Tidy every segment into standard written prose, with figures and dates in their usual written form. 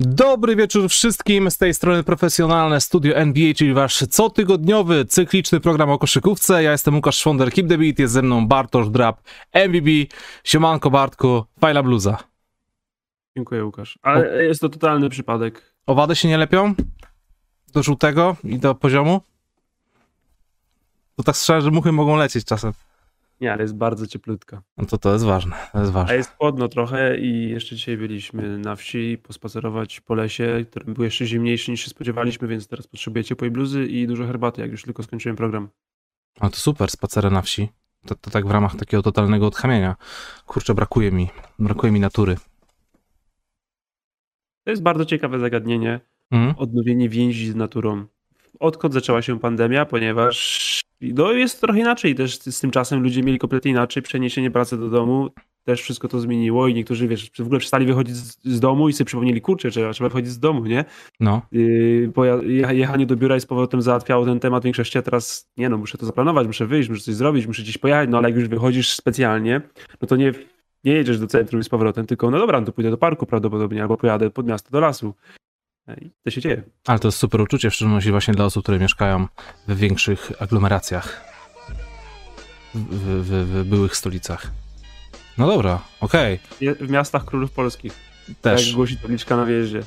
Dobry wieczór wszystkim, z tej strony profesjonalne studio NBA, czyli wasz cotygodniowy, cykliczny program o koszykówce. Ja jestem Łukasz Szwonder, Keep the Beat, jest ze mną Bartosz Drap, MBB. Siemanko Bartku, fajna bluza. Dziękuję Łukasz, ale jest to totalny przypadek. Owady się nie lepią? Do żółtego i do poziomu? To tak słyszałem, że muchy mogą lecieć czasem. Nie, ale jest bardzo cieplutka. No to jest ważne, to jest ważne. A jest chłodno trochę i jeszcze dzisiaj byliśmy na wsi pospacerować po lesie, który był jeszcze zimniejszy niż się spodziewaliśmy, więc teraz potrzebuję ciepłej bluzy i dużo herbaty, jak już tylko skończyłem program. No to super, spacery na wsi. To tak w ramach takiego totalnego odchamienia. Kurczę, brakuje mi natury. To jest bardzo ciekawe zagadnienie. Odnowienie więzi z naturą. Odkąd zaczęła się pandemia, ponieważ no jest trochę inaczej też z tym czasem, ludzie mieli kompletnie inaczej, przeniesienie pracy do domu, też wszystko to zmieniło i niektórzy, wiesz, w ogóle przestali wychodzić z domu i sobie przypomnieli, kurczę, trzeba wychodzić z domu, nie? No. Bo jechanie do biura i z powrotem załatwiało ten temat w większości, a teraz nie no, muszę to zaplanować, muszę wyjść, muszę coś zrobić, muszę gdzieś pojechać, no ale jak już wychodzisz specjalnie, no to nie jedziesz do centrum i z powrotem, tylko no dobra, no to pójdę do parku prawdopodobnie, albo pojadę pod miasto, do lasu. I to się dzieje. Ale to jest super uczucie, w szczególności właśnie dla osób, które mieszkają w większych aglomeracjach, w byłych stolicach. No dobra, okej. Okay. W miastach królów polskich. Też. Tak głosi tabliczka na wjeździe.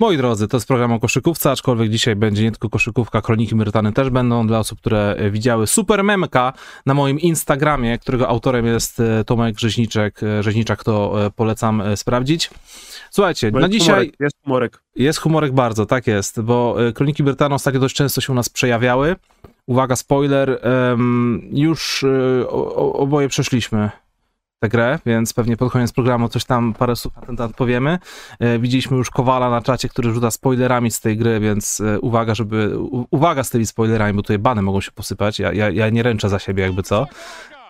Moi drodzy, to jest program o koszykówce, aczkolwiek dzisiaj będzie nie tylko koszykówka, kroniki Myrtany też będą dla osób, które widziały super memka na moim Instagramie, którego autorem jest Tomek Rzeźniczak, to polecam sprawdzić. Słuchajcie, na dzisiaj... Jest humorek. Jest humorek bardzo, tak jest, bo kroniki Myrtany ostatnio dość często się u nas przejawiały. Uwaga, spoiler, już oboje przeszliśmy tę grę, więc pewnie pod koniec programu coś tam, parę słów na ten temat powiemy. Widzieliśmy już Kowala na czacie, który rzuca spoilerami z tej gry, więc uwaga z tymi spoilerami, bo tutaj bany mogą się posypać, ja nie ręczę za siebie jakby co,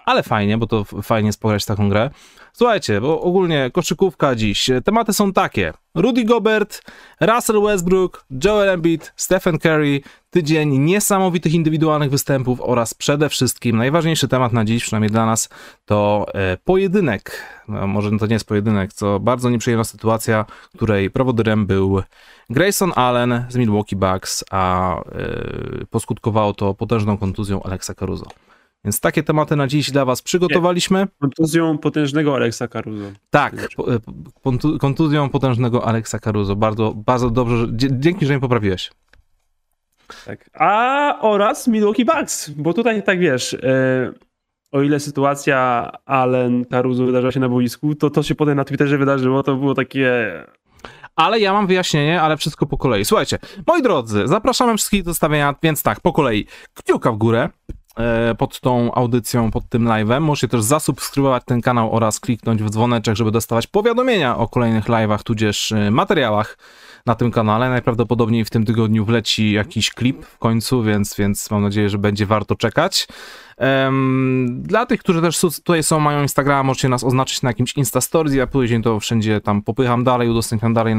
ale fajnie, bo to fajnie jest pograć taką grę. Słuchajcie, bo ogólnie koszykówka dziś, tematy są takie: Rudy Gobert, Russell Westbrook, Joel Embiid, Stephen Curry, tydzień niesamowitych indywidualnych występów oraz przede wszystkim najważniejszy temat na dziś, przynajmniej dla nas, to pojedynek. No, może to nie jest pojedynek, co bardzo nieprzyjemna sytuacja, której prowodyrem był Grayson Allen z Milwaukee Bucks, a poskutkowało to potężną kontuzją Alexa Caruso. Więc takie tematy na dziś dla was przygotowaliśmy. Kontuzją potężnego Alexa Caruso. Tak, kontuzją potężnego Alexa Caruso. Bardzo, bardzo dobrze, dzięki, że mnie poprawiłeś. Tak. A oraz Milwaukee Bucks, bo tutaj tak wiesz, o ile sytuacja Allen Caruso wydarzyła się na boisku, to się potem na Twitterze wydarzyło, to było takie... Ale ja mam wyjaśnienie, ale wszystko po kolei. Słuchajcie, moi drodzy, zapraszamy wszystkich do stawiania, więc tak, po kolei, kciuka w górę pod tą audycją, pod tym live'em. Możecie też zasubskrybować ten kanał oraz kliknąć w dzwoneczek, żeby dostawać powiadomienia o kolejnych live'ach, tudzież materiałach na tym kanale. Najprawdopodobniej w tym tygodniu wleci jakiś klip w końcu, więc mam nadzieję, że będzie warto czekać. Dla tych, którzy też tutaj są, mają Instagrama, możecie nas oznaczyć na jakimś Instastories, ja później to wszędzie tam popycham dalej, udostępniam dalej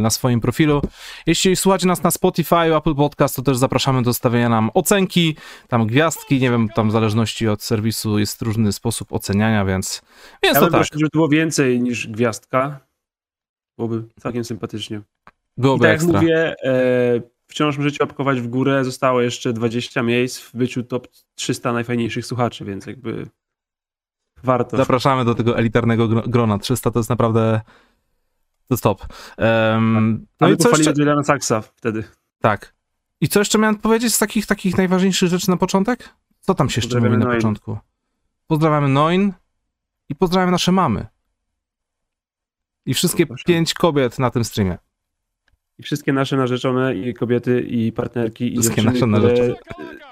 na swoim profilu. Jeśli słuchacie nas na Spotify, Apple Podcast, to też zapraszamy do stawiania nam ocenki, tam gwiazdki, nie wiem, tam w zależności od serwisu jest różny sposób oceniania, więc ja to tak. Ja bym prosił, żeby było więcej niż gwiazdka, byłoby całkiem sympatycznie. Byłoby tak ekstra. Jak mówię, wciąż możecie łapkować w górę, zostało jeszcze 20 miejsc w byciu top 300 najfajniejszych słuchaczy, więc jakby warto. Zapraszamy do tego elitarnego grona, 300 to jest naprawdę to stop. No i co jeszcze? Dla Saksa wtedy. Tak. I co jeszcze miałem powiedzieć z takich najważniejszych rzeczy na początek? Co tam się jeszcze mówi na początku? Pozdrawiamy Noin i pozdrawiamy nasze mamy. I wszystkie 5 kobiet na tym streamie. I wszystkie nasze narzeczone, i kobiety, i partnerki, i dziewczyny, które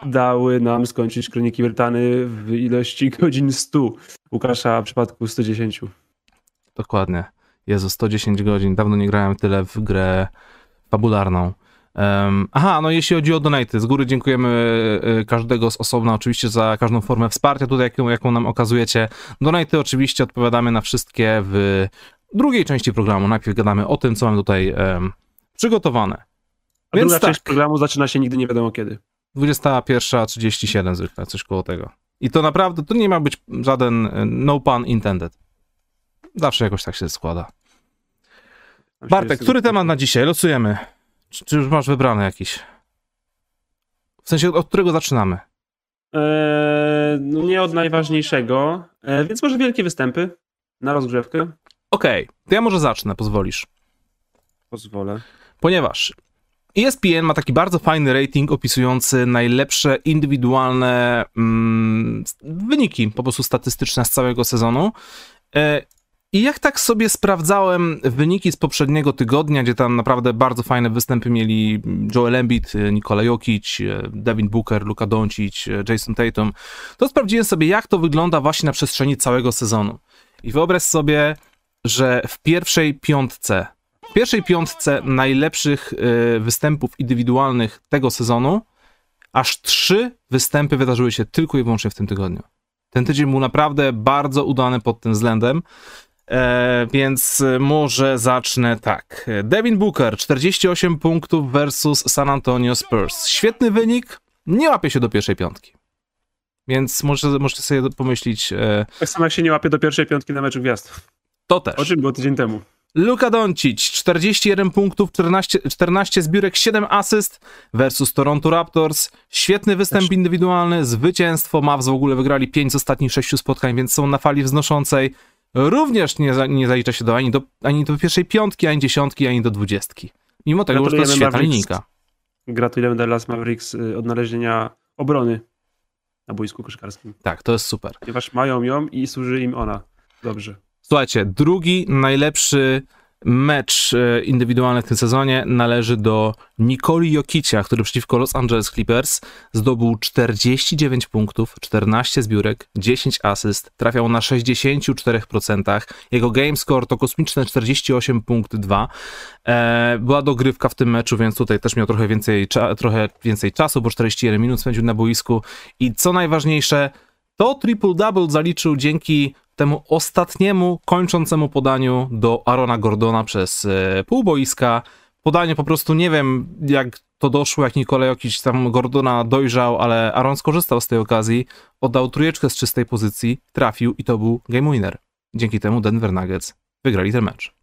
dały nam skończyć Kroniki Myrtany w ilości godzin 100. Łukasza w przypadku 110. Dokładnie. Jezu, 110 godzin. Dawno nie grałem tyle w grę fabularną. Aha, no jeśli chodzi o donaty, z góry dziękujemy każdego z osobna oczywiście za każdą formę wsparcia tutaj, jaką nam okazujecie. Donaty oczywiście odpowiadamy na wszystkie w drugiej części programu. Najpierw gadamy o tym, co mamy tutaj... przygotowane. A więc druga część programu zaczyna się nigdy nie wiadomo kiedy. 21:37 zwykle, coś koło tego. I to naprawdę, to nie ma być żaden no pun intended. Zawsze jakoś tak się składa. Bartek, który temat na dzisiaj losujemy? Czy już masz wybrany jakiś? W sensie, od którego zaczynamy? Nie od najważniejszego, więc może wielkie występy na rozgrzewkę. Okej, to ja może zacznę, pozwolisz. Pozwolę. Ponieważ ESPN ma taki bardzo fajny rating opisujący najlepsze indywidualne wyniki po prostu statystyczne z całego sezonu. I jak tak sobie sprawdzałem wyniki z poprzedniego tygodnia, gdzie tam naprawdę bardzo fajne występy mieli Joel Embiid, Nikola Jokic, Devin Booker, Luka Doncic, Jason Tatum, to sprawdziłem sobie, jak to wygląda właśnie na przestrzeni całego sezonu. I wyobraź sobie, że w pierwszej piątce najlepszych występów indywidualnych tego sezonu aż 3 występy wydarzyły się tylko i wyłącznie w tym tygodniu. Ten tydzień był naprawdę bardzo udany pod tym względem, więc może zacznę tak. Devin Booker, 48 punktów versus San Antonio Spurs. Świetny wynik, nie łapie się do pierwszej piątki. Więc możecie sobie pomyśleć... Tak samo jak się nie łapie do pierwszej piątki na meczu gwiazd. To też. O czym było tydzień temu? Luka Doncic, 41 punktów, 14 zbiórek, 7 asyst versus Toronto Raptors. Świetny występ indywidualny, zwycięstwo. Mavs w ogóle wygrali 5 z ostatnich 6 spotkań, więc są na fali wznoszącej. Również nie zalicza się ani do pierwszej piątki, ani dziesiątki, ani do 20. Mimo tego, że to jest świetna linijka. Gratulujemy Dallas Mavericks odnalezienia obrony na boisku koszykarskim. Tak, to jest super. Ponieważ mają ją i służy im ona. Dobrze. Słuchajcie, drugi najlepszy mecz indywidualny w tym sezonie należy do Nikoli Jokicia, który przeciwko Los Angeles Clippers zdobył 49 punktów, 14 zbiórek, 10 asyst, trafiał na 64%, jego game score to kosmiczne 48,2. Była dogrywka w tym meczu, więc tutaj też miał trochę więcej czasu, bo 41 minut spędził na boisku i co najważniejsze, to triple-double zaliczył dzięki temu ostatniemu, kończącemu podaniu do Arona Gordona przez pół boiska. Podanie po prostu, nie wiem jak to doszło, jak Nikola Jokic tam Gordona dojrzał, ale Aron skorzystał z tej okazji, oddał trójeczkę z czystej pozycji, trafił i to był game winner. Dzięki temu Denver Nuggets wygrali ten mecz.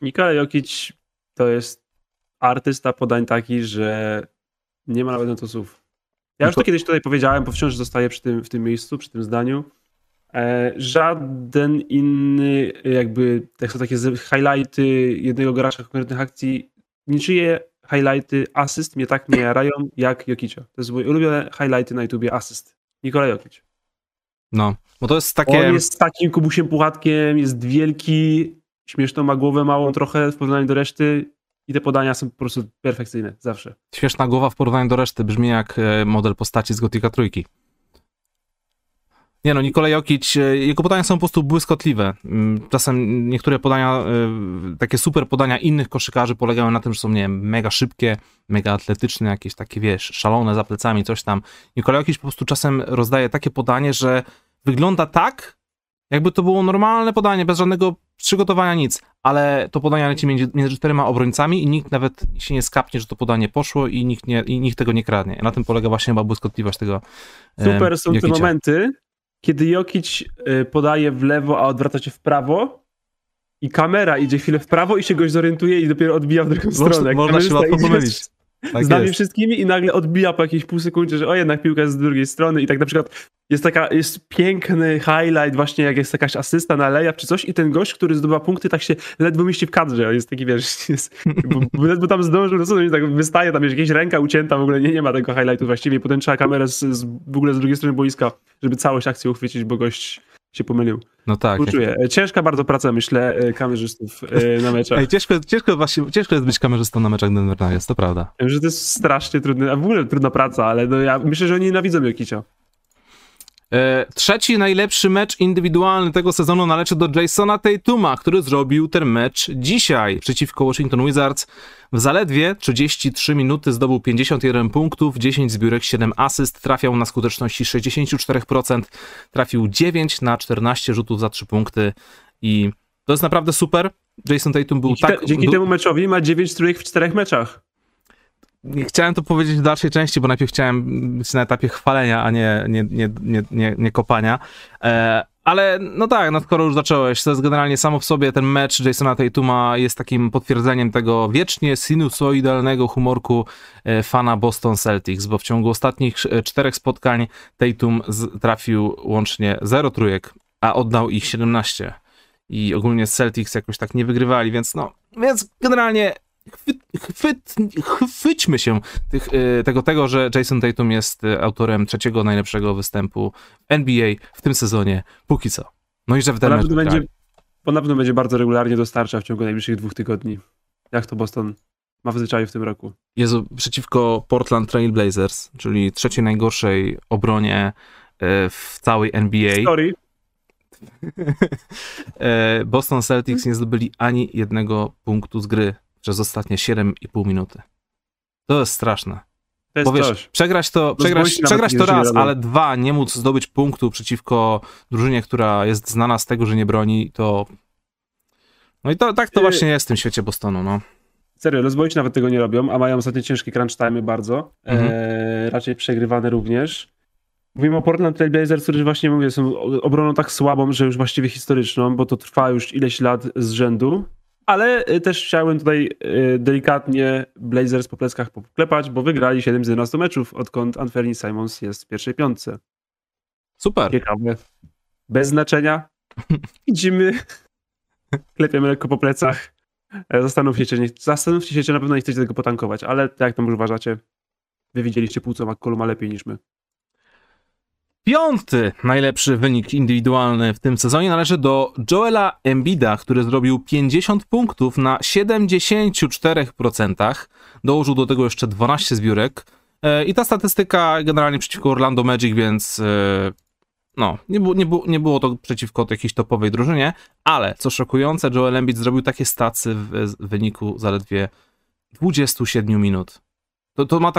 Nikola Jokic to jest artysta podań taki, że nie ma nawet na to słów. Ja już to kiedyś tutaj powiedziałem, bo wciąż zostaję w tym miejscu, przy tym zdaniu. Żaden inny, jakby, tak są takie highlighty jednego gracza konkretnych akcji, niczyje highlighty asyst mnie tak nie jarają jak Jokicia. To jest moje ulubione highlighty na YouTubie asyst. Nikola Jokic. No, bo to jest takie... On jest takim kubusiem puchatkiem, jest wielki, śmieszną ma głowę małą trochę w porównaniu do reszty i te podania są po prostu perfekcyjne, zawsze. Śmieszna głowa w porównaniu do reszty brzmi jak model postaci z Gotika Trójki. Nie no, Nikola Jokic, jego podania są po prostu błyskotliwe. Czasem niektóre podania, takie super podania innych koszykarzy polegają na tym, że są, nie wiem, mega szybkie, mega atletyczne, jakieś takie, wiesz, szalone za plecami, coś tam. Nikola Jokic po prostu czasem rozdaje takie podanie, że wygląda tak, jakby to było normalne podanie, bez żadnego przygotowania, nic. Ale to podanie leci między 4 obrońcami i nikt nawet się nie skapnie, że to podanie poszło i nikt tego nie kradnie. Na tym polega właśnie chyba błyskotliwość tego Super są Jokicia. Te momenty, kiedy Jokic podaje w lewo, a odwraca się w prawo i kamera idzie chwilę w prawo i się goś zorientuje i dopiero odbija w drugą stronę. Można się łatwo pomylić. Tak z nami wszystkimi i nagle odbija po jakiejś pół sekundzie, że o, jednak piłka jest z drugiej strony i tak na przykład jest piękny highlight właśnie, jak jest jakaś asysta na layup czy coś i ten gość, który zdobywa punkty, tak się ledwo mieści w kadrze. On jest taki, wiesz, ledwo tam zdążył, no, tak wystaje, tam jest jakaś ręka ucięta, w ogóle nie ma tego highlightu właściwie. Potem trzeba kamerę w ogóle z drugiej strony boiska, żeby całość akcji uchwycić, bo gość się pomylił. No tak. Uczuję. Ciężka bardzo praca, myślę, kamerzystów na meczach. Ej, ciężko jest być kamerzystą na meczach Denver Nuggets, to prawda. Wiem, że to jest strasznie trudne, a w ogóle trudna praca, ale no ja myślę, że oni nienawidzą Jokicia. Trzeci najlepszy mecz indywidualny tego sezonu należy do Jasona Tatuma, który zrobił ten mecz dzisiaj przeciwko Washington Wizards. W zaledwie 33 minuty zdobył 51 punktów, 10 zbiórek, 7 asyst, trafiał na skuteczności 64%, trafił 9 na 14 rzutów za 3 punkty i to jest naprawdę super. Jason Tatum był dzięki temu meczowi ma 9 trójek w 4 meczach. Chciałem to powiedzieć w dalszej części, bo najpierw chciałem być na etapie chwalenia, a nie kopania, Ale no tak, no skoro już zacząłeś, to jest generalnie samo w sobie ten mecz Jasona Tatuma jest takim potwierdzeniem tego wiecznie sinusoidalnego humorku fana Boston Celtics, bo w ciągu ostatnich 4 spotkań Tatum trafił łącznie 0 trójek, a oddał ich 17. I ogólnie Celtics jakoś tak nie wygrywali, więc no, więc generalnie chwyćmy się tego, że Jason Tatum jest autorem 3. najlepszego występu w NBA w tym sezonie, póki co. No i że w ten mecz ponadto będzie bardzo regularnie dostarczał w ciągu najbliższych 2 tygodni. Jak to Boston ma w zwyczaju w tym roku. Jezu, przeciwko Portland Trail Blazers, czyli 3. najgorszej obronie w całej NBA. Sorry. Boston Celtics nie zdobyli ani jednego punktu z gry przez ostatnie 7,5 minuty. To jest straszne. To jest coś. Przegrać to raz, ale 2, nie móc zdobyć punktu przeciwko drużynie, która jest znana z tego, że nie broni, to... No i to, tak to właśnie jest w tym świecie Bostonu, no. Serio, rozboici nawet tego nie robią, a mają ostatnio ciężkie crunch time'y bardzo. Raczej przegrywane również. Mówimy o Portland Trail Blazers, którzy właśnie mówię, są obroną tak słabą, że już właściwie historyczną, bo to trwa już ileś lat z rzędu. Ale też chciałem tutaj delikatnie Blazers po pleckach poklepać, bo wygrali 7 z 11 meczów, odkąd Anthony Simons jest w pierwszej 5. Super. Ciekawe. Bez znaczenia. Idziemy. Klepiemy lekko po plecach. Zastanówcie się, czy na pewno nie chcecie tego potankować, ale jak tam już uważacie, wy widzieliście półco McColluma lepiej niż my. 5. najlepszy wynik indywidualny w tym sezonie należy do Joela Embida, który zrobił 50 punktów na 74%. Dołożył do tego jeszcze 12 zbiórek. I ta statystyka generalnie przeciwko Orlando Magic, więc no, nie było to przeciwko jakiejś topowej drużynie, ale co szokujące, Joel Embiid zrobił takie stacy w wyniku zaledwie 27 minut.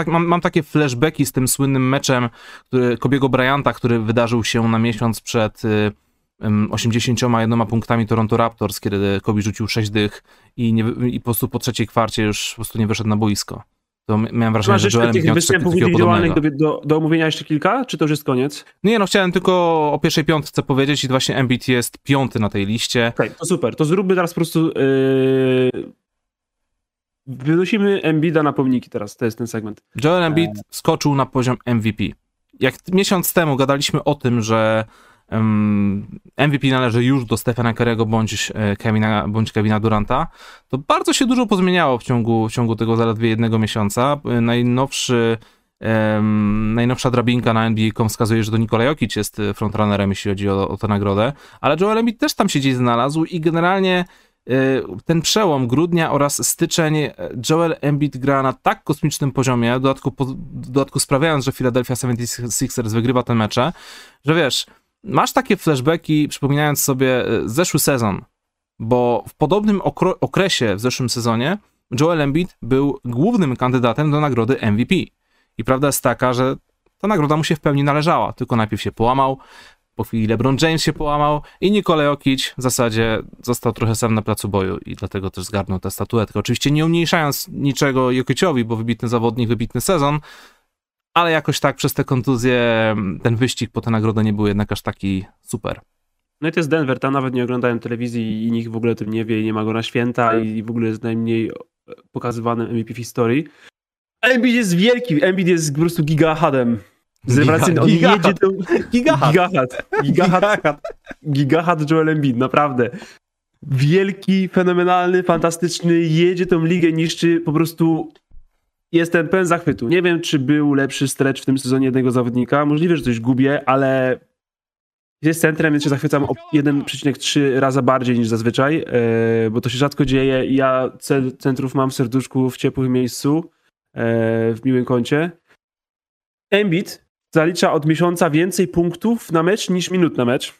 Mam takie flashbacki z tym słynnym meczem Kobiego Bryanta, który wydarzył się na miesiąc przed 81 punktami Toronto Raptors, kiedy Kobe rzucił 6 dych i po prostu po trzeciej kwarcie już po prostu nie wyszedł na boisko. To miałem wrażenie, że Joel Embiid nie odszedł takiego podobnego. Do omówienia jeszcze kilka? Czy to już jest koniec? Nie, no chciałem tylko o pierwszej 5 powiedzieć i właśnie Embiid jest 5 na tej liście. Okej, to super. To zróbmy teraz po prostu... Wynosimy Embida na pomniki teraz, to jest ten segment. Joel Embiid skoczył na poziom MVP. Jak miesiąc temu gadaliśmy o tym, że MVP należy już do Stephena Curry'ego bądź Kevina Duranta, to bardzo się dużo pozmieniało w ciągu tego zaledwie 1 miesiąca. Najnowsza drabinka na NBA.com wskazuje, że to Nikola Jokic jest frontrunnerem, jeśli chodzi o tę nagrodę, ale Joel Embiid też tam się gdzieś znalazł i generalnie ten przełom grudnia oraz styczeń Joel Embiid gra na tak kosmicznym poziomie, w dodatku sprawiając, że Philadelphia 76ers wygrywa te mecze, że wiesz, masz takie flashbacki przypominając sobie zeszły sezon, bo w podobnym okresie w zeszłym sezonie Joel Embiid był głównym kandydatem do nagrody MVP i prawda jest taka, że ta nagroda mu się w pełni należała, tylko najpierw się połamał. Po chwili LeBron James się połamał i Nikola Jokic w zasadzie został trochę sam na placu boju i dlatego też zgarnął tę statuetkę. Oczywiście nie umniejszając niczego Jokicowi, bo wybitny zawodnik, wybitny sezon, ale jakoś tak przez te kontuzje ten wyścig po tę nagrodę nie był jednak aż taki super. No i to jest Denver, tam nawet nie oglądają telewizji i nikt w ogóle o tym nie wie i nie ma go na święta i w ogóle jest najmniej pokazywanym MVP w historii. Embiid jest wielki, Embiid jest po prostu gigahadem. Gigahad Joel Embiid, naprawdę. Wielki, fenomenalny, fantastyczny, jedzie tą ligę, niszczy, po prostu jestem pełen zachwytu. Nie wiem, czy był lepszy stretch w tym sezonie jednego zawodnika, możliwe, że coś gubię, ale jest centrem, więc się zachwycam o 1,3 raza bardziej niż zazwyczaj, bo to się rzadko dzieje i ja centrów mam w serduszku, w ciepłym miejscu, w miłym kącie. Embiid zalicza od miesiąca więcej punktów na mecz niż minut na mecz.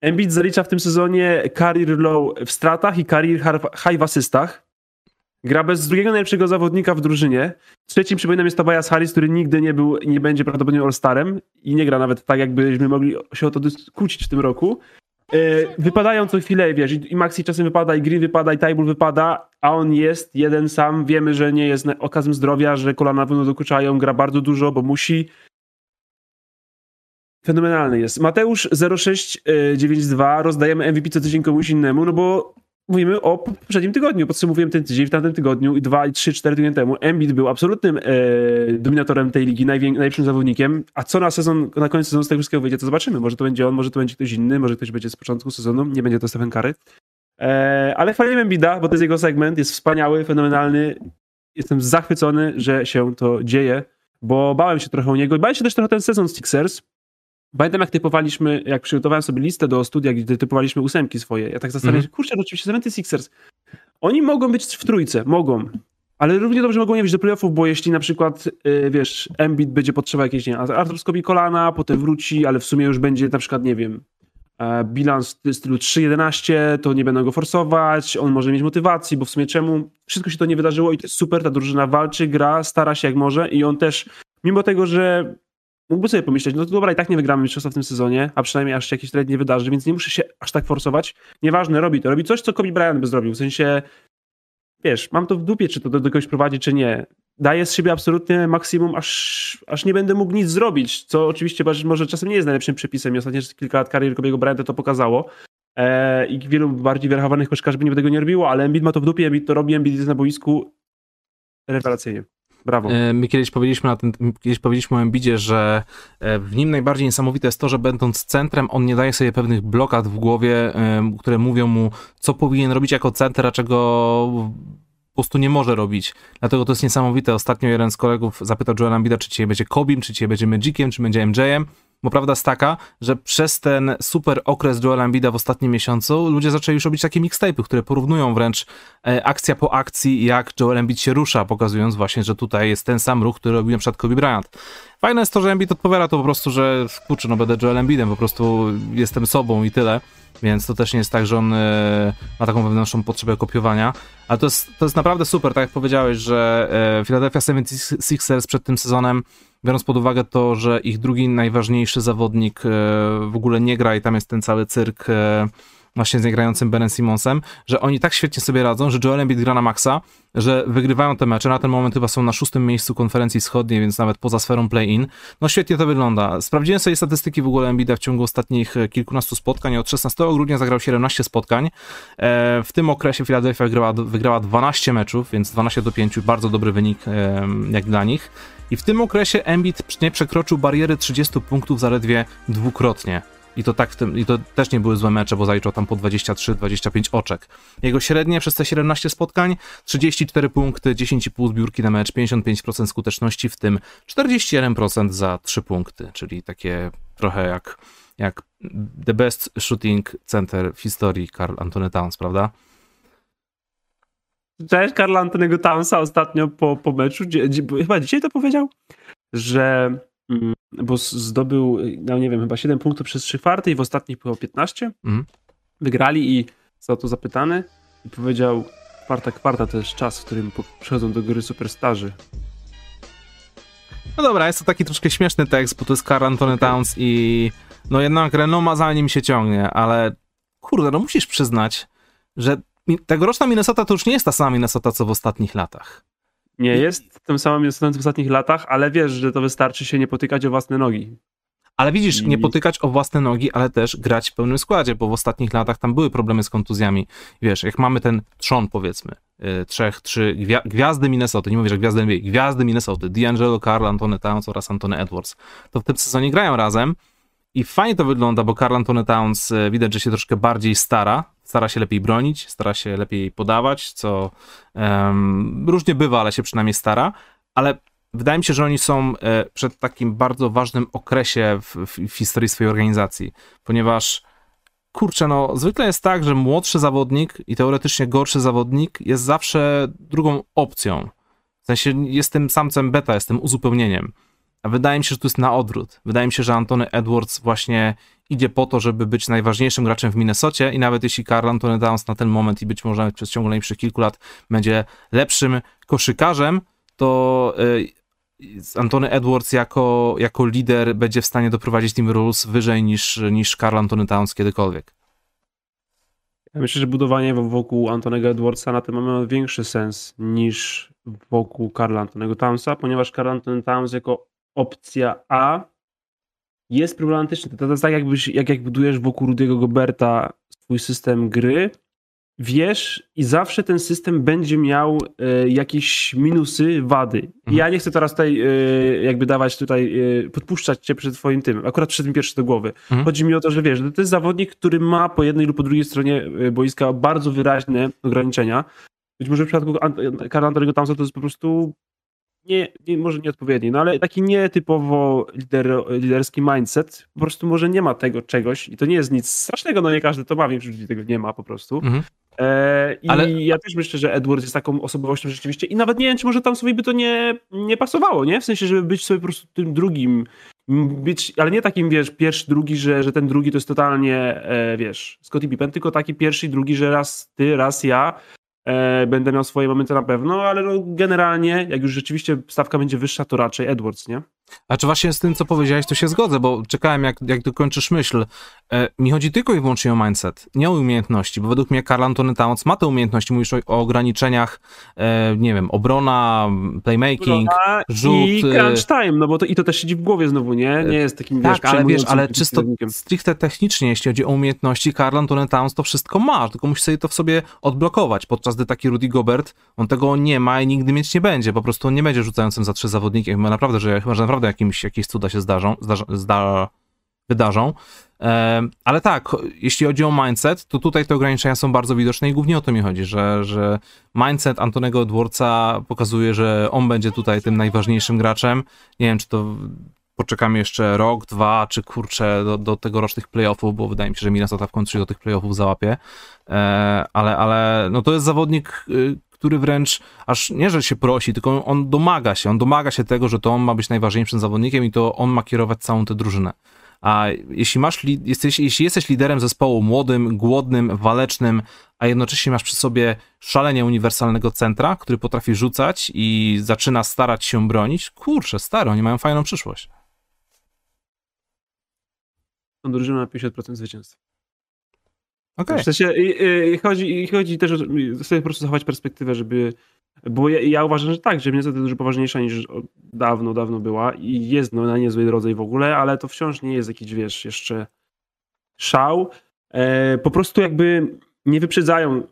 Embiid zalicza w tym sezonie career low w stratach i career high w asystach. Gra bez drugiego najlepszego zawodnika w drużynie. 3. przypominam jest Tobias Harris, który nigdy nie był i nie będzie prawdopodobnie All-Starem i nie gra nawet tak, jakbyśmy mogli się o to kłócić w tym roku. Wypadają co chwilę, wiesz, i Maxi czasem wypada, i Green wypada, i Taibul wypada, a on jest jeden sam, wiemy, że nie jest okazem zdrowia, że kolana na pewno dokuczają, gra bardzo dużo, bo musi. Fenomenalny jest. Mateusz 0692, rozdajemy MVP co tydzień komuś innemu, no bo mówimy o poprzednim tygodniu, podsumowujemy ten tydzień w tamtym tygodniu i 2, i 3, 4 tygodnie temu Embiid był absolutnym dominatorem tej ligi, najlepszym zawodnikiem, a co na koniec sezonu z tego wszystkiego wyjdzie, to zobaczymy. Może to będzie on, może to będzie ktoś inny, może ktoś będzie z początku sezonu, nie będzie to Stephen Curry. Ale chwalimy Embida, bo to jest jego segment, jest wspaniały, fenomenalny. Jestem zachwycony, że się to dzieje, bo bałem się trochę o niego i bałem się też trochę ten sezon Sixers. Pamiętam, jak typowaliśmy, jak przygotowałem sobie listę do studia, gdzie typowaliśmy ósemki swoje. Ja tak zastanawiam się, kurczę, no oczywiście 76ers. Oni mogą być w trójce, mogą, ale równie dobrze mogą nie być do playoffów, bo jeśli na przykład, wiesz, Embiid będzie potrzeba jakiejś, nie wiem, artroskopii kolana, potem wróci, ale w sumie już będzie na przykład, nie wiem, bilans w stylu 3-11, to nie będą go forsować, on może mieć motywacji, bo w sumie czemu? Wszystko się to nie wydarzyło i to jest super, ta drużyna walczy, gra, stara się jak może i on też, mimo tego, że mógłby sobie pomyśleć, no to dobra, i tak nie wygramy mistrzostwa w tym sezonie, a przynajmniej aż się jakiś trend nie wydarzy, więc nie muszę się aż tak forsować. Nieważne, robi to. Robi coś, co Kobe Bryant by zrobił. W sensie, wiesz, mam to w dupie, czy to do kogoś prowadzi, czy nie. Daję z siebie absolutnie maksimum, aż nie będę mógł nic zrobić, co oczywiście może czasem nie jest najlepszym przepisem. I ostatnie kilka lat kariery Kobe'ego Bryanta to pokazało. I wielu bardziej wyrachowanych koszkarzy by nie tego nie robiło, ale Embiid ma to w dupie, Embiid to robi, Embiid jest na boisku rewelacyjnie. Brawo. My kiedyś powiedzieliśmy o Embiidzie, że w nim najbardziej niesamowite jest to, że będąc centrem, on nie daje sobie pewnych blokad w głowie, które mówią mu, co powinien robić jako center, a czego po prostu nie może robić. Dlatego to jest niesamowite. Ostatnio jeden z kolegów zapytał Joela Embida, czy dzisiaj będzie Kobim, czy dzisiaj będzie Magiciem, czy będzie MJ-em. Bo prawda jest taka, że przez ten super okres Joela Embida w ostatnim miesiącu ludzie zaczęli już robić takie mixtape'y, które porównują wręcz akcja po akcji, jak Joel Embiid się rusza, pokazując właśnie, że tutaj jest ten sam ruch, który robił na przykład Kobe Bryant. Fajne jest to, że Embiid odpowiada to po prostu, że kurczę, no będę Joel Embidem, po prostu jestem sobą i tyle. Więc to też nie jest tak, że on ma taką wewnętrzną potrzebę kopiowania. Ale to jest naprawdę super, tak jak powiedziałeś, że Philadelphia 76ers przed tym sezonem, biorąc pod uwagę to, że ich drugi najważniejszy zawodnik w ogóle nie gra i tam jest ten cały cyrk właśnie z niegrającym Benem Simmonsem, że oni tak świetnie sobie radzą, że Joel Embiid gra na maksa, że wygrywają te mecze. Na ten moment chyba są na 6. miejscu konferencji wschodniej, więc nawet poza sferą play-in. No świetnie to wygląda. Sprawdziłem sobie statystyki w ogóle Embida w ciągu ostatnich kilkunastu spotkań. Od 16 grudnia zagrał 17 spotkań. W tym okresie Philadelphia wygrała 12 meczów, więc 12-5, bardzo dobry wynik jak dla nich. I w tym okresie Embiid nie przekroczył bariery 30 punktów zaledwie dwukrotnie. I to też nie były złe mecze, bo zaliczał tam po 23-25 oczek. Jego średnie przez te 17 spotkań 34 punkty, 10,5 zbiórki na mecz, 55% skuteczności, w tym 41% za 3 punkty, czyli takie trochę jak the best shooting center w historii Karl Anthony Towns, prawda? Cześć Karl Anthony'ego Townsa ostatnio po meczu, chyba dzisiaj to powiedział, że bo zdobył, no nie wiem, chyba 7 punktów przez 3/4 i w ostatnich było 15. Wygrali i został to zapytany i powiedział, kwarta to jest czas, w którym przychodzą do góry superstarzy. No dobra, jest to taki troszkę śmieszny tekst, bo to jest Karl Anthony Towns i no jednak renoma za nim się ciągnie, ale kurde, no musisz przyznać, że tegoroczna Minnesota to już nie jest ta sama Minnesota, co w ostatnich latach. Nie jest tym samym Minnesota w ostatnich latach, ale wiesz, że to wystarczy się nie potykać o własne nogi. Ale widzisz, nie potykać o własne nogi, ale też grać w pełnym składzie, bo w ostatnich latach tam były problemy z kontuzjami. Wiesz, jak mamy ten trzon, powiedzmy, gwiazdy Minnesoty, nie mówię, że gwiazdy NBA, gwiazdy Minnesoty, D'Angelo, Karl Anthony Towns oraz Anthony Edwards, to w tym sezonie grają razem i fajnie to wygląda, bo Karl Anthony Towns widać, że się troszkę bardziej stara się lepiej bronić, stara się lepiej podawać, co różnie bywa, ale się przynajmniej stara, ale wydaje mi się, że oni są przed takim bardzo ważnym okresie w historii swojej organizacji, ponieważ kurczę, no zwykle jest tak, że młodszy zawodnik i teoretycznie gorszy zawodnik jest zawsze drugą opcją, w sensie jestem samcem beta, jestem uzupełnieniem, a wydaje mi się, że tu jest na odwrót, wydaje mi się, że Anthony Edwards właśnie idzie po to, żeby być najważniejszym graczem w Minnesocie i nawet jeśli Karl Anthony Towns na ten moment i być może przez ciągu najbliższych kilku lat będzie lepszym koszykarzem, to Anthony Edwards jako lider będzie w stanie doprowadzić Timberwolves wyżej niż Karl Anthony Towns kiedykolwiek. Ja myślę, że budowanie wokół Anthony'ego Edwardsa na ten moment ma większy sens niż wokół Karla Anthony'ego Townsa, ponieważ Karl Anthony Towns jako opcja A jest problematyczny. To jest tak, jak budujesz wokół Rudy'ego Goberta swój system gry, wiesz, i zawsze ten system będzie miał jakieś minusy, wady. Mhm. Ja nie chcę teraz tutaj jakby dawać tutaj, podpuszczać cię przed twoim tym, akurat przed tym pierwszy do głowy. Mhm. Chodzi mi o to, że wiesz, to jest zawodnik, który ma po jednej lub po drugiej stronie boiska bardzo wyraźne ograniczenia. Być może w przypadku Karla Antonego Townsa to jest po prostu może nieodpowiedni, no ale taki nietypowo liderski mindset, po prostu może nie ma tego czegoś i to nie jest nic strasznego, no nie każdy to ma, większość ludzi tego nie ma po prostu. Mhm. Ja też myślę, że Edwards jest taką osobowością rzeczywiście i nawet nie wiem, czy może tam sobie by to nie pasowało, nie? W sensie, żeby być sobie po prostu tym drugim, ale nie takim, wiesz, pierwszy, drugi, że ten drugi to jest totalnie, wiesz, Scottie Pippen, tylko taki pierwszy i drugi, że raz ty, raz ja, będę miał swoje momenty na pewno, ale generalnie, jak już rzeczywiście stawka będzie wyższa, to raczej Edwards, nie? A czy właśnie z tym, co powiedziałeś, to się zgodzę, bo czekałem, jak dokończysz myśl. Mi chodzi tylko i wyłącznie o mindset, nie o umiejętności, bo według mnie Karl Anthony Towns ma te umiejętności. Mówisz o ograniczeniach, nie wiem, obrona, playmaking, rzut. I crunch time, no bo to też siedzi w głowie znowu, nie? Nie jest takim, tak, wiesz, ale wiesz, ale czysto stricte technicznie, jeśli chodzi o umiejętności, Karl Anthony Towns to wszystko ma, tylko musi sobie to w sobie odblokować, podczas gdy taki Rudy Gobert, on tego nie ma i nigdy mieć nie będzie, po prostu on nie będzie rzucającym za trzy zawodnikiem, naprawdę, że chyba, że naprawdę jakieś cuda się wydarzą. Ale tak, jeśli chodzi o mindset, to tutaj te ograniczenia są bardzo widoczne i głównie o to mi chodzi, że mindset Antonego Edwardsa pokazuje, że on będzie tutaj tym najważniejszym graczem. Nie wiem, czy to poczekamy jeszcze rok, dwa, czy kurczę do tegorocznych playoffów, bo wydaje mi się, że Minnesota w końcu się do tych playoffów załapie. Ale no to jest zawodnik, który wręcz aż nie, że się prosi, tylko on domaga się tego, że to on ma być najważniejszym zawodnikiem i to on ma kierować całą tę drużynę. A jeśli jesteś liderem zespołu młodym, głodnym, walecznym, a jednocześnie masz przy sobie szalenie uniwersalnego centra, który potrafi rzucać i zaczyna starać się bronić, kurczę, stary, oni mają fajną przyszłość. Są drużyna na 50% zwycięstwa. Okay. W sensie, chodzi też o sobie po prostu zachować perspektywę, żeby... Bo ja uważam, że tak, że Minnesota dużo poważniejsza niż dawno była i jest no, na niezłej drodze i w ogóle, ale to wciąż nie jest jakiś, wiesz, jeszcze szał. Po prostu jakby nie wyprzedzają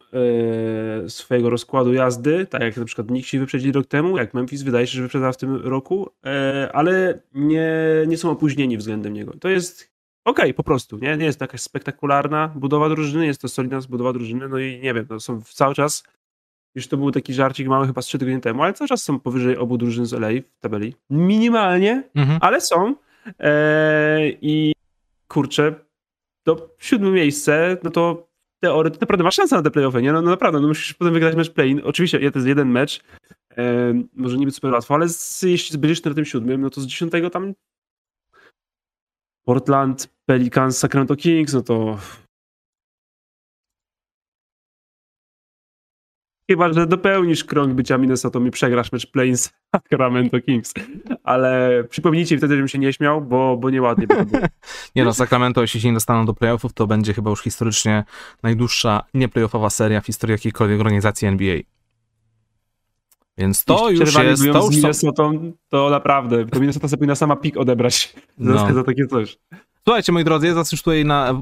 swojego rozkładu jazdy, tak jak na przykład Knicksi wyprzedzili rok temu, jak Memphis wydaje się, że wyprzedza w tym roku, ale nie są opóźnieni względem niego. To jest... Okej, po prostu, nie jest to jakaś spektakularna budowa drużyny, jest to solidna budowa drużyny, no i nie wiem, no są cały czas, już to był taki żarcik mały chyba z 3 tygodni temu, ale cały czas są powyżej obu drużyn z LA w tabeli, minimalnie, ale są i kurczę, to 7 miejsce, no to teoretycznie naprawdę masz szansę na te play-offy, nie? No naprawdę, no musisz potem wygrać mecz play-in, oczywiście to jest jeden mecz, może nie być super łatwo, ale jeśli będziesz na tym 7, no to z 10 tam Portland, Pelicans, Sacramento Kings, no to... Chyba, że dopełnisz krąg bycia Minnesotą i przegrasz mecz play-in z Sacramento Kings. Ale przypomnijcie wtedy, żebym się nie śmiał, bo nieładnie by to było. Nie no, Sacramento, jeśli się nie dostaną do playoffów, to będzie chyba już historycznie najdłuższa nieplayoffowa seria w historii jakiejkolwiek organizacji NBA. Więc to już jest... To z Minnesotą, to naprawdę, to Minnesota sobie powinna sama pik odebrać za takie coś. Słuchajcie, moi drodzy, jest nas już tutaj na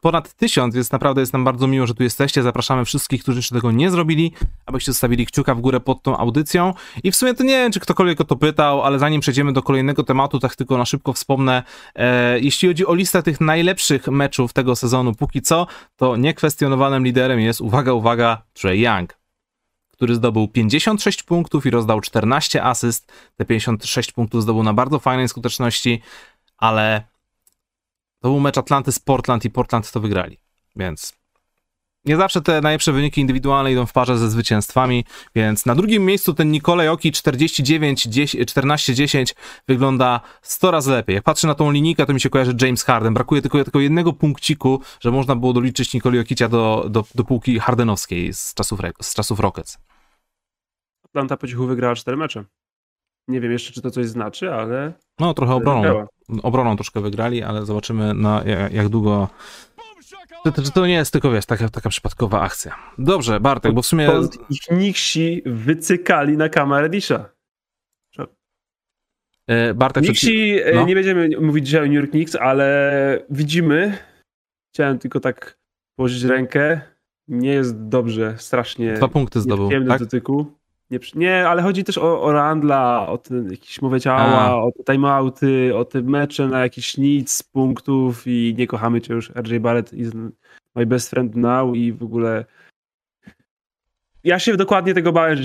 ponad 1000, więc naprawdę jest nam bardzo miło, że tu jesteście. Zapraszamy wszystkich, którzy jeszcze tego nie zrobili, abyście zostawili kciuka w górę pod tą audycją. I w sumie to nie wiem, czy ktokolwiek o to pytał, ale zanim przejdziemy do kolejnego tematu, tak tylko na szybko wspomnę. Jeśli chodzi o listę tych najlepszych meczów tego sezonu póki co, to niekwestionowanym liderem jest, uwaga, Trae Young, który zdobył 56 punktów i rozdał 14 asyst. Te 56 punktów zdobył na bardzo fajnej skuteczności, ale to był mecz Atlanty z Portland i Portland to wygrali, więc nie zawsze te najlepsze wyniki indywidualne idą w parze ze zwycięstwami, więc na drugim miejscu ten Nikola Jokic 14-10 wygląda 100 razy lepiej. Jak patrzę na tą linijkę, to mi się kojarzy James Harden. Brakuje tylko jednego punkciku, że można było doliczyć Nikoli Jokicia do półki hardenowskiej z czasów Rockets. Atlanta po cichu wygrała 4 mecze. Nie wiem jeszcze, czy to coś znaczy, ale... No, trochę obroną troszkę wygrali, ale zobaczymy jak długo... Czy to nie jest tylko, wiesz, taka przypadkowa akcja. Dobrze, Bartek, bo w sumie... Ich Knicksi wycykali na kamerę Disha. Bartek... Nixi, no? Nie będziemy mówić dzisiaj o New York Knicks, ale widzimy, chciałem tylko tak położyć rękę, nie jest dobrze, strasznie... 2 punkty zdobył, tak? Dotyku. Nie, ale chodzi też o Randla, o ten, jakieś mowę ciała, o timeouty, o te mecze na jakiś nic punktów i nie kochamy cię już, RJ Barrett is my best friend now i w ogóle... Ja się dokładnie tego bałem,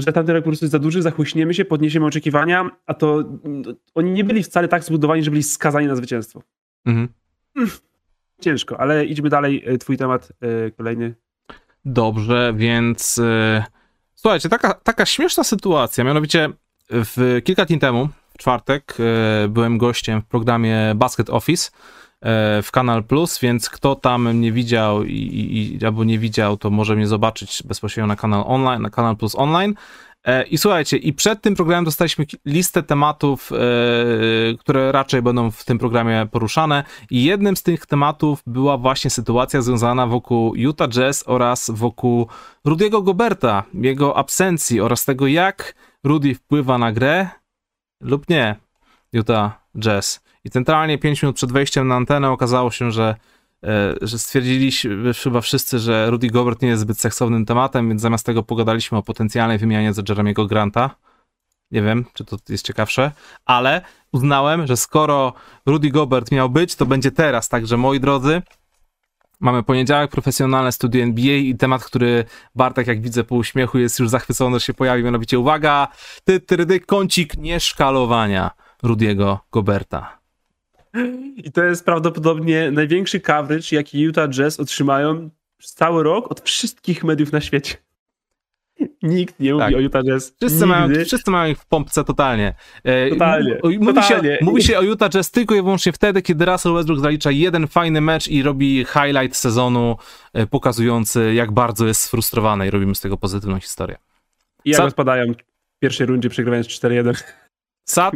że tamten rok po prostu jest za duży, zachłyśniemy się, podniesiemy oczekiwania, a to oni nie byli wcale tak zbudowani, że byli skazani na zwycięstwo. Mhm. Ciężko, ale idźmy dalej. Twój temat kolejny. Dobrze, więc słuchajcie, taka śmieszna sytuacja, mianowicie kilka dni temu, w czwartek, byłem gościem w programie Basket Office w Kanal Plus, więc kto tam nie widział albo nie widział, to może mnie zobaczyć bezpośrednio na kanał online, na Kanal Plus online. I słuchajcie, i przed tym programem dostaliśmy listę tematów, które raczej będą w tym programie poruszane i jednym z tych tematów była właśnie sytuacja związana wokół Utah Jazz oraz wokół Rudy'ego Goberta, jego absencji oraz tego, jak Rudy wpływa na grę lub nie Utah Jazz. I centralnie 5 minut przed wejściem na antenę okazało się, że stwierdziliśmy chyba wszyscy, że Rudy Gobert nie jest zbyt seksownym tematem, więc zamiast tego pogadaliśmy o potencjalnej wymianie za Jeremiego Granta. Nie wiem, czy to jest ciekawsze, ale uznałem, że skoro Rudy Gobert miał być, to będzie teraz. Także moi drodzy, mamy poniedziałek, profesjonalne studio NBA i temat, który Bartek, jak widzę po uśmiechu, jest już zachwycony, że się pojawi, mianowicie uwaga, kącik nieszkalowania Rudy'ego Goberta. I to jest prawdopodobnie największy coverage, jaki Utah Jazz otrzymają przez cały rok od wszystkich mediów na świecie. Nikt nie mówi o Utah Jazz. Wszyscy mają ich w pompce totalnie. Mówi się o Utah Jazz tylko i wyłącznie wtedy, kiedy Russell Westbrook zalicza jeden fajny mecz i robi highlight sezonu, pokazujący, jak bardzo jest sfrustrowany i robimy z tego pozytywną historię. I jak rozpadają w pierwszej rundzie, przegrywając 4-1. Sad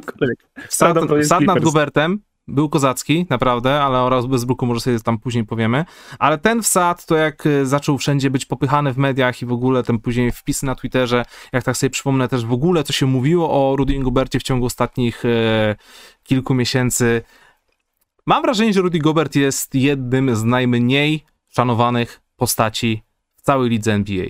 nad Gobertem był kozacki, naprawdę, ale oraz bez bruku może sobie tam później powiemy, ale ten wsad to jak zaczął wszędzie być popychany w mediach i w ogóle ten później wpisy na Twitterze, jak tak sobie przypomnę też w ogóle co się mówiło o Rudy Gobercie w ciągu ostatnich kilku miesięcy. Mam wrażenie, że Rudy Gobert jest jednym z najmniej szanowanych postaci w całej lidze NBA.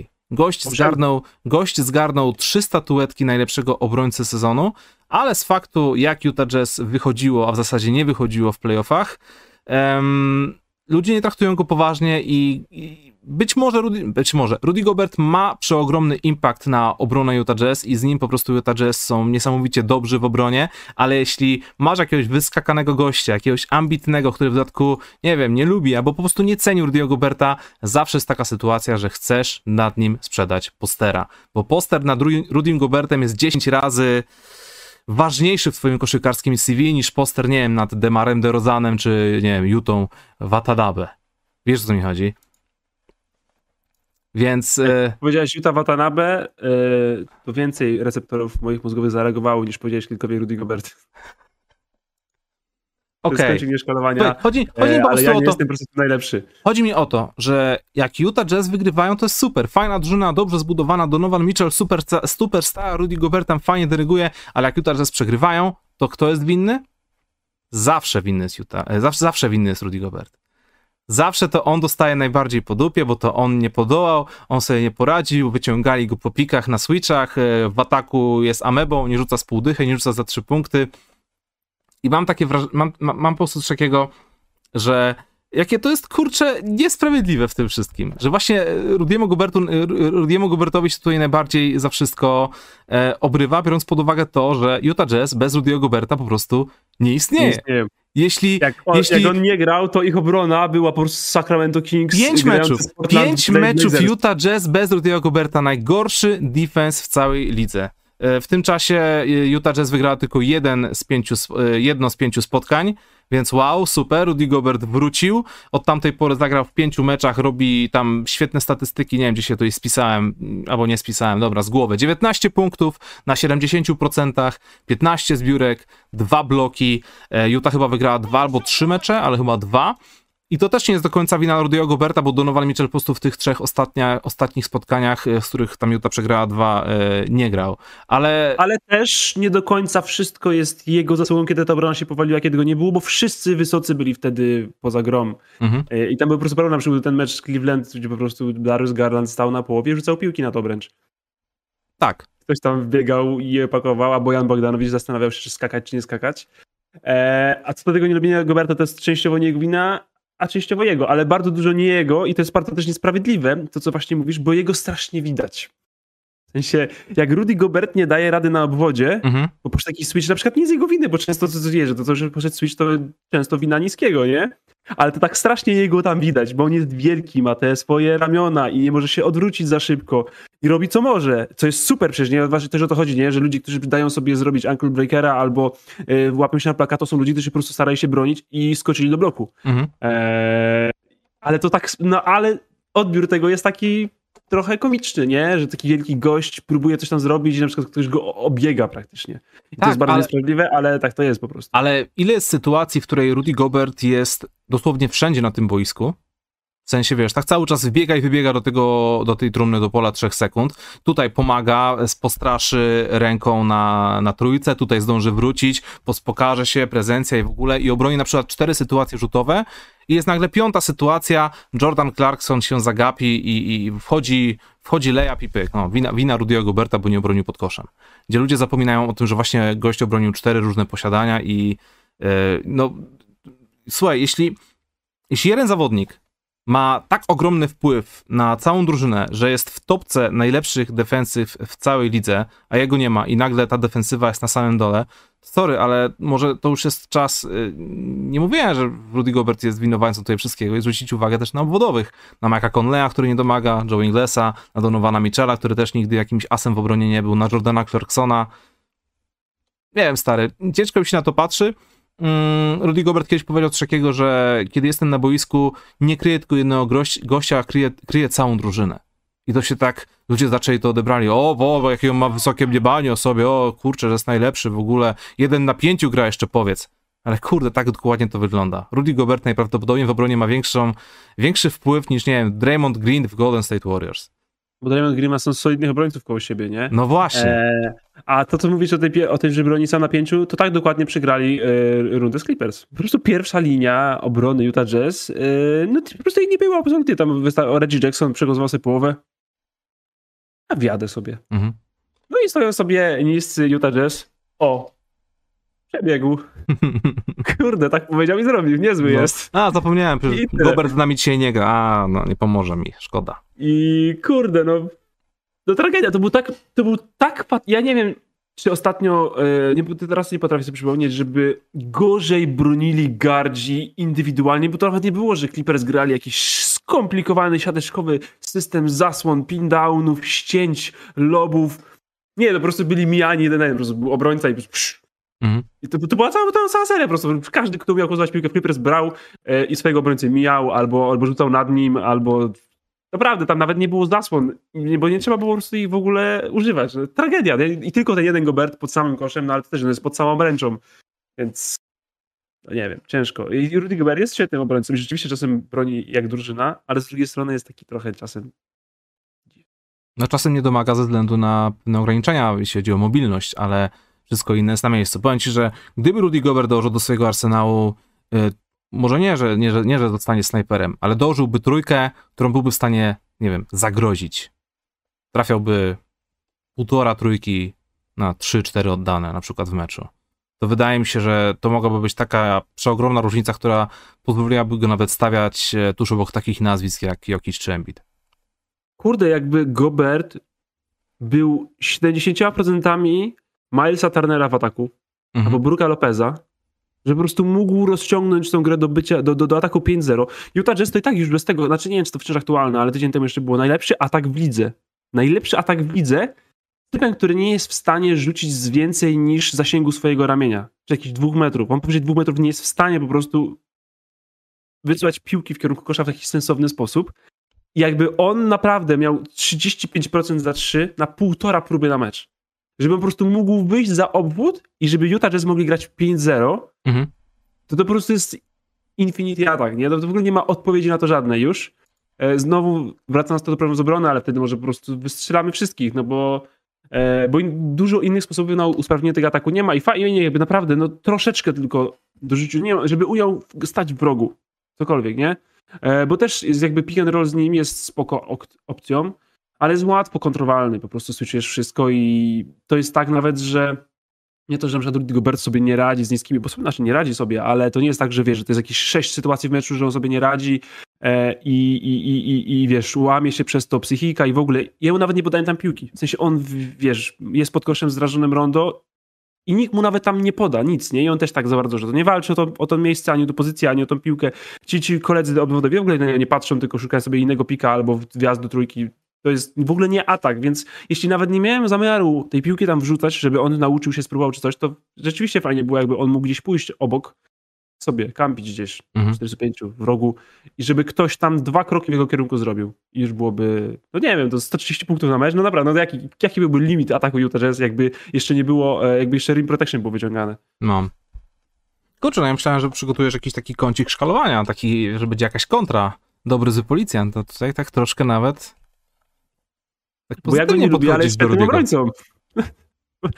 Gość zgarnął 3 statuetki najlepszego obrońcy sezonu, ale z faktu, jak Utah Jazz wychodziło, a w zasadzie nie wychodziło w playoffach, ludzie nie traktują go poważnie i być może Rudy Gobert ma przeogromny impact na obronę Utah Jazz i z nim po prostu Utah Jazz są niesamowicie dobrzy w obronie, ale jeśli masz jakiegoś wyskakanego gościa, jakiegoś ambitnego, który w dodatku, nie wiem, nie lubi albo po prostu nie ceni Rudy'ego Goberta, zawsze jest taka sytuacja, że chcesz nad nim sprzedać postera, bo poster nad Rudym Gobertem jest 10 razy ważniejszy w swoim koszykarskim CV niż poster, nie wiem, nad Demarem DeRozanem czy, nie wiem, Jutą Watanabe. Wiesz, o co mi chodzi? Więc... powiedziałeś Juta Watanabe, to więcej receptorów moich mózgowych zareagowało niż powiedziałeś kilkowie Rudy Gobert. Okej. Chodzi mi o to, że jak Utah Jazz wygrywają, to jest super. Fajna drużyna, dobrze zbudowana, Donovan Mitchell, superstar, Rudy Gobert tam fajnie dyryguje, ale jak Utah Jazz przegrywają, to kto jest winny? Zawsze winny jest Rudy Gobert. Zawsze to on dostaje najbardziej po dupie, bo to on nie podołał, on sobie nie poradził, wyciągali go po pikach na switchach, w ataku jest amebą, nie rzuca z półdychy, nie rzuca za 3 punkty. I mam takie mam po prostu coś takiego, że jakie to jest, kurczę, niesprawiedliwe w tym wszystkim, że właśnie Rudy'emu Gobertowi się tutaj najbardziej za wszystko obrywa, biorąc pod uwagę to, że Utah Jazz bez Rudy'ego Goberta po prostu nie istnieje. Jak on nie grał, to ich obrona była po prostu Sacramento Kings. 5 meczów Utah Jazz bez Rudy'ego Goberta, najgorszy defense w całej lidze. W tym czasie Utah Jazz wygrała tylko jedno z pięciu spotkań, więc wow, super, Rudy Gobert wrócił, od tamtej pory zagrał w 5 meczach, robi tam świetne statystyki, nie wiem, gdzie się to spisałem, albo nie spisałem, dobra, z głowy, 19 punktów na 70%, 15 zbiórek, 2 bloki, Utah chyba wygrała 2 albo 3 mecze, ale chyba 2. I to też nie jest do końca wina Rudy'ego Goberta, bo Donovan Mitchell po prostu w tych trzech ostatnich spotkaniach, z których tam Utah przegrała dwa, nie grał. Ale też nie do końca wszystko jest jego zasługą, kiedy ta obrona się powaliła, kiedy go nie było, bo wszyscy wysocy byli wtedy poza grom. Mhm. I tam był po prostu problem, na przykład ten mecz z Cleveland, gdzie po prostu Darius Garland stał na połowie i rzucał piłki na to obręcz. Tak. Ktoś tam biegał i je pakował, a Bojan Bogdanowicz zastanawiał się, czy skakać, czy nie skakać. A co do tego nielubienia Goberta, to jest częściowo nie jego wina, a częściowo jego, ale bardzo dużo nie jego i to jest bardzo też niesprawiedliwe, to co właśnie mówisz, bo jego strasznie widać. W sensie, jak Rudy Gobert nie daje rady na obwodzie, bo poszedł taki switch, na przykład nie z jego winy, bo często że poszedł switch, to często wina Niskiego, nie? Ale to tak strasznie jego tam widać, bo on jest wielki, ma te swoje ramiona i nie może się odwrócić za szybko i robi co może, co jest super przecież, nie? Właśnie też o to chodzi, nie? Że ludzie, którzy dają sobie zrobić ankle breakera albo łapią się na plakat, to są ludzie, którzy po prostu starają się bronić i skoczyli do bloku. Ale to tak, no ale odbiór tego jest taki trochę komiczny, nie? Że taki wielki gość próbuje coś tam zrobić i na przykład ktoś go obiega praktycznie. I tak, to jest bardzo niesprawiedliwe, ale tak to jest po prostu. Ale ile jest sytuacji, w której Rudy Gobert jest dosłownie wszędzie na tym boisku? W sensie, wiesz, tak cały czas wbiega i wybiega do tej trumny, do pola 3 sekund. Tutaj pomaga, postraszy ręką na trójce, tutaj zdąży wrócić, pospokaże się, prezencja i w ogóle i obroni na przykład 4 sytuacje rzutowe i jest nagle 5. sytuacja, Jordan Clarkson się zagapi i wchodzi layup i pyk. No, wina Rudy'ego Goberta, bo nie obronił pod koszem. Gdzie ludzie zapominają o tym, że właśnie gość obronił 4 różne posiadania i no, słuchaj, jeśli jeden zawodnik ma tak ogromny wpływ na całą drużynę, że jest w topce najlepszych defensyw w całej lidze, a jego nie ma i nagle ta defensywa jest na samym dole, sorry, ale może to już jest czas, nie mówiłem, że Rudy Gobert jest winowajcą tutaj wszystkiego i zwrócić uwagę też na obwodowych, na Mike'a Conleya, który nie domaga, Joe Inglesa, na Donovana Mitchella, który też nigdy jakimś asem w obronie nie był, na Jordana Clarksona. Nie wiem, stary, ciężko mi się na to patrzy. Rudy Gobert kiedyś powiedział Trzekiego, że kiedy jestem na boisku, nie kryję tylko jednego gościa, a kryję całą drużynę. I to się tak, ludzie zaczęli to odebrali. O, bo jakie on ma wysokie mniemanie o sobie, o kurczę, że jest najlepszy w ogóle. 1 na 5 gra jeszcze, powiedz. Ale kurde, tak dokładnie to wygląda. Rudy Gobert najprawdopodobniej w obronie ma większy wpływ niż, nie wiem, Draymond Green w Golden State Warriors. Bo Draymond Green ma solidnych obrońców koło siebie, nie? No właśnie. A to, co mówisz o tej że broni sam na 5, to tak dokładnie przegrali rundę z Clippers. Po prostu pierwsza linia obrony Utah Jazz, no po prostu jej nie było absolutnie. Tam Reggie Jackson przegłosował sobie połowę, a wiadę sobie. No i stoją sobie niscy Utah Jazz. O, przebiegł. Kurde, tak powiedział i zrobił, niezły no. Jest. A, zapomniałem, Gobert z nami dzisiaj nie gra. A, no nie pomoże mi, szkoda. I kurde, no tragedia, to był tak, ja nie wiem, czy ostatnio, teraz nie potrafię sobie przypomnieć, żeby gorzej bronili gardzi indywidualnie, bo to nawet nie było, że Clippers grali jakiś skomplikowany siateczkowy system zasłon, pin-downów, ścięć, lobów. Nie, to po prostu byli mijani jeden na jeden, po prostu był obrońca i I to była cała seria po prostu. Każdy, kto umiał kozować piłkę w Clippers, brał i swojego obrońcy mijał, albo rzucał nad nim, albo... Naprawdę, tam nawet nie było zasłon, bo nie trzeba było po prostu ich w ogóle używać. Tragedia. I tylko ten jeden Gobert pod samym koszem, no ale to też jest pod samą ręczą. Więc no nie wiem, ciężko. I Rudy Gobert jest świetnym obrońcą i rzeczywiście czasem broni jak drużyna, ale z drugiej strony jest taki trochę czasem... No czasem nie domaga ze względu na pewne ograniczenia, jeśli chodzi o mobilność, ale wszystko inne jest na miejscu. Powiem ci, że gdyby Rudy Gobert dołożył do swojego arsenału może nie, że zostanie snajperem, ale dołożyłby trójkę, którą byłby w stanie, nie wiem, zagrozić. Trafiałby 1,5 trójki na 3-4 oddane, na przykład w meczu. To wydaje mi się, że to mogłaby być taka przeogromna różnica, która pozwoliłaby go nawet stawiać tuż obok takich nazwisk jak Jokic czy Embiid. Kurde, jakby Gobert był 70% Milesa Turnera w ataku, albo Brooka Lopeza, że po prostu mógł rozciągnąć tą grę do ataku 5-0. Utah Jazz to i tak już bez tego, znaczy nie wiem, czy to wciąż aktualne, ale tydzień temu jeszcze było najlepszy atak w lidze. Najlepszy atak w lidze, typem, który nie jest w stanie rzucić z więcej niż zasięgu swojego ramienia, czy jakichś 2 metrów. On powyżej 2 metrów nie jest w stanie po prostu wysyłać piłki w kierunku kosza w jakiś sensowny sposób. I jakby on naprawdę miał 35% za 3 na 1,5 próby na mecz. Żeby on po prostu mógł wyjść za obwód i żeby Utah Jazz mogli grać 5-0, to po prostu jest Infinity Attack, nie? To w ogóle nie ma odpowiedzi na to żadnej już. Znowu wracając do problemu z obrony, ale wtedy może po prostu wystrzelamy wszystkich, no bo dużo innych sposobów na usprawnienie tego ataku nie ma i fajnie jakby naprawdę, no troszeczkę tylko do życiu nie ma, żeby ujął stać w rogu, cokolwiek, nie? Bo też jest jakby pick and roll z nim jest spoko opcją, ale jest łatwo kontrowalny, po prostu switchujesz wszystko i to jest tak nawet, że nie to, że na przykład Rudy Gobert sobie nie radzi z niskimi, bo sobie znaczy nie radzi sobie, ale to nie jest tak, że wiesz, że to jest jakieś 6 sytuacji w meczu, że on sobie nie radzi i wiesz, łamie się przez to psychika i w ogóle, ja mu nawet nie podaję tam piłki, w sensie on, wiesz, jest pod koszem zrażonym rondo i nikt mu nawet tam nie poda, nic, nie? I on też tak za bardzo, że to nie walczy o to miejsce, ani o tę pozycję, ani o tą piłkę. Ci koledzy obwodowi w ogóle nie patrzą, tylko szukają sobie innego pika albo wjazd do trójki. To jest w ogóle nie atak, więc jeśli nawet nie miałem zamiaru tej piłki tam wrzucać, żeby on nauczył się, spróbował czy coś, to rzeczywiście fajnie było, jakby on mógł gdzieś pójść obok sobie, kampić gdzieś w 45 w rogu i żeby ktoś tam 2 kroki w jego kierunku zrobił i już byłoby, no nie wiem, to 130 punktów na mecz, no dobra, no jaki byłby limit ataku Utah Jazz, jakby jeszcze nie było, jakby jeszcze rim protection było wyciągane. No. Kurczę, no ja myślałem, że przygotujesz jakiś taki kącik szkalowania, taki, że będzie jakaś kontra, dobry z policjant, to tutaj tak troszkę nawet... Tak, bo ja go nie lubię, ale jest pewnym obrońcą.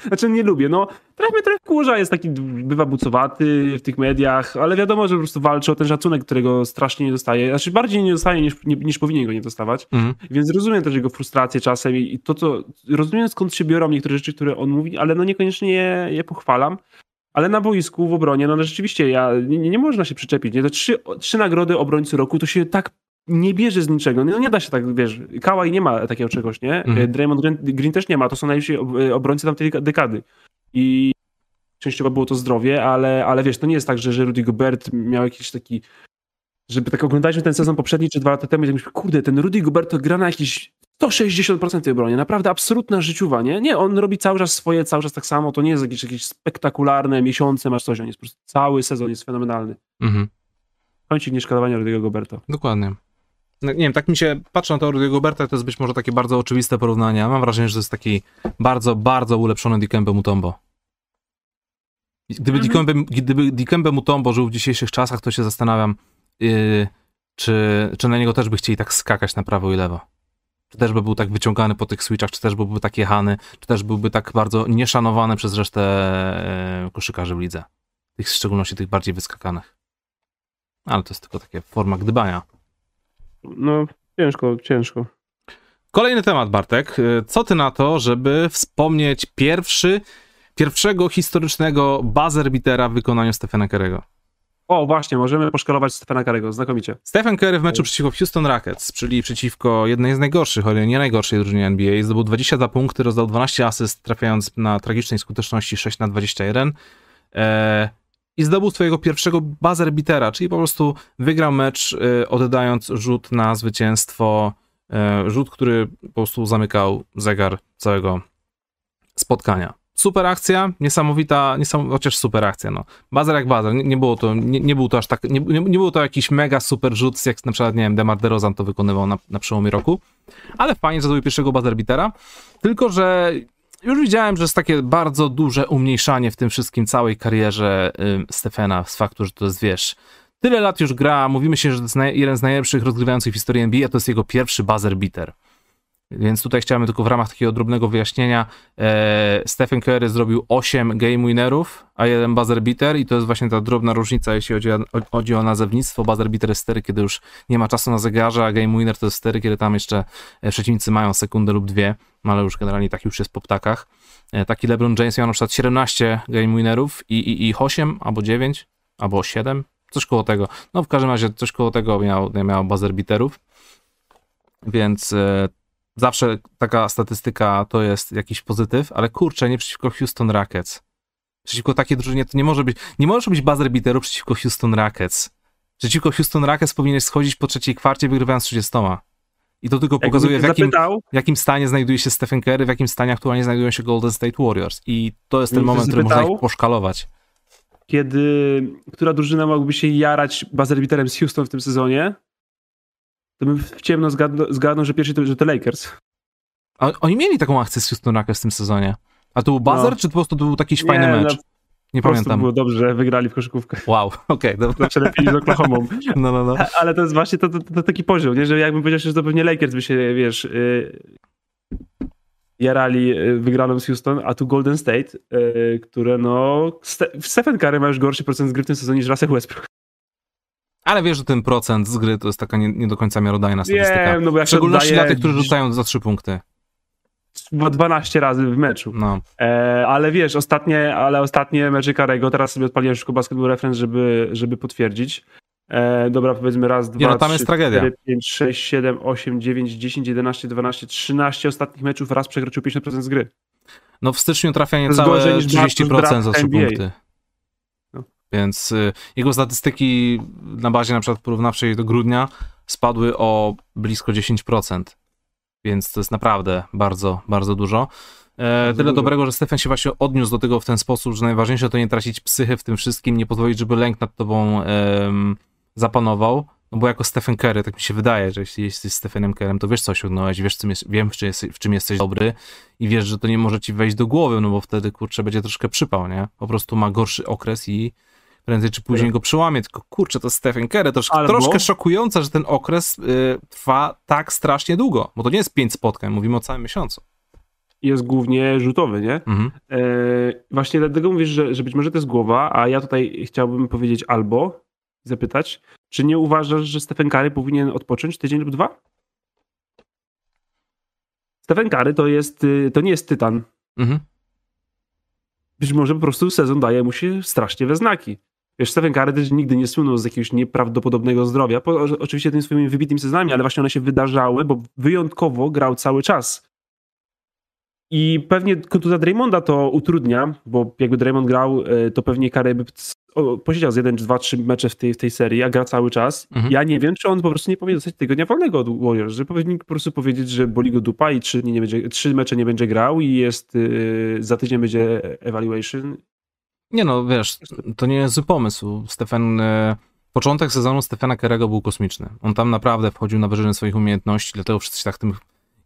Znaczy nie lubię, no trochę kurza, jest taki, bywa bucowaty w tych mediach, ale wiadomo, że po prostu walczy o ten szacunek, którego strasznie nie dostaje, znaczy bardziej nie dostaje niż powinien go nie dostawać, więc rozumiem też jego frustrację czasem i to co, rozumiem skąd się biorą niektóre rzeczy, które on mówi, ale no niekoniecznie je pochwalam, ale na boisku, w obronie, no rzeczywiście nie można się przyczepić, nie? To trzy nagrody obrońcy roku to się tak nie bierze z niczego, no nie da się tak, wiesz, Kawhi nie ma takiego czegoś, nie? Draymond Green też nie ma, to są najlepsi obrońcy tamtej dekady i częściowo było to zdrowie, ale wiesz, to nie jest tak, że Rudy Gobert miał jakiś taki, żeby tak oglądaliśmy ten sezon poprzedni czy 2 lata temu i tak myślałem, kurde, ten Rudy Gobert to gra na jakieś 160% tej obronie, naprawdę absolutna życiuwa, nie? Nie, on robi cały czas swoje, cały czas tak samo, to nie jest jakieś spektakularne miesiące, masz coś, on jest po prostu cały sezon jest fenomenalny. Kończyk nieszkalowania Rudy'ego Goberta. Dokładnie. Nie wiem, tak mi się patrzy na to Rudy Goberta, to jest być może takie bardzo oczywiste porównanie. Mam wrażenie, że to jest taki bardzo, bardzo ulepszony Dikembe Mutombo. Gdyby Dikembe Mutombo żył w dzisiejszych czasach, to się zastanawiam, czy na niego też by chcieli tak skakać na prawo i lewo. Czy też by był tak wyciągany po tych switchach, czy też byłby tak jechany, czy też byłby tak bardzo nieszanowany przez resztę koszykarzy w lidze. Tych, w szczególności tych bardziej wyskakanych. Ale to jest tylko taka forma gdybania. No, ciężko. Kolejny temat, Bartek. Co ty na to, żeby wspomnieć pierwszego historycznego buzzer beatera w wykonaniu Stephena Curry'ego? O, właśnie, możemy poszkalować Stephena Curry'ego, znakomicie. Stephen Curry w meczu przeciwko Houston Rockets, czyli przeciwko jednej z najgorszych, ale nie najgorszej drużynie NBA, zdobył 22 punkty, rozdał 12 asyst, trafiając na tragicznej skuteczności 6/21. I zdobył swojego pierwszego buzzer beatera, czyli po prostu wygrał mecz, oddając rzut na zwycięstwo, rzut, który po prostu zamykał zegar całego spotkania. Super akcja, niesamowita, chociaż super akcja, no. Buzzer jak buzzer, nie było to jakiś mega super rzut, jak na przykład, nie wiem, DeMar DeRozan to wykonywał na przełomie roku, ale fajnie, że zdobył pierwszego buzzer beatera, tylko że już widziałem, że jest takie bardzo duże umniejszanie w tym wszystkim całej karierze Stephena z faktu, że to jest, wiesz, tyle lat już gra, mówimy się, że to jest jeden z najlepszych rozgrywających w historii NBA, a to jest jego pierwszy buzzer beater. Więc tutaj chciałem tylko w ramach takiego drobnego wyjaśnienia, Stephen Curry zrobił 8 game winnerów, a 1 buzzer beater i to jest właśnie ta drobna różnica, jeśli chodzi o nazewnictwo. Buzzer beater jest 4, kiedy już nie ma czasu na zegarze, a game winner to jest 4, kiedy tam jeszcze przeciwnicy mają sekundę lub 2, no ale już generalnie tak już jest po ptakach. Taki LeBron James miał na przykład 17 game winnerów i 8, albo 9, albo 7, coś koło tego. No w każdym razie coś koło tego miał buzzer beaterów, więc... Zawsze taka statystyka to jest jakiś pozytyw, ale kurczę, nie przeciwko Houston Rockets. Przeciwko takiej drużynie to nie może być. Nie możesz być buzzer beateru przeciwko Houston Rockets. Przeciwko Houston Rockets powinieneś schodzić po trzeciej kwarcie, wygrywając 30. I to tylko pokazuje, w jakim stanie znajduje się Stephen Curry, w jakim stanie aktualnie znajdują się Golden State Warriors. I to jest ten moment, który można ich poszkalować. Kiedy która drużyna mogłaby się jarać buzzer beaterem z Houston w tym sezonie? To bym w ciemno zgadnął, że pierwszy to Lakers. A oni mieli taką akcję z Houston Rockets w tym sezonie. A to był buzzer, czy po prostu to był taki fajny mecz? Nie pamiętam. Było dobrze, że wygrali w koszykówkę. Wow, okej. Znaczy lepiej niż z Oklahomą. No. Ale to jest właśnie to taki poziom, nie? Że jakbym powiedział, że to pewnie Lakers by się, wiesz, jarali wygraną z Houston, a tu Golden State, które no... Stephen Curry ma już gorszy procent z gry w tym sezonie niż Russell Westbrook. Ale wiesz, że ten procent z gry to jest taka nie do końca miarodajna statystyka. No bo ja w szczególności oddaję... dla tych, którzy rzucają za 3 punkty. Bo 12 razy w meczu. No. Ale wiesz, ostatnie mecze Curry'ego, teraz sobie odpaliłem szybko Basketball Reference, żeby potwierdzić. Dobra, powiedzmy raz, dwa, tam trzy, jest tragedia. 4, 5, 6, 7, 8, 9, 10, 11, 12, 13 ostatnich meczów raz przekroczył 50% z gry. No w styczniu trafia niecałe 30% za 3 punkty. No. Więc jego statystyki na bazie na przykład porównawczej do grudnia spadły o blisko 10%. Więc to jest naprawdę bardzo, bardzo dużo. Tyle dobrego, że Stefan się właśnie odniósł do tego w ten sposób, że najważniejsze to nie tracić psychy w tym wszystkim, nie pozwolić, żeby lęk nad tobą zapanował. No bo jako Stephen Curry, tak mi się wydaje, że jeśli jesteś Stephenem Currym, to wiesz co osiągnąłeś, wiesz w czym jesteś dobry i wiesz, że to nie może ci wejść do głowy, no bo wtedy kurczę będzie troszkę przypał, nie? Po prostu ma gorszy okres i prędzej czy później go przełamie, tylko kurczę to Stephen Curry, troszkę szokujące, że ten okres trwa tak strasznie długo, bo to nie jest 5 spotkań, mówimy o całym miesiącu. Jest głównie rzutowy, nie? Mhm. Właśnie dlatego mówisz, że być może to jest głowa, a ja tutaj chciałbym powiedzieć albo zapytać, czy nie uważasz, że Stephen Curry powinien odpocząć tydzień lub dwa? Stephen Curry to nie jest tytan. Mhm. Być może po prostu sezon daje mu się strasznie we znaki. Wiesz, Stephen Curry też nigdy nie słynął z jakiegoś nieprawdopodobnego zdrowia. Oczywiście tymi swoimi wybitnymi sezonami, ale właśnie one się wydarzały, bo wyjątkowo grał cały czas. I pewnie kontuzja Draymonda to utrudnia, bo jakby Draymond grał, to pewnie Curry by posiedział z 1, 2, 3 mecze w tej serii, a gra cały czas. Mhm. Ja nie wiem, czy on po prostu nie powinien dostać tygodnia wolnego od Warriors, że powinien po prostu powiedzieć, że boli go dupa i 3 mecze nie będzie grał i jest za tydzień będzie evaluation. Nie no, wiesz, to nie jest zły pomysł. Początek sezonu Stephena Curry'ego był kosmiczny. On tam naprawdę wchodził na wyżyny swoich umiejętności, dlatego wszyscy się tak tym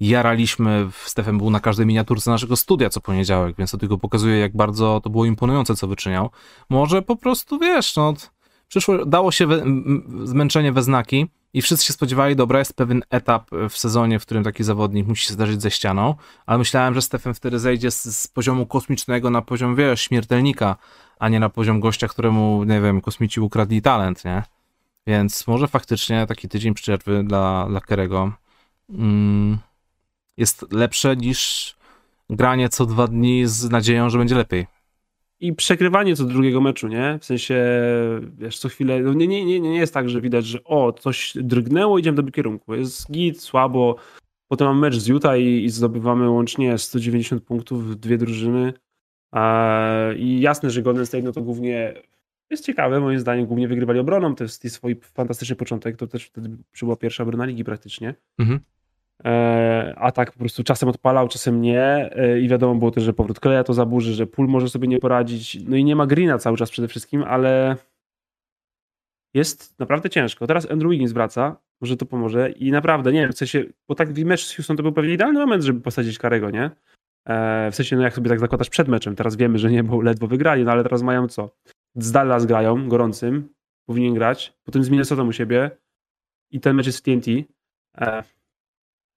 jaraliśmy, Stefan był na każdej miniaturce naszego studia co poniedziałek, więc to tylko pokazuje, jak bardzo to było imponujące, co wyczyniał. Może po prostu, wiesz, no, dało się zmęczenie we znaki i wszyscy się spodziewali, dobra, jest pewien etap w sezonie, w którym taki zawodnik musi się zderzyć ze ścianą, ale myślałem, że Stefan wtedy zejdzie z poziomu kosmicznego na poziom, wiesz, śmiertelnika, a nie na poziom gościa, któremu, nie wiem, kosmici ukradli talent, nie? Więc może faktycznie taki tydzień przerwy dla Curry'ego jest lepsze niż granie co 2 dni z nadzieją, że będzie lepiej. I przegrywanie co drugiego meczu, nie? W sensie, wiesz, co chwilę, no nie jest tak, że widać, że coś drgnęło, idziemy do dobrym kierunku. Jest git, słabo. Potem mamy mecz z Utah i zdobywamy łącznie 190 punktów, 2 drużyny. I jasne, że Golden State, no to głównie, jest ciekawe, moim zdaniem, głównie wygrywali obroną. To jest swój fantastyczny początek, to też wtedy przybyła pierwsza obrona ligi praktycznie. Mhm. A tak po prostu czasem odpalał, czasem nie i wiadomo było też, że powrót Kleja to zaburzy, że Pool może sobie nie poradzić, no i nie ma Greena cały czas przede wszystkim, ale jest naprawdę ciężko. Teraz Andrew Wiggins wraca, może to pomoże i naprawdę, nie wiem, w sensie, bo tak mecz z Houston to był pewnie idealny moment, żeby posadzić Curry'ego, nie? W sensie, no jak sobie tak zakładasz przed meczem, teraz wiemy, że nie, bo ledwo wygrali, no ale teraz mają co? Z Dallas grają, gorącym, powinien grać, potem z Minnesota u siebie i ten mecz jest w TNT.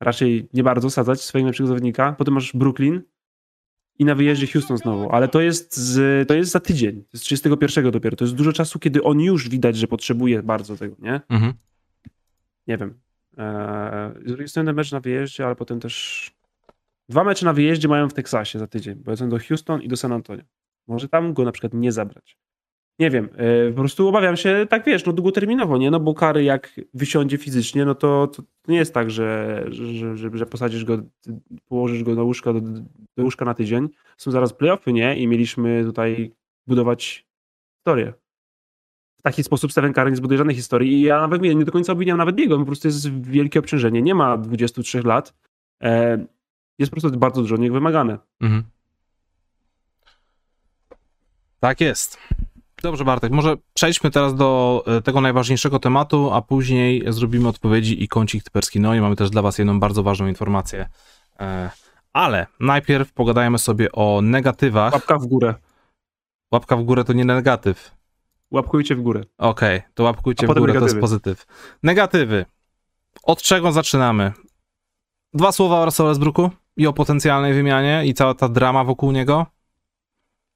Raczej nie bardzo sadzać swojego najlepszego zawodnika. Potem masz Brooklyn i na wyjeździe Houston znowu. Ale to jest za tydzień. To jest 31 dopiero. To jest dużo czasu, kiedy on już widać, że potrzebuje bardzo tego, nie? Mhm. Nie wiem. Jest ten mecz na wyjeździe, ale potem też 2 mecze na wyjeździe mają w Teksasie za tydzień. Bo jestem do Houston i do San Antonio. Może tam go na przykład nie zabrać. Nie wiem. Po prostu obawiam się, tak wiesz, no długoterminowo, nie? No bo Curry jak wysiądzie fizycznie, no to nie jest tak, że posadzisz go, położysz go do łóżka na tydzień. Są zaraz play-offy, nie? I mieliśmy tutaj budować historię. W taki sposób Stephen Curry nie zbuduje żadnej historii. I ja nawet nie do końca obwiniam nawet jego. Po prostu jest wielkie obciążenie. Nie ma 23 lat. Jest po prostu bardzo dużo od niego wymagane. Mhm. Tak jest. Dobrze, Bartek, może przejdźmy teraz do tego najważniejszego tematu, a później zrobimy odpowiedzi i kącik typerski. No i mamy też dla was jedną bardzo ważną informację. Ale najpierw pogadajmy sobie o negatywach. Łapka w górę. Łapka w górę to nie negatyw. Łapkujcie w górę. Okej, to łapkujcie w górę, negatywy. To jest pozytyw. Negatywy. Od czego zaczynamy? Dwa słowa o Russellu Westbrooku i o potencjalnej wymianie i cała ta drama wokół niego.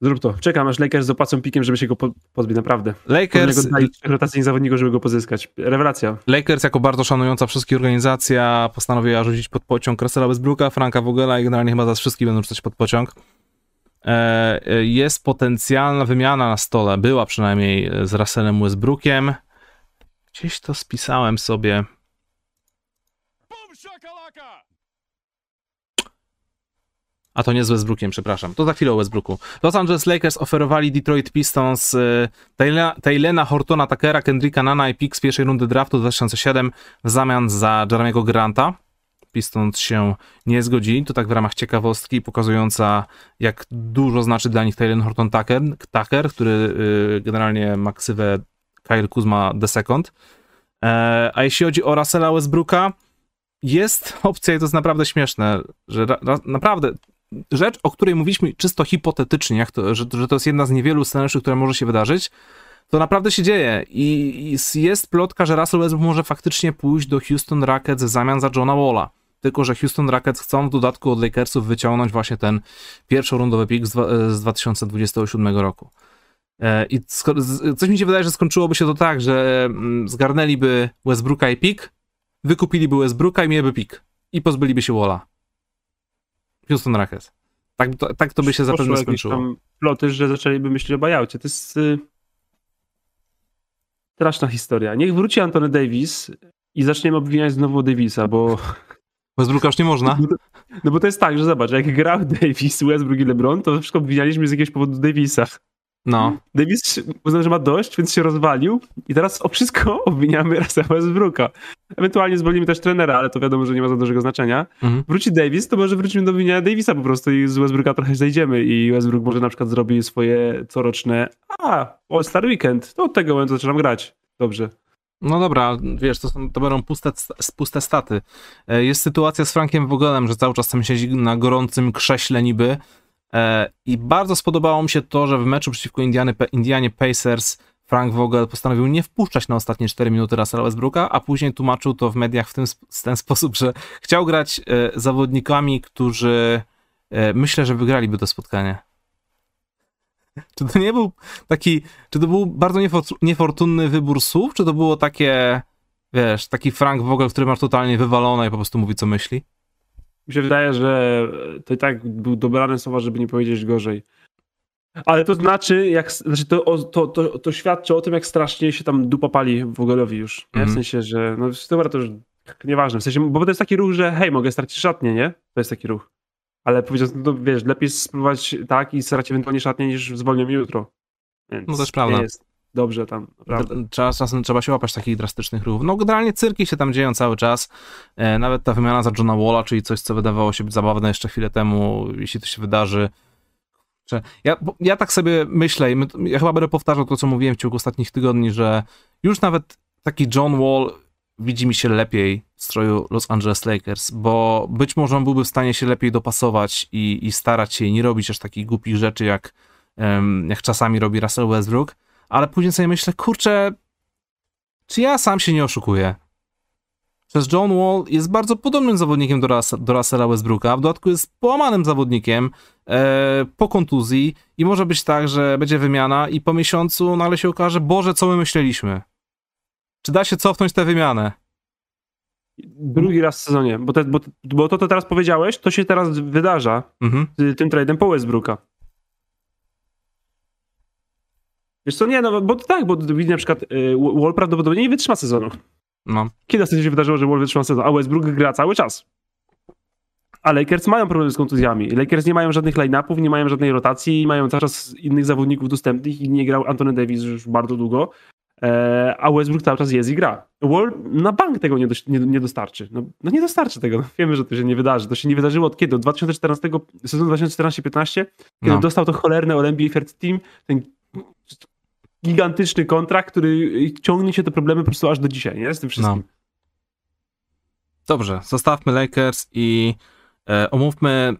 Zrób to. Czekam, aż Lakers zapłacą pikiem, żeby się go pozbyć, naprawdę. Lakers... rotacyjnych zawodników, żeby go pozyskać. Rewelacja. Lakers, jako bardzo szanująca wszystkich organizacja, postanowiła rzucić pod pociąg Russella Westbrooka, Franka Vogela i generalnie chyba za wszystkich będą rzucać pod pociąg. Jest potencjalna wymiana na stole, była przynajmniej z Russellem Westbrookiem. Gdzieś to spisałem sobie. A to nie z Westbrookiem, przepraszam. To za chwilę o Westbrooku. Los Angeles Lakers oferowali Detroit Pistons Taylena Hortona Tuckera, Kendricka Nana i pik z pierwszej rundy draftu 2007 w zamian za Jeremy'ego Granta. Pistons się nie zgodzili. To tak w ramach ciekawostki pokazująca, jak dużo znaczy dla nich Taylen Horton Tucker, który generalnie ma ksywę Kyle Kuzma the Second. A jeśli chodzi o Russella Westbrooka, jest opcja i to jest naprawdę śmieszne, że naprawdę rzecz, o której mówiliśmy czysto hipotetycznie, jak to, że to jest jedna z niewielu scenariuszy, która może się wydarzyć, to naprawdę się dzieje i jest plotka, że Russell Westbrook może faktycznie pójść do Houston Rockets w zamian za Johna Walla, tylko że Houston Rockets chcą w dodatku od Lakersów wyciągnąć właśnie ten pierwszorundowy pik z 2027 roku. I coś mi się wydaje, że skończyłoby się to tak, że zgarnęliby Westbrooka i pik, wykupiliby Westbrooka i mieliby pik i pozbyliby się Walla. Houston Rockets. Tak to by się zapewne skończyło. Tam ploty, że zaczęliby myśleć o buyoutie. To jest... straszna historia. Niech wróci Anthony Davis i zaczniemy obwiniać znowu Davisa, bo... Westbrooka już nie można. No bo to jest tak, że zobacz, jak grał Davis, Westbrook i LeBron, to wszystko obwinialiśmy z jakiegoś powodu Davisa. No. Davis uznał, że ma dość, więc się rozwalił i teraz o wszystko obwiniamy Russella Westbrooka. Ewentualnie zwolnimy też trenera, ale to wiadomo, że nie ma za dużego znaczenia. Wróci Davis, to może wrócimy do obwiniania Davisa po prostu i z Westbrooka trochę zejdziemy i Westbrook może na przykład zrobi swoje coroczne All-Star Weekend, to od tego momentu zaczynam grać. Dobrze. No dobra, wiesz, to będą puste staty. Jest sytuacja z Frankiem Vogelem, że cały czas tam siedzi na gorącym krześle niby. I bardzo spodobało mi się to, że w meczu przeciwko Indianie Pacers Frank Vogel postanowił nie wpuszczać na ostatnie 4 minuty Russella Westbrooka, a później tłumaczył to w mediach w ten sposób, że chciał grać zawodnikami, którzy myślę, że wygraliby to spotkanie. Czy to nie był taki, czy to był bardzo niefortunny wybór słów, czy to było takie, wiesz, taki Frank Vogel, który masz totalnie wywalone i po prostu mówi, co myśli? Mi się wydaje, że to i tak był dobrane słowa, żeby nie powiedzieć gorzej. Ale to znaczy, to świadczy o tym, jak strasznie się tam dupa pali Vogelowi już. Nie? W sensie, że no dobra, to już nieważne. W sensie, bo to jest taki ruch, że hej, mogę stracić szatnię, nie? To jest taki ruch. Ale powiedzieć, no to wiesz, lepiej spróbować tak i stracić ewentualnie szatnię, niż zwolnią mi jutro. Więc no też prawda. Jest dobrze tam, naprawdę. Czasem trzeba się łapać takich drastycznych ruchów. No generalnie cyrki się tam dzieją cały czas. Nawet ta wymiana za Johna Walla, czyli coś, co wydawało się być zabawne jeszcze chwilę temu, jeśli to się wydarzy. Ja tak sobie myślę i ja chyba będę powtarzał to, co mówiłem w ciągu ostatnich tygodni, że już nawet taki John Wall widzi mi się lepiej w stroju Los Angeles Lakers, bo być może on byłby w stanie się lepiej dopasować i starać się i nie robić aż takich głupich rzeczy, jak czasami robi Russell Westbrook. Ale później sobie myślę, kurczę, czy ja sam się nie oszukuję? Przecież John Wall jest bardzo podobnym zawodnikiem do Russella Westbrooka, w dodatku jest połamanym zawodnikiem po kontuzji i może być tak, że będzie wymiana i po miesiącu nagle się okaże, Boże, co my myśleliśmy? Czy da się cofnąć tę wymianę? Drugi raz w sezonie, bo to, co teraz powiedziałeś, to się teraz wydarza tym tradem po Westbrooka. Wiesz co, nie, no bo tak, bo na przykład Wall prawdopodobnie nie wytrzyma sezonu. No. Kiedy ostatnio się wydarzyło, że Wall wytrzyma sezon, a Westbrook gra cały czas. A Lakers mają problem z kontuzjami. Lakers nie mają żadnych line-upów, nie mają żadnej rotacji, mają cały czas innych zawodników dostępnych i nie grał Anthony Davis już bardzo długo, a Westbrook cały czas jest i gra. Wall na bank tego nie dostarczy. No nie dostarczy tego, no, wiemy, że to się nie wydarzy. To się nie wydarzyło od kiedy? Od 2014, sezonu 2014-15, kiedy dostał to cholerne od NBA First Team, ten gigantyczny kontrakt, który ciągnie się te problemy po prostu aż do dzisiaj, nie? Z tym wszystkim. No. Dobrze, zostawmy Lakers i omówmy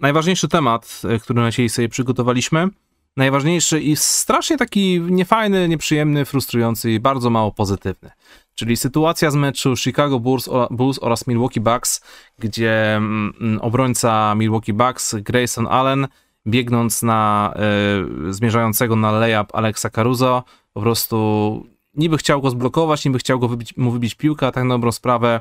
najważniejszy temat, który na dzisiaj sobie przygotowaliśmy. najważniejszy i strasznie taki niefajny, nieprzyjemny, frustrujący i bardzo mało pozytywny. Czyli sytuacja z meczu Chicago Bulls oraz Milwaukee Bucks, gdzie obrońca Milwaukee Bucks, Grayson Allen, biegnąc na zmierzającego na layup Alexa Caruso, po prostu niby chciał go zblokować, niby chciał go wybić piłkę, a tak na dobrą sprawę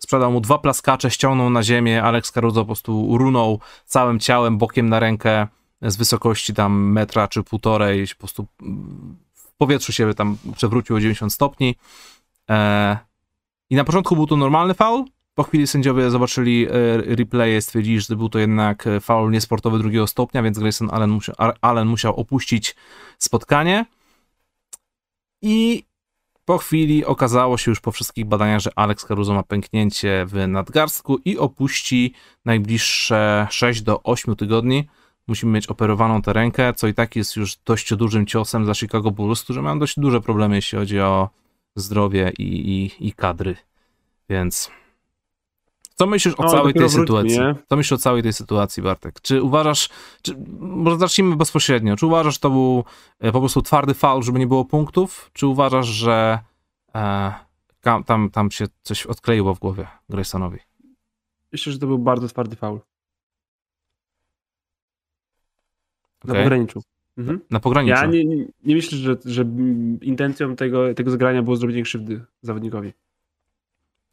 sprzedał mu dwa plaskacze, ściągnął na ziemię, Alex Caruso po prostu runął całym ciałem, bokiem na rękę z wysokości tam metra czy półtorej, po prostu w powietrzu się tam przewrócił o 90 stopni. I na początku był to normalny faul, po chwili sędziowie zobaczyli replaye, stwierdzili, że był to jednak faul niesportowy drugiego stopnia, więc Grayson Allen musiał opuścić spotkanie. I po chwili okazało się już po wszystkich badaniach, że Alex Caruso ma pęknięcie w nadgarstku i opuści najbliższe 6 do 8 tygodni. Musimy mieć operowaną tę rękę, co i tak jest już dość dużym ciosem dla Chicago Bulls, którzy mają dość duże problemy, jeśli chodzi o zdrowie i kadry. Więc co myślisz o całej tej sytuacji? Co myślisz o całej tej sytuacji, Bartek? Czy uważasz, może zacznijmy bezpośrednio, czy uważasz, że to był po prostu twardy faul, żeby nie było punktów? Czy uważasz, że tam się coś odkleiło w głowie Graysonowi? Myślę, że to był bardzo twardy faul. Okay. Na pograniczu. Mhm. Na pograniczu. Ja nie myślę, że intencją tego zagrania było zrobienie krzywdy zawodnikowi.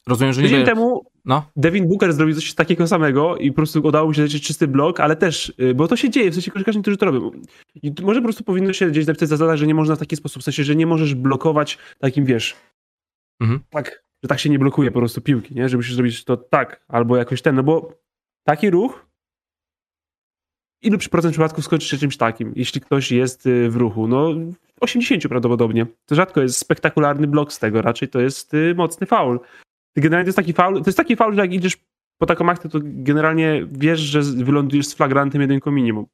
Rozumiem, że tydzień temu Devin Booker zrobił coś takiego samego i po prostu udało mu się lecieć czysty blok, ale też, bo to się dzieje, w sensie koszykarze niektórzy to robią. I może po prostu powinno się gdzieś napisać zasada, że nie można w taki sposób, w sensie, że nie możesz blokować takim, wiesz, tak, że tak się nie blokuje po prostu piłki, nie? Że musisz zrobić to tak, albo jakoś ten, no bo taki ruch ilu procent przypadków skończy się czymś takim, jeśli ktoś jest w ruchu? No 80 prawdopodobnie. To rzadko jest spektakularny blok z tego, raczej to jest mocny faul. Generalnie to jest taki faul, że jak idziesz po taką akcję, to generalnie wiesz, że wylądujesz z flagrantem jedynką minimum.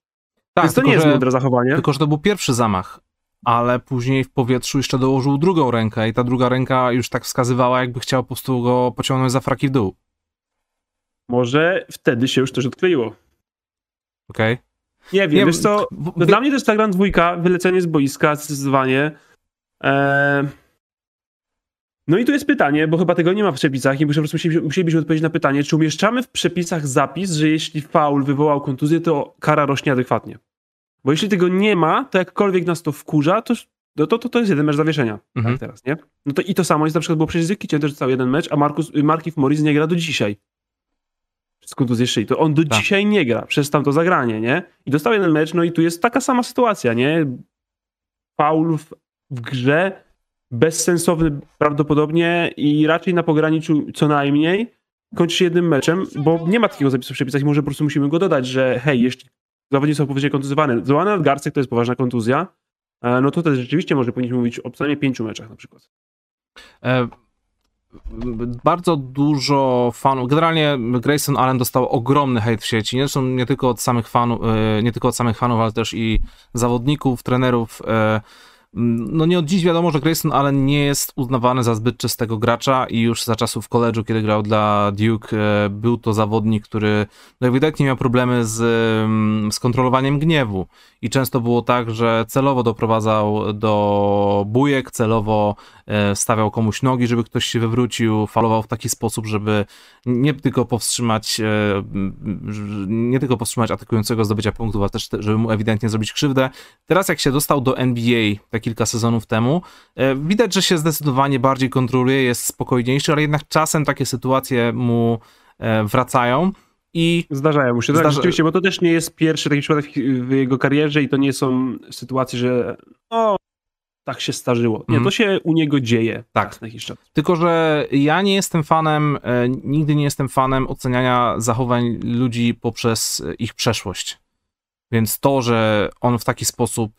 Tak, więc to nie jest mądre zachowanie. Tylko, że to był pierwszy zamach, ale później w powietrzu jeszcze dołożył drugą rękę i ta druga ręka już tak wskazywała, jakby chciał po prostu go pociągnąć za fraki w dół. Może wtedy się już też odkleiło. Okej. Okay. Nie wiem, wiesz co, dla mnie to jest flagrant dwójka, wylecenie z boiska, zdecydowanie. No i tu jest pytanie, bo chyba tego nie ma w przepisach i po prostu musielibyśmy odpowiedzieć na pytanie, czy umieszczamy w przepisach zapis, że jeśli faul wywołał kontuzję, to kara rośnie adekwatnie. Bo jeśli tego nie ma, to jakkolwiek nas to wkurza, to jest jeden mecz zawieszenia. Tak teraz, nie? No to i to samo jest na przykład, bo przecież z Jokiciem też cały jeden mecz, a Markiew Morris nie gra do dzisiaj. Z kontuzji szyi. To on do dzisiaj nie gra. Przez tamto zagranie, nie? I dostał jeden mecz, no i tu jest taka sama sytuacja, nie? Faul w grze, bezsensowny prawdopodobnie i raczej na pograniczu co najmniej kończy się jednym meczem, bo nie ma takiego zapisu w przepisach, może po prostu musimy go dodać, że hej, jeśli zawodnicy są poważnie kontuzjowani, złamany nadgarstek to jest poważna kontuzja, no to też rzeczywiście może powinniśmy mówić o co najmniej 5 meczach na przykład. Bardzo dużo fanów, generalnie Grayson Allen dostał ogromny hejt w sieci, zresztą nie tylko od samych fanów, ale też i zawodników, trenerów. No nie od dziś wiadomo, że Grayson Allen nie jest uznawany za zbyt czystego gracza i już za czasów college'u, kiedy grał dla Duke, był to zawodnik, który ewidentnie miał problemy z kontrolowaniem gniewu i często było tak, że celowo doprowadzał do bujek, celowo stawiał komuś nogi, żeby ktoś się wywrócił, faulował w taki sposób, żeby nie tylko powstrzymać atakującego zdobycia punktów, ale też żeby mu ewidentnie zrobić krzywdę. Teraz jak się dostał do NBA kilka sezonów temu, widać, że się zdecydowanie bardziej kontroluje, jest spokojniejszy, ale jednak czasem takie sytuacje mu wracają i... Zdarzają mu się, tak, rzeczywiście, bo to też nie jest pierwszy taki przypadek w jego karierze i to nie są sytuacje, że tak się starzyło. Nie, to się u niego dzieje. Tak. Tylko, że ja nie jestem fanem, nigdy nie jestem fanem oceniania zachowań ludzi poprzez ich przeszłość. Więc to, że on w taki sposób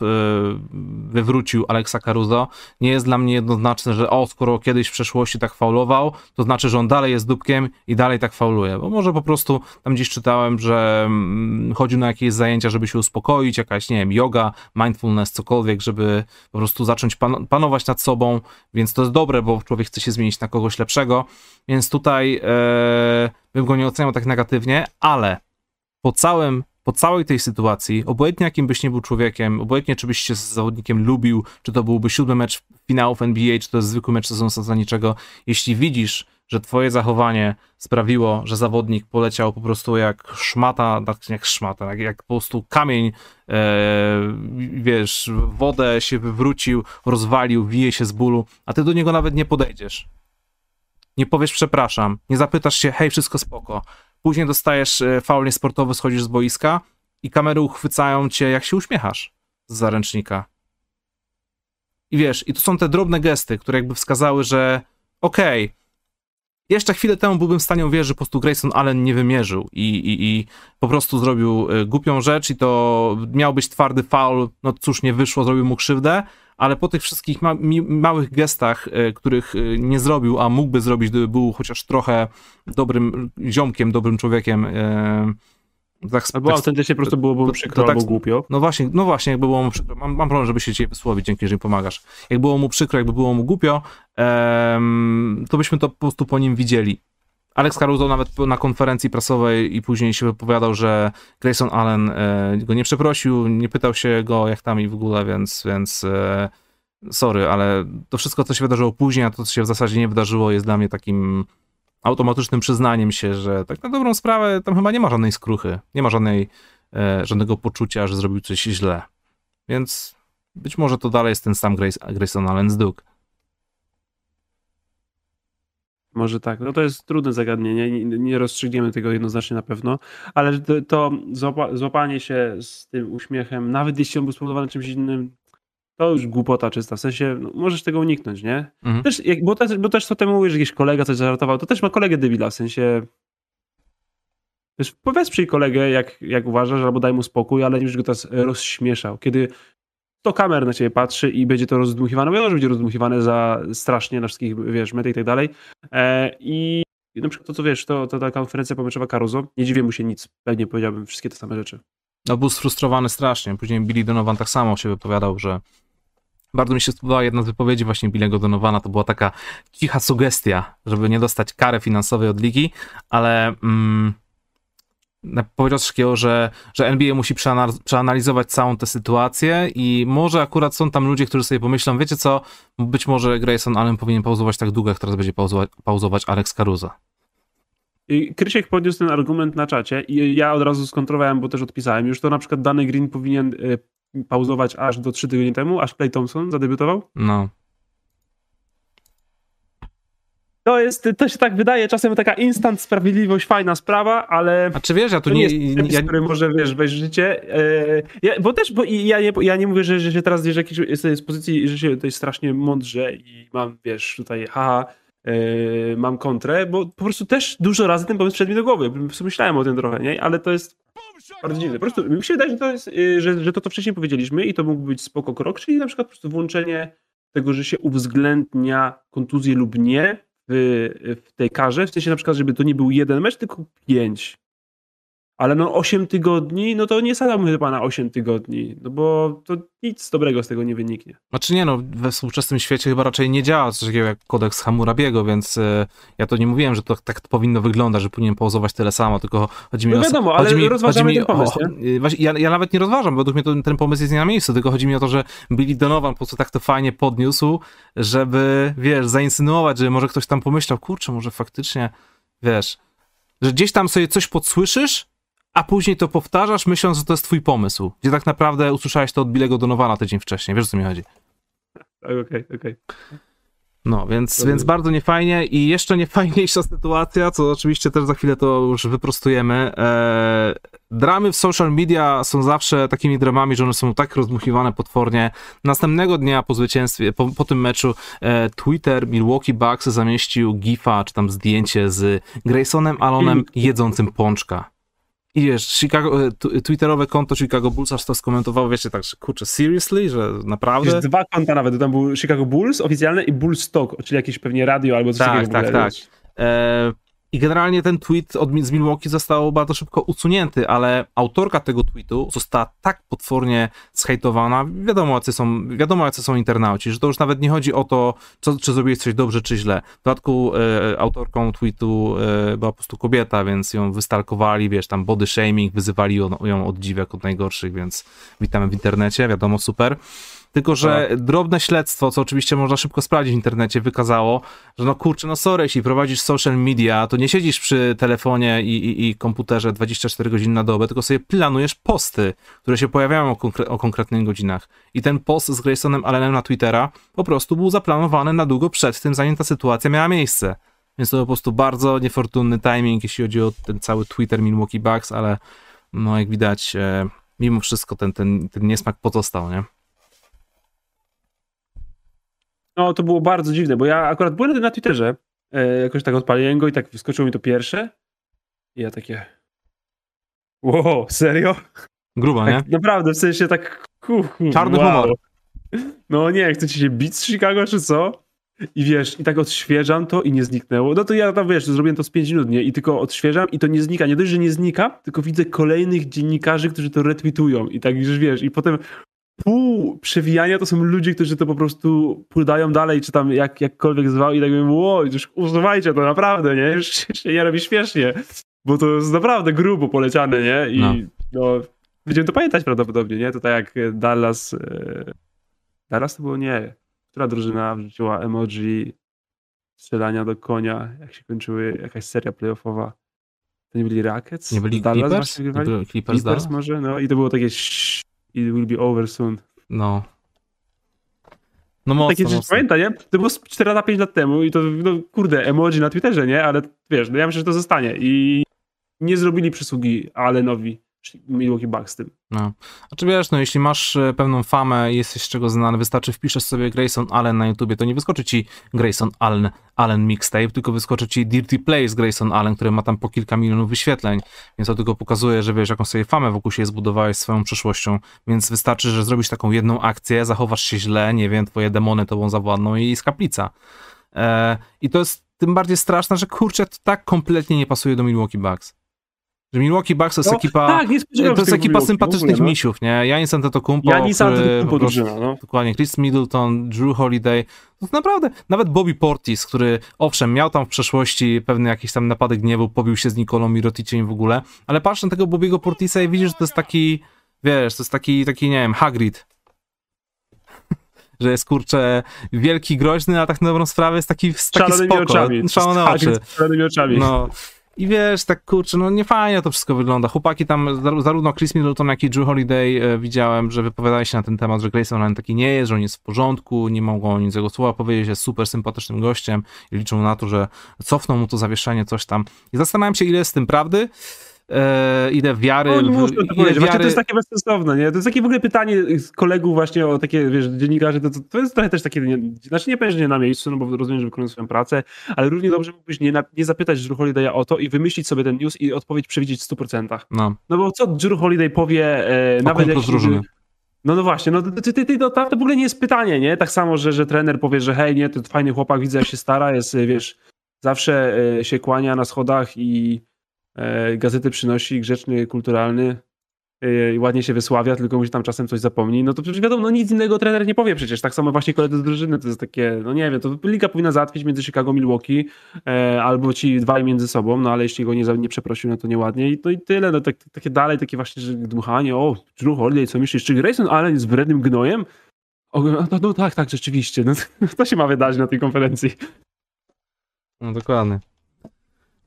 wywrócił Alexa Caruso, nie jest dla mnie jednoznaczne, że skoro kiedyś w przeszłości tak faulował, to znaczy, że on dalej jest dupkiem i dalej tak fauluje. Bo może po prostu tam gdzieś czytałem, że chodził na jakieś zajęcia, żeby się uspokoić, jakaś, nie wiem, yoga, mindfulness, cokolwiek, żeby po prostu zacząć panować nad sobą, więc to jest dobre, bo człowiek chce się zmienić na kogoś lepszego, więc tutaj bym go nie oceniał tak negatywnie, ale po całym po całej tej sytuacji, obojętnie jakim byś nie był człowiekiem, obojętnie czy byś się z zawodnikiem lubił, czy to byłby 7. mecz finałów NBA, czy to jest zwykły mecz sezonu za niczego, jeśli widzisz, że twoje zachowanie sprawiło, że zawodnik poleciał po prostu jak szmata, jak po prostu kamień, wiesz, wodę się wywrócił, rozwalił, wije się z bólu, a ty do niego nawet nie podejdziesz. Nie powiesz przepraszam, nie zapytasz się, hej, wszystko spoko. Później dostajesz faul niesportowy, schodzisz z boiska i kamery uchwycają cię, jak się uśmiechasz z zaręcznika. I wiesz, i to są te drobne gesty, które jakby wskazały, że okej, jeszcze chwilę temu byłbym w stanie uwierzyć, że po prostu Grayson Allen nie wymierzył i po prostu zrobił głupią rzecz i to miał być twardy faul, no cóż, nie wyszło, zrobił mu krzywdę, ale po tych wszystkich małych gestach, których nie zrobił, a mógłby zrobić, gdyby był chociaż trochę dobrym ziomkiem, dobrym człowiekiem. Albo autentycznie po prostu byłoby mu przykro, albo głupio. No właśnie, jakby było mu przykro. Mam problem, żeby się dzisiaj wysłowić, dzięki, że mi pomagasz. Jak było mu przykro, jakby było mu głupio, to byśmy to po prostu po nim widzieli. Alex Caruso nawet na konferencji prasowej i później się wypowiadał, że Grayson Allen go nie przeprosił, nie pytał się go jak tam i w ogóle, więc sorry, ale to wszystko, co się wydarzyło później, a to, co się w zasadzie nie wydarzyło, jest dla mnie takim automatycznym przyznaniem się, że tak na dobrą sprawę tam chyba nie ma żadnej skruchy, nie ma żadnego poczucia, że zrobił coś źle. Więc być może to dalej jest ten sam Grayson Allen z Duke. Może tak. No to jest trudne zagadnienie, nie rozstrzygniemy tego jednoznacznie na pewno, ale to złapanie się z tym uśmiechem, nawet jeśli on był spowodowany czymś innym, to już głupota czysta, w sensie no, możesz tego uniknąć, nie? Mhm. Też, bo też to temu mówisz, że jakiś kolega coś zażartował, to też ma kolegę debila, w sensie też wesprzyj kolegę, jak uważasz, albo daj mu spokój, ale nie będziesz go teraz rozśmieszał. Kiedy to kamer na ciebie patrzy i będzie to rozdmuchiwane, bo może być rozdmuchiwane za strasznie na wszystkich, wiesz, metę i tak dalej. I na przykład to, co wiesz, to ta konferencja pomyczowa Caruso, nie dziwię mu się nic, pewnie powiedziałbym wszystkie te same rzeczy. No był sfrustrowany strasznie, później Billy Donovan tak samo się wypowiadał, że bardzo mi się spodobała jedna z wypowiedzi właśnie Billy'ego Donovana, to była taka cicha sugestia, żeby nie dostać kary finansowej od ligi, ale powiedział coś takiego, że NBA musi przeanalizować całą tę sytuację i może akurat są tam ludzie, którzy sobie pomyślą, wiecie co, być może Grayson Allen powinien pauzować tak długo, jak teraz będzie pauzować Alex Caruso. Krysiek podniósł ten argument na czacie i ja od razu skontrowałem, bo też odpisałem już to, na przykład Danny Green powinien pauzować aż do 3 tygodni temu, aż Klay Thompson zadebiutował? No. To się tak wydaje, czasem taka instant sprawiedliwość, fajna sprawa, ale... A czy wiesz, ja tu nie... który może, wiesz, wejść w życie. Ja nie mówię, że się teraz, wiesz, jakiejś z pozycji, że się tutaj strasznie mądrze i mam, wiesz, tutaj mam kontrę, bo po prostu też dużo razy ten pomysł przyszedł mi do głowy. Po prostu myślałem o tym trochę, nie? Ale to jest bardzo dziwne. Po prostu mi się wydaje, że to jest, że to wcześniej powiedzieliśmy i to mógł być spoko krok, czyli na przykład po prostu włączenie tego, że się uwzględnia kontuzję lub nie w tej karze, w sensie na przykład, żeby to nie był jeden mecz, tylko 5. Ale no 8 tygodni, no to nie sadzałbym chyba na 8 tygodni, no bo to nic dobrego z tego nie wyniknie. Znaczy nie, no we współczesnym świecie chyba raczej nie działa coś takiego jak kodeks Hammurabiego, więc ja to nie mówiłem, że to tak powinno wyglądać, że powinien pauzować tyle samo, tylko chodzi mi o... No wiadomo, ale rozważamy ten pomysł, nie? Właśnie, ja nawet nie rozważam, bo według mnie ten pomysł jest nie na miejscu, tylko chodzi mi o to, że Billy Donovan po prostu tak to fajnie podniósł, żeby, wiesz, zainsynuować, że może ktoś tam pomyślał, kurczę, może faktycznie, wiesz, że gdzieś tam sobie coś podsłyszysz, a później to powtarzasz, myśląc, że to jest twój pomysł. Gdzie tak naprawdę usłyszałeś to od Billy'ego Donovana tydzień wcześniej. Wiesz, o co mi chodzi? Okej. No, więc bardzo niefajnie i jeszcze niefajniejsza sytuacja, co oczywiście też za chwilę to już wyprostujemy. Dramy w social media są zawsze takimi dramami, że one są tak rozdmuchiwane potwornie. Następnego dnia po zwycięstwie, po tym meczu Twitter Milwaukee Bucks zamieścił gifa, czy tam zdjęcie z Graysonem Allenem jedzącym pączka. I wiesz, twitterowe konto Chicago Bulls aż to skomentowało, wiecie, tak, że kurczę, seriously, że naprawdę? Wiesz, 2 konta nawet, tam był Chicago Bulls oficjalne i Bulls Talk, czyli jakieś pewnie radio albo coś takiego. Tak. I generalnie ten tweet z Milwaukee został bardzo szybko usunięty, ale autorka tego tweetu została tak potwornie zhejtowana, wiadomo jacy są internauci, że to już nawet nie chodzi o to, czy zrobiłeś coś dobrze, czy źle. W dodatku autorką tweetu była po prostu kobieta, więc ją wystalkowali, wiesz, tam body shaming, wyzywali ją od dziwek, od najgorszych, więc witamy w internecie, wiadomo, super. Tylko że drobne śledztwo, co oczywiście można szybko sprawdzić w internecie, wykazało, że no kurczę, no sorry, jeśli prowadzisz social media, to nie siedzisz przy telefonie i komputerze 24 godziny na dobę, tylko sobie planujesz posty, które się pojawiają o konkretnych godzinach. I ten post z Graysonem Allenem na Twittera po prostu był zaplanowany na długo przed tym, zanim ta sytuacja miała miejsce. Więc to po prostu bardzo niefortunny timing, jeśli chodzi o ten cały Twitter Milwaukee Bucks, ale no jak widać, mimo wszystko ten niesmak pozostał, nie? No, to było bardzo dziwne, bo ja akurat byłem na Twitterze, jakoś tak odpaliłem go i tak wyskoczyło mi to pierwsze. I ja takie... Wow, serio? Grubo, tak, nie? Naprawdę, w sensie tak... Czarny humor. No nie, chcecie się bić z Chicago, czy co? I wiesz, i tak odświeżam to i nie zniknęło. No to ja tam, wiesz, zrobiłem to z 5 minut, nie? I tylko odświeżam i to nie znika. Nie dość, że nie znika, tylko widzę kolejnych dziennikarzy, którzy to retweetują. I tak, już wiesz, i potem... Pół przewijania to są ludzie, którzy to po prostu podają dalej, czy tam jakkolwiek zwał i tak mówią, oj, już usuwajcie to, naprawdę, nie? Już się nie robi śmiesznie, bo to jest naprawdę grubo poleciane, nie? I no, będziemy to pamiętać prawdopodobnie, nie? To tak jak Dallas... Dallas to było, nie. Która drużyna wrzuciła emoji strzelania do konia, jak się kończyły jakaś seria playoffowa. To nie byli Rockets? Nie byli Dallas, Clippers? Nie byli Clippers może? No i to było takie... It will be over soon. No. No mocno, takie rzeczy pamięta, nie? To było 4-5 lat temu i to, no kurde, emoji na Twitterze, nie? Ale wiesz, no ja myślę, że to zostanie i nie zrobili przysługi Allenowi, Milwaukee Bucks z tym. No. Znaczy wiesz, no jeśli masz pewną famę i jesteś z czego znany, wystarczy wpiszesz sobie Grayson Allen na YouTubie, to nie wyskoczy ci Grayson Allen Mixtape, tylko wyskoczy ci Dirty Play z Grayson Allen, który ma tam po kilka milionów wyświetleń, więc to tylko pokazuje, że wiesz, jaką sobie famę wokół siebie zbudowałeś swoją przeszłością, więc wystarczy, że zrobisz taką jedną akcję, zachowasz się źle, nie wiem, twoje demony tobą zawładną i z kaplica. I to jest tym bardziej straszne, że kurczę, to tak kompletnie nie pasuje do Milwaukee Bucks. Że Milwaukee Bucks to jest ekipa, tak, to jest ekipa sympatycznych ogóle, no. Misiów, nie? Janis Antetokounmpo, dokładnie, Chris Middleton, Drew Holiday, to naprawdę, nawet Bobby Portis, który owszem, miał tam w przeszłości pewne jakieś tam napady gniewu, pobił się z Nikolą Miroticiem w ogóle, ale patrz na tego Bobiego Portisa i widzisz, że to jest taki, wiesz, to jest taki nie wiem, Hagrid. Że jest, kurczę, wielki, groźny, a tak na dobrą sprawę jest taki spoko. Szalonymi oczami. Szalonymi oczami. No. I wiesz, tak kurczę, no nie fajnie to wszystko wygląda. Chłopaki tam, zarówno Chris Middleton, jak i Drew Holiday, widziałem, że wypowiadali się na ten temat, że Grayson Allen taki nie jest, że on jest w porządku, nie mogą o nim z jego słowa powiedzieć, jest super sympatycznym gościem i liczą na to, że cofną mu to zawieszenie, coś tam. I zastanawiam się, ile jest w tym prawdy, ile wiary... No, nie muszę to powiedzieć, wiary... to jest takie bezsensowne, nie? To jest takie w ogóle pytanie z kolegów właśnie o takie, wiesz, dziennikarzy, to jest trochę też takie, znaczy nie powiesz, że nie na miejscu, no bo rozumiem, że wykonują swoją pracę, ale równie dobrze mógłbyś nie zapytać Drew Holiday'a o to i wymyślić sobie ten news i odpowiedź przewidzieć w 100%. No bo co Drew Holiday powie, nawet jak... No właśnie, no to w ogóle nie jest pytanie, nie? Tak samo, że trener powie, że hej, nie, to fajny chłopak, widzę, jak się stara, jest, wiesz, zawsze się kłania na schodach i... gazety przynosi, grzeczny, kulturalny i ładnie się wysławia, tylko mu się tam czasem coś zapomni, no to przecież wiadomo, no nic innego trener nie powie przecież, tak samo właśnie koledzy z drużyny, to jest takie, no nie wiem, to liga powinna załatwić między Chicago, Milwaukee albo ci dwaj między sobą, no ale jeśli go nie przeprosił, no to nieładnie i to i tyle, no takie dalej, takie właśnie że dmuchanie, o, Drew Holiday, co myślisz, czy Grayson Allen jest wrednym gnojem? O, no tak, rzeczywiście, no to się ma wydarzyć na tej konferencji. No dokładnie.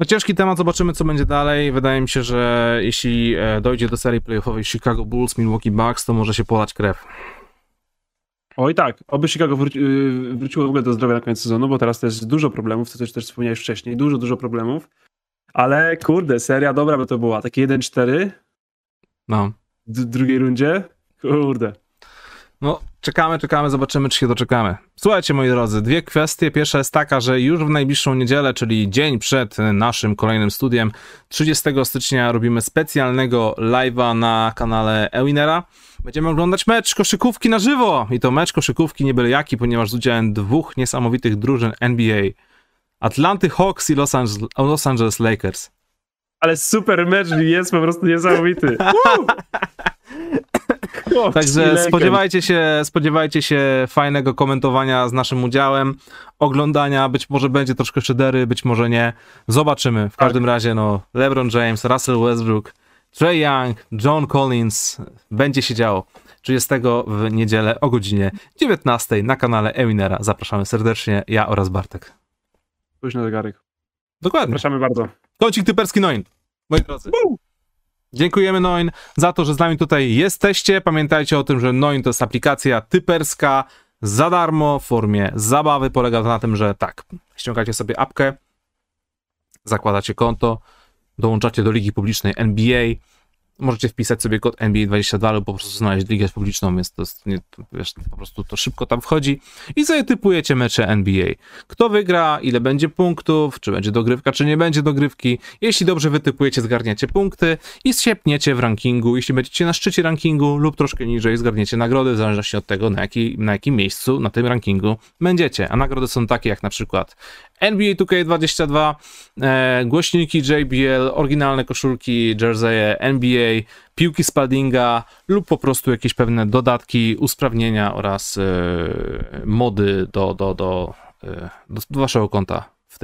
No ciężki temat, zobaczymy co będzie dalej. Wydaje mi się, że jeśli dojdzie do serii playoffowej Chicago Bulls, Milwaukee Bucks, to może się polać krew. Oj tak, oby Chicago wróciło w ogóle do zdrowia na koniec sezonu, bo teraz też dużo problemów, co też wspomniałeś wcześniej, dużo problemów. Ale kurde, seria dobra by to była, takie 1-4 no. W drugiej rundzie, kurde. No, czekamy, zobaczymy, czy się doczekamy. Słuchajcie, moi drodzy, dwie kwestie. Pierwsza jest taka, że już w najbliższą niedzielę, czyli dzień przed naszym kolejnym studiem, 30 stycznia robimy specjalnego live'a na kanale eWinera. Będziemy oglądać mecz koszykówki na żywo. I to mecz koszykówki nie byle jaki, ponieważ z udziałem dwóch niesamowitych drużyn NBA. Atlanty Hawks i Los Angeles Lakers. Ale super mecz jest po prostu niesamowity. Także spodziewajcie się fajnego komentowania z naszym udziałem, oglądania, być może będzie troszkę szydery, być może nie. Zobaczymy. W każdym razie no, LeBron James, Russell Westbrook, Trae Young, John Collins. Będzie się działo 30 w niedzielę o godzinie 19 na kanale eWinera. Zapraszamy serdecznie, ja oraz Bartek. Późny zegarek. Dokładnie. Zapraszamy bardzo. Kącik typerski Noin, moi drodzy. Dziękujemy Noin za to, że z nami tutaj jesteście. Pamiętajcie o tym, że Noin to jest aplikacja typerska za darmo w formie zabawy. Polega to na tym, że tak, ściągacie sobie apkę, zakładacie konto, dołączacie do ligi publicznej NBA. Możecie wpisać sobie kod NBA22 lub po prostu znaleźć ligę publiczną, więc to jest, nie, wiesz, po prostu to szybko tam wchodzi i sobie typujecie mecze NBA. Kto wygra, ile będzie punktów, czy będzie dogrywka, czy nie będzie dogrywki. Jeśli dobrze wytypujecie, zgarniacie punkty i siępniecie w rankingu. Jeśli będziecie na szczycie rankingu lub troszkę niżej, zgarniecie nagrody, w zależności od tego, na jakim miejscu na tym rankingu będziecie. A nagrody są takie jak na przykład NBA 2K22, głośniki JBL, oryginalne koszulki, jerseje NBA, piłki Spaldinga lub po prostu jakieś pewne dodatki, usprawnienia oraz mody do waszego konta w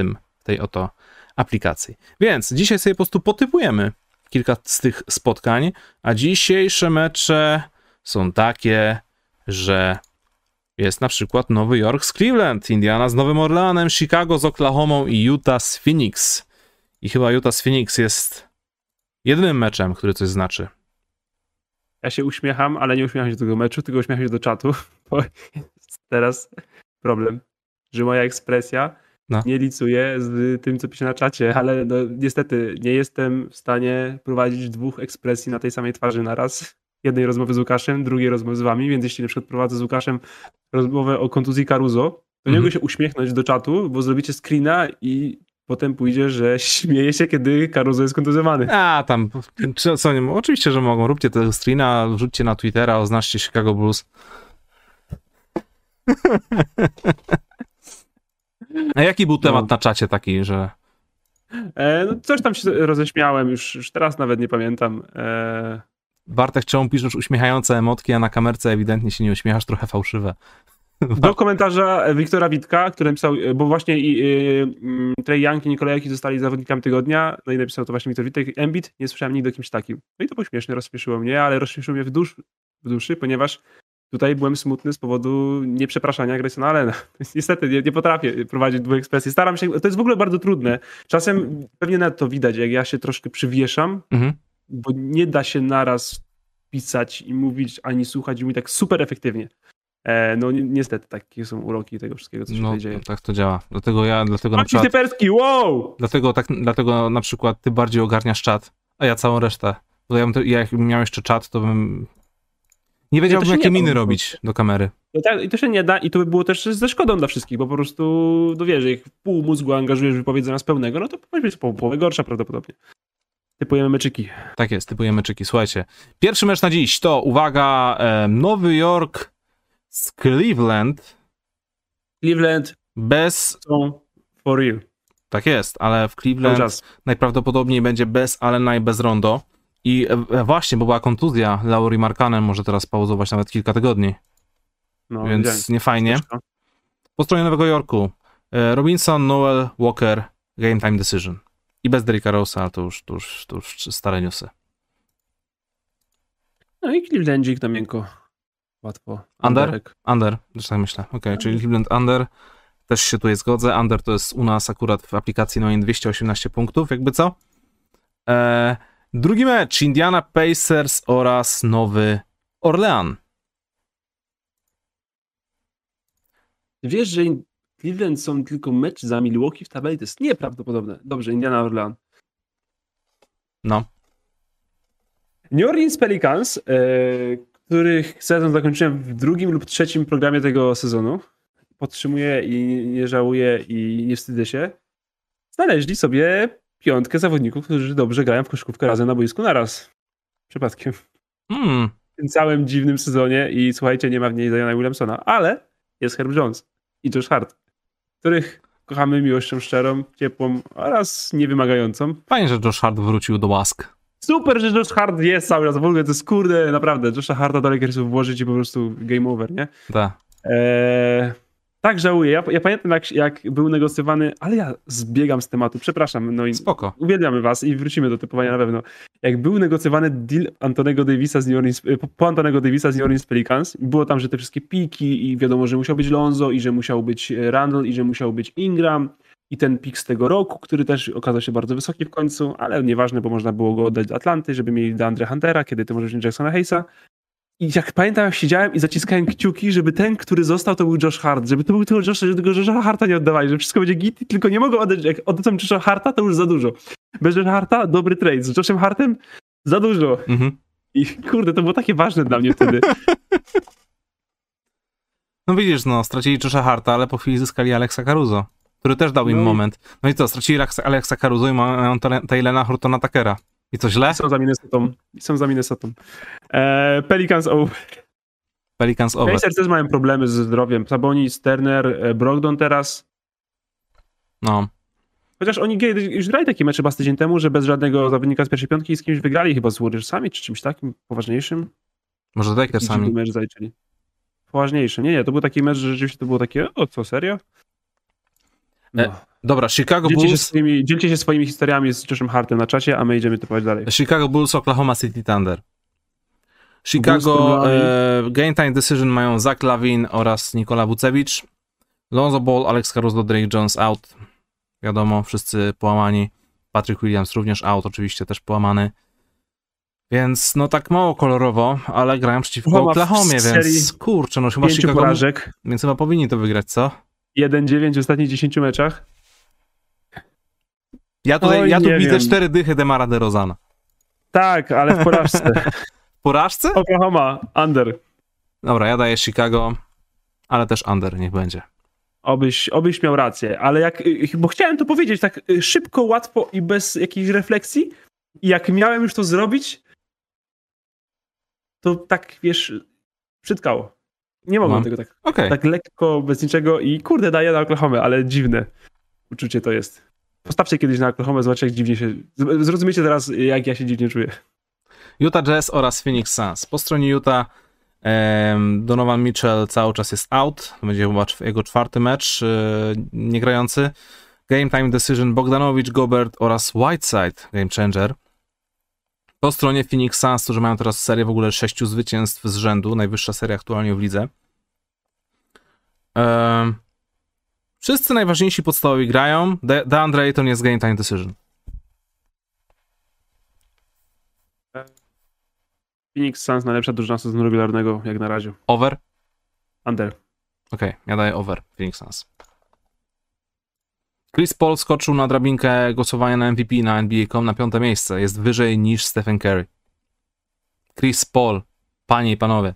tej oto aplikacji. Więc dzisiaj sobie po prostu potypujemy kilka z tych spotkań, a dzisiejsze mecze są takie, że jest na przykład Nowy Jork z Cleveland, Indiana z Nowym Orleanem, Chicago z Oklahomą i Utah z Phoenix. I chyba Utah z Phoenix jest jedynym meczem, który coś znaczy. Ja się uśmiecham, ale nie uśmiecham się do tego meczu, tylko uśmiecham się do czatu, bo jest teraz problem, że moja ekspresja nie licuje z tym, co pisze na czacie, ale no, niestety nie jestem w stanie prowadzić dwóch ekspresji na tej samej twarzy naraz. Jednej rozmowy z Łukaszem, drugiej rozmowy z wami, więc jeśli na przykład prowadzę z Łukaszem rozmowę o kontuzji Caruso, to nie mogę się uśmiechnąć do czatu, bo zrobicie screena i potem pójdzie, że śmieje się, kiedy Caruso jest kontuzjowany. A tam, co nie, oczywiście, że mogą, róbcie tego screena, wrzućcie na Twittera, oznaczcie Chicago Bulls. A jaki był temat na czacie taki, że... No, coś tam się roześmiałem, już teraz nawet nie pamiętam. Bartek, czemu piszesz uśmiechające emotki, a na kamerce ewidentnie się nie uśmiechasz, trochę fałszywe. Do komentarza Wiktora Witka, który napisał, bo właśnie Trae Young i Nikola Jokic zostali zawodnikami tygodnia, no i napisał to właśnie Wiktor Witek, Embiid, nie słyszałem nigdy o kimś takim. No i to było śmieszne, rozśmieszyło mnie, ale rozśmieszyło mnie w duszy, ponieważ tutaj byłem smutny z powodu nieprzepraszania Graysona Allena. Niestety nie potrafię prowadzić dwóch ekspresji. Staram się, to jest w ogóle bardzo trudne. Czasem pewnie nawet to widać, jak ja się troszkę przywieszam, bo nie da się naraz pisać i mówić, ani słuchać mi tak super efektywnie. No niestety, takie są uroki tego wszystkiego, co się tutaj dzieje. No tak to działa. Dlatego na przykład... Typerski, wow! Dlatego na przykład ty bardziej ogarniasz czat, a ja całą resztę. Bo ja jak miałem jeszcze czat, to bym... Nie wiedziałbym, jakie miny robić do kamery. No tak, i to się nie da, i to by było też ze szkodą dla wszystkich, bo po prostu, no wiesz, jak pół mózgu angażujesz w wypowiedź zamiast pełnego, no to może być połowę gorsza prawdopodobnie. Typujemy meczyki. Tak jest, typujemy meczyki. Słuchajcie, pierwszy mecz na dziś to, uwaga, Nowy Jork z Cleveland. Cleveland bez... For real. Tak jest, ale w Cleveland najprawdopodobniej będzie bez Allena i bez Rondo. I właśnie, bo była kontuzja Lauri Markkanen, może teraz pauzować nawet kilka tygodni. No, więc niefajnie. Po stronie Nowego Jorku Robinson, Noel, Walker, game time decision. I bez Derricka Rose'a, to już stare newsy. No i Clevelandzik na miękko. Łatwo. Under, też tak myślę. Okej, czyli Cleveland under. Też się tutaj zgodzę. Under to jest u nas akurat w aplikacji no 218 punktów, jakby co. Drugi mecz, Indiana Pacers oraz Nowy Orlean. Wiesz, że... Cleveland są tylko mecz za Milwaukee w tabeli, to jest nieprawdopodobne. Dobrze, Indiana Orlean. No. New Orleans Pelicans, których sezon zakończyłem w drugim lub trzecim programie tego sezonu. Podtrzymuję i nie żałuję i nie wstydzę się. Znaleźli sobie piątkę zawodników, którzy dobrze grają w koszykówkę razem na boisku naraz. Przypadkiem. W tym całym dziwnym sezonie i słuchajcie, nie ma w niej Ziona Williamsona, ale jest Herb Jones i Josh Hart, których kochamy miłością szczerą, ciepłą oraz niewymagającą. Fajnie, że Josh Hart wrócił do łask. Super, że Josh Hart jest cały czas. W ogóle to jest kurde, naprawdę. Josha Harta do Lakersów włożyć i po prostu game over, nie? Tak. Tak, żałuję. Ja pamiętam, jak był negocjowany, ale ja zbiegam z tematu, przepraszam. No i spoko. Uwielbiamy was i wrócimy do typowania na pewno. Jak był negocjowany deal Antonego Davisa z New Orleans, po Antonego Davisa z New Orleans Pelicans, było tam, że te wszystkie piki i wiadomo, że musiał być Lonzo i że musiał być Randall i że musiał być Ingram i ten pik z tego roku, który też okazał się bardzo wysoki w końcu, ale nieważne, bo można było go oddać do Atlanty, żeby mieli DeAndre Huntera, kiedy ty możesz mieć Jacksona Hayesa. I jak pamiętam, jak siedziałem i zaciskałem kciuki, żeby ten, który został, to był Josh Hart. Żeby to był tylko Josh, żeby tego Josha Harta nie oddawali, że wszystko będzie git, tylko nie mogą oddać. Jak oddam Josha Harta, to już za dużo. Bez Josha Harta dobry trade. Z Joshem Hartem za dużo. Mhm. I kurde, to było takie ważne dla mnie wtedy. No widzisz, no, stracili Josha Harta, ale po chwili zyskali Alexa Caruso, który też dał im moment. No i co, stracili Alexa Caruso i mają Taylena Hortona Tuckera. I co źle? Są za Minnesotą. Pelicans over. Pelicans over. Pacers też mają problemy ze zdrowiem. Sabonis, Turner, Brogdon teraz. No. Chociaż oni już grali takie mecze chyba z tydzień temu, że bez żadnego zawodnika z pierwszej piątki z kimś wygrali, chyba z Warriorsami czy czymś takim poważniejszym. Może z Lakersami. Poważniejszy. Nie, to był taki mecz, że rzeczywiście to było takie, o co, serio? No. Dobra, Chicago Bulls... Dzielcie się swoimi historiami z Joshem Hartem na czacie, a my idziemy typować dalej. Chicago Bulls, Oklahoma City Thunder. Chicago Game Time Decision mają Zach LaVine oraz Nikola Vucevic. Lonzo Ball, Alex Caruso, Drake Jones out. Wiadomo, wszyscy połamani. Patrick Williams również out, oczywiście też połamany. Więc no tak mało kolorowo, ale grają przeciwko Oklahomie, więc kurczę, no chyba Chicago... Porażek. Więc chyba powinni to wygrać, co? 1-9 w ostatnich 10 meczach. Ja tu widzę 4 dychy Demara DeRozana. Tak, ale w porażce. W porażce? Oklahoma, under. Dobra, ja daję Chicago, ale też under, niech będzie. Obyś miał rację, ale bo chciałem to powiedzieć tak szybko, łatwo i bez jakiejś refleksji. I jak miałem już to zrobić, to tak, wiesz, przytkało. Nie mogłem tego tak lekko, bez niczego i kurde, daję na Oklahomę, ale dziwne uczucie to jest. Postawcie kiedyś na Oklahomę, zobaczcie, jak dziwnie się... Zrozumiecie teraz, jak ja się dziwnie czuję. Utah Jazz oraz Phoenix Suns. Po stronie Utah Donovan Mitchell cały czas jest out. To będzie chyba jego 4. mecz niegrający. Game time decision Bogdanowicz, Gobert oraz Whiteside, game changer. Po stronie Phoenix Suns, którzy mają teraz serię w ogóle 6 zwycięstw z rzędu. Najwyższa seria aktualnie w lidze. Wszyscy najważniejsi podstawowi grają. DeAndre Ayton jest game time decision. Phoenix Suns najlepsza drużyna sezonu regularnego jak na razie. Over? Under. Okej, ja daję over. Phoenix Suns. Chris Paul skoczył na drabinkę głosowania na MVP na NBA.com na 5. miejsce. Jest wyżej niż Stephen Curry. Chris Paul. Panie i panowie.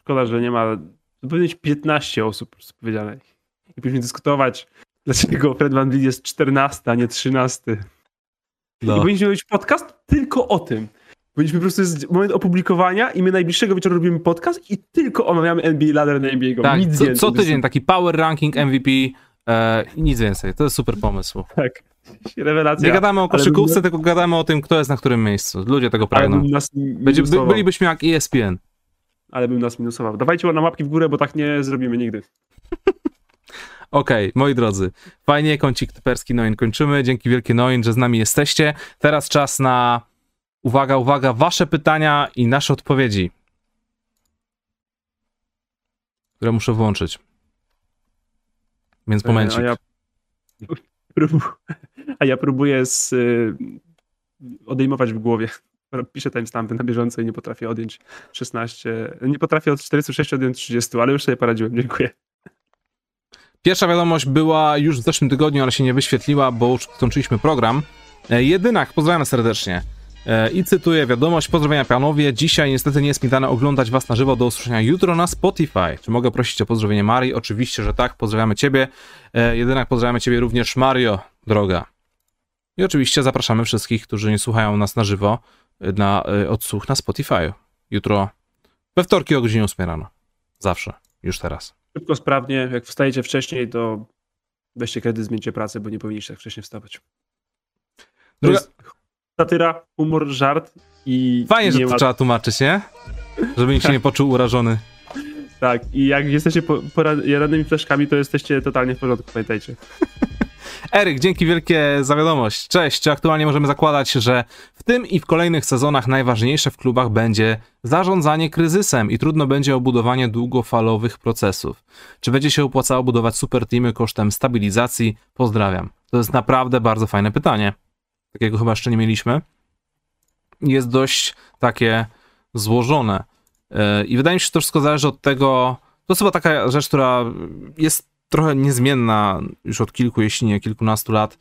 Szkoda, że nie ma... To powinno być 15 osób po prostu powiedziane. I powinniśmy dyskutować, dlaczego Fred VanVleet jest 14, a nie 13. No. I powinniśmy robić podcast tylko o tym. Powinniśmy po prostu, jest moment opublikowania i my najbliższego wieczoru robimy podcast i tylko omawiamy NBA Ladder na NBA. Tak, nic więcej. Co tydzień taki power ranking MVP i nic więcej. To jest super pomysł. Tak, rewelacja. Nie gadamy o koszykówce, tylko gadamy o tym, kto jest na którym miejscu. Ludzie tego pragną. Bylibyśmy jak ESPN. Ale bym nas minusował. Dawajcie nam łapki w górę, bo tak nie zrobimy nigdy. Okej, moi drodzy, fajnie, kącik typerski Noin kończymy. Dzięki wielkie Noin, że z nami jesteście. Teraz czas na, uwaga, wasze pytania i nasze odpowiedzi. Które muszę włączyć. Więc momencik. A ja próbuję odejmować w głowie. Piszę timestampy na bieżąco i nie potrafię odjąć 16. Nie potrafię od 46 odjąć 30, ale już sobie poradziłem. Dziękuję. Pierwsza wiadomość była już w zeszłym tygodniu, ale się nie wyświetliła, bo już skończyliśmy program. Jedynak, pozdrawiam serdecznie. I cytuję wiadomość, pozdrowienia panowie. Dzisiaj niestety nie jest mi dane oglądać was na żywo, do usłyszenia jutro na Spotify. Czy mogę prosić o pozdrowienie Marii? Oczywiście, że tak, pozdrawiamy ciebie. Jedynak, pozdrawiamy ciebie również, Mario, droga. I oczywiście zapraszamy wszystkich, którzy nie słuchają nas na żywo, na odsłuch na Spotify. Jutro we wtorki o godzinie 8 rano. Zawsze, już teraz. Szybko, sprawnie, jak wstajecie wcześniej, to weźcie kredyt, zmieńcie pracę, bo nie powinniście tak wcześnie wstawać. Druga... Satyra, humor, żart i... Fajnie, że to trzeba tłumaczyć, nie? Żeby nikt się nie poczuł urażony. Tak, i jak jesteście jadanymi flaszkami, to jesteście totalnie w porządku, pamiętajcie. Eryk, dzięki wielkie za wiadomość. Cześć, czy aktualnie możemy zakładać, że w tym i w kolejnych sezonach najważniejsze w klubach będzie zarządzanie kryzysem i trudno będzie o budowanie długofalowych procesów? Czy będzie się opłacało budować super teamy kosztem stabilizacji? Pozdrawiam. To jest naprawdę bardzo fajne pytanie. Takiego chyba jeszcze nie mieliśmy. Jest dość takie złożone. I wydaje mi się, że to wszystko zależy od tego... To jest chyba taka rzecz, która jest trochę niezmienna już od kilku, jeśli nie kilkunastu lat,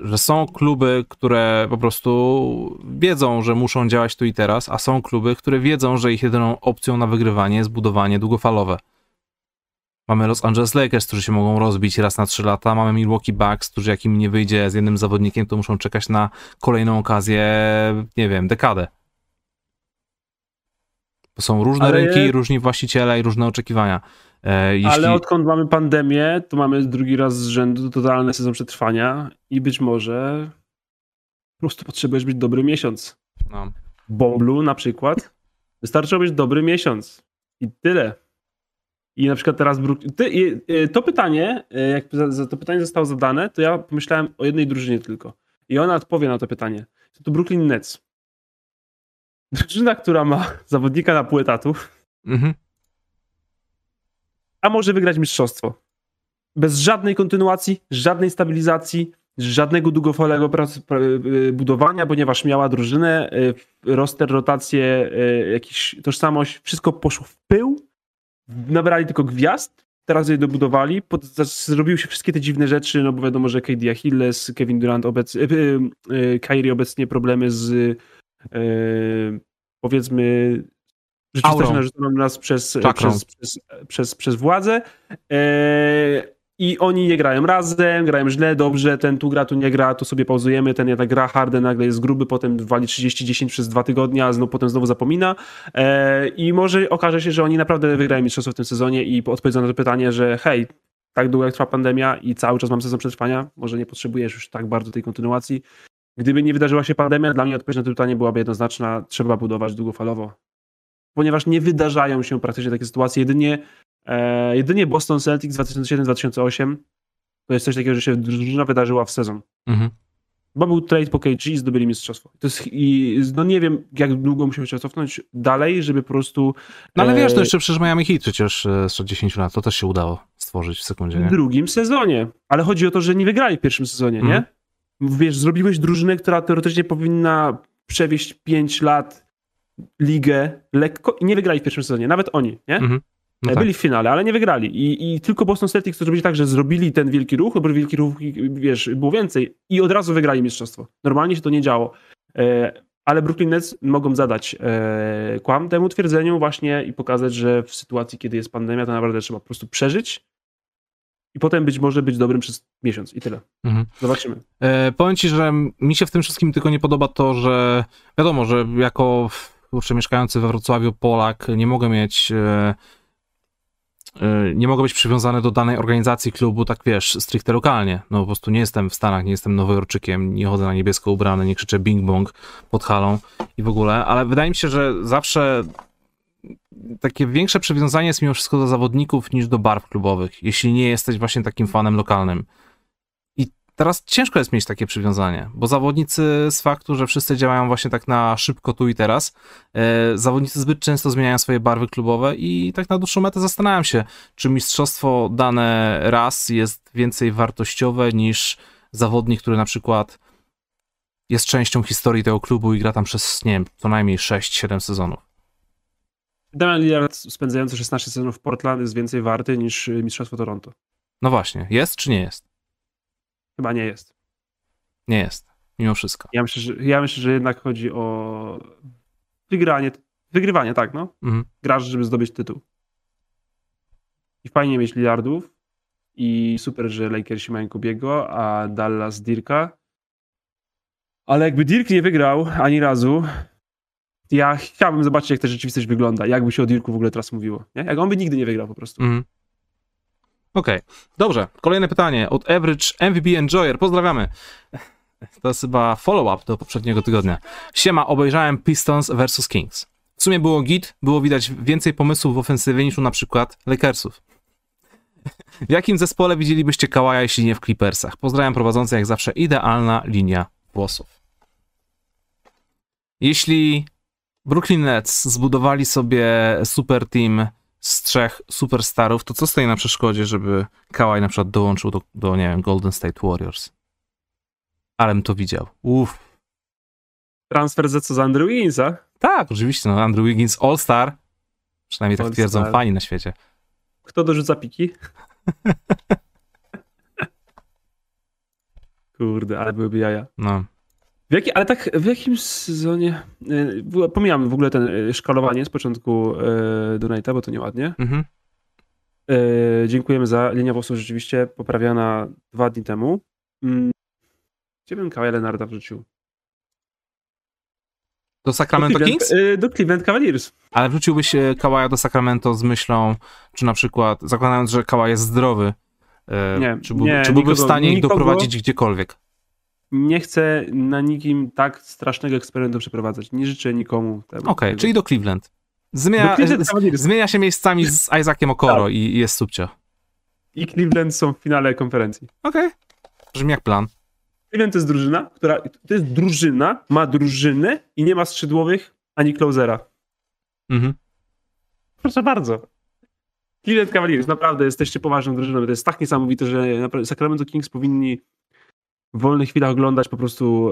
że są kluby, które po prostu wiedzą, że muszą działać tu i teraz, a są kluby, które wiedzą, że ich jedyną opcją na wygrywanie jest budowanie długofalowe. Mamy Los Angeles Lakers, którzy się mogą rozbić raz na 3 lata, mamy Milwaukee Bucks, którzy jak im nie wyjdzie z jednym zawodnikiem, to muszą czekać na kolejną okazję, nie wiem, dekadę. To są różne rynki, różni właściciele i różne oczekiwania. Jeśli... Ale odkąd mamy pandemię, to mamy drugi raz z rzędu totalny sezon przetrwania i być może po prostu potrzebujesz być dobry miesiąc. No. Bomblu na przykład. Wystarczyło być dobry miesiąc i tyle. I na przykład teraz to pytanie zostało zadane, to ja pomyślałem o jednej drużynie tylko. I ona odpowie na to pytanie. To Brooklyn Nets. Drużyna, która ma zawodnika na pół etatu, a może wygrać mistrzostwo. Bez żadnej kontynuacji, żadnej stabilizacji, żadnego długofalowego budowania, ponieważ miała drużynę, roster, rotację, jakiś tożsamość, wszystko poszło w pył, nabrali tylko gwiazd, teraz je dobudowali, zrobiły się wszystkie te dziwne rzeczy, no bo wiadomo, że KD Achilles, Kevin Durant Kyrie obecnie problemy z powiedzmy rzeczywistość narzuconą nas przez władzę i oni nie grają razem, grają źle, dobrze, ten tu gra, tu nie gra, to sobie pauzujemy, ten jednak gra, Harden nagle jest gruby, potem wali 30-10 przez 2 tygodnie, a potem znowu zapomina i może okaże się, że oni naprawdę wygrają mistrzostwo w tym sezonie i odpowiedzą na to pytanie, że hej, tak długo jak trwa pandemia i cały czas mam sezon przetrwania, może nie potrzebujesz już tak bardzo tej kontynuacji. Gdyby nie wydarzyła się pandemia, dla mnie odpowiedź na to pytanie byłaby jednoznaczna. Trzeba budować długofalowo. Ponieważ nie wydarzają się praktycznie takie sytuacje. Jedynie Boston Celtics 2007-2008 to jest coś takiego, że się drużyna wydarzyła w sezon. Bo był trade po KG i zdobyli mistrzostwo. No nie wiem, jak długo musiał się cofnąć dalej, żeby po prostu... No ale wiesz, to jeszcze przecież Miami Heat przecież z 10 lat. To też się udało stworzyć w sekundzie, nie? W drugim sezonie. Ale chodzi o to, że nie wygrali w pierwszym sezonie, nie? Wiesz, zrobiłeś drużynę, która teoretycznie powinna przewieźć 5 lat ligę lekko i nie wygrali w pierwszym sezonie, nawet oni, nie? No byli tak w finale, ale nie wygrali i tylko Boston Celtics to zrobili tak, że zrobili ten wielki ruch, bo wielki ruch, wiesz, było więcej i od razu wygrali mistrzostwo. Normalnie się to nie działo, ale Brooklyn Nets mogą zadać kłam temu twierdzeniu właśnie i pokazać, że w sytuacji, kiedy jest pandemia, to naprawdę trzeba po prostu przeżyć. I potem być może być dobrym przez miesiąc i tyle. Zobaczymy. Powiem ci, że mi się w tym wszystkim tylko nie podoba to, że wiadomo, że jako mieszkający we Wrocławiu Polak nie mogę mieć, nie mogę być przywiązany do danej organizacji klubu, tak wiesz, stricte lokalnie. No po prostu nie jestem w Stanach, nie jestem Nowojorczykiem, nie chodzę na niebiesko ubrany, nie krzyczę bing bong pod halą i w ogóle, ale wydaje mi się, że zawsze... Takie większe przywiązanie jest mimo wszystko do zawodników niż do barw klubowych, jeśli nie jesteś właśnie takim fanem lokalnym. I teraz ciężko jest mieć takie przywiązanie, bo zawodnicy z faktu, że wszyscy działają właśnie tak na szybko tu i teraz, zawodnicy zbyt często zmieniają swoje barwy klubowe i tak na dłuższą metę zastanawiam się, czy mistrzostwo dane raz jest więcej wartościowe niż zawodnik, który na przykład jest częścią historii tego klubu i gra tam przez, nie wiem, co najmniej 6-7 sezonów. Damian Lillard spędzający 16 sezonów w Portland jest więcej warty niż mistrzostwo Toronto. No właśnie. Jest czy nie jest? Chyba nie jest. Nie jest. Mimo wszystko. Ja myślę, że jednak chodzi o wygrywanie, tak no. Grasz, żeby zdobyć tytuł. I fajnie mieć Lillardów i super, że Lakersi mają Kobiego, a Dallas Dirka. Ale jakby Dirk nie wygrał ani razu, ja chciałbym zobaczyć, jak ta rzeczywistość wygląda, jakby się o Dirku w ogóle teraz mówiło. Nie? Jak on by nigdy nie wygrał po prostu. Okej, dobrze. Kolejne pytanie od Average MVP Enjoyer. Pozdrawiamy. To jest chyba follow-up do poprzedniego tygodnia. Siema, obejrzałem Pistons vs Kings. W sumie było git, było widać więcej pomysłów w ofensywie niż u na przykład Lakersów. W jakim zespole widzielibyście Kawaja, jeśli nie w Clippersach? Pozdrawiam prowadzący, jak zawsze idealna linia włosów. Jeśli Brooklyn Nets zbudowali sobie super team z 3 superstarów, to co stoi na przeszkodzie, żeby Kawaj na przykład dołączył do nie wiem, Golden State Warriors? Alem to widział. Uff. Transfer ze co z Andrew Wigginsa? Tak, oczywiście. No, Andrew Wiggins All-Star. Przynajmniej tak twierdzą fani na świecie. Kto dorzuca piki? Kurde, ale byłyby jaja. No. Ale tak w jakim sezonie... Pomijam w ogóle ten szkalowanie z początku Donata, bo to nieładnie. Mhm. Dziękujemy za linia włosów rzeczywiście poprawiana 2 dni temu. Gdzie bym Kawhi Leonarda wrzucił? Do Sacramento Kings? Do Cleveland Cavaliers. Ale wrzuciłbyś Kawaja do Sacramento z myślą, czy na przykład zakładając, że Kawhi jest zdrowy, czy byłby w stanie ich doprowadzić gdziekolwiek? Nie chcę na nikim tak strasznego eksperymentu przeprowadzać. Nie życzę nikomu tego. Okej, czyli do Cleveland. Zmienia się miejscami z Isaaciem Okoro tak. I jest subcio. I Cleveland są w finale konferencji. Okej, brzmi jak plan. Cleveland to jest drużyna, ma drużynę i nie ma skrzydłowych ani closera. Mhm. Proszę bardzo. Cleveland Cavaliers, naprawdę jesteście poważną drużyną. To jest tak niesamowite, że Sacramento Kings powinni w wolnych chwilach oglądać po prostu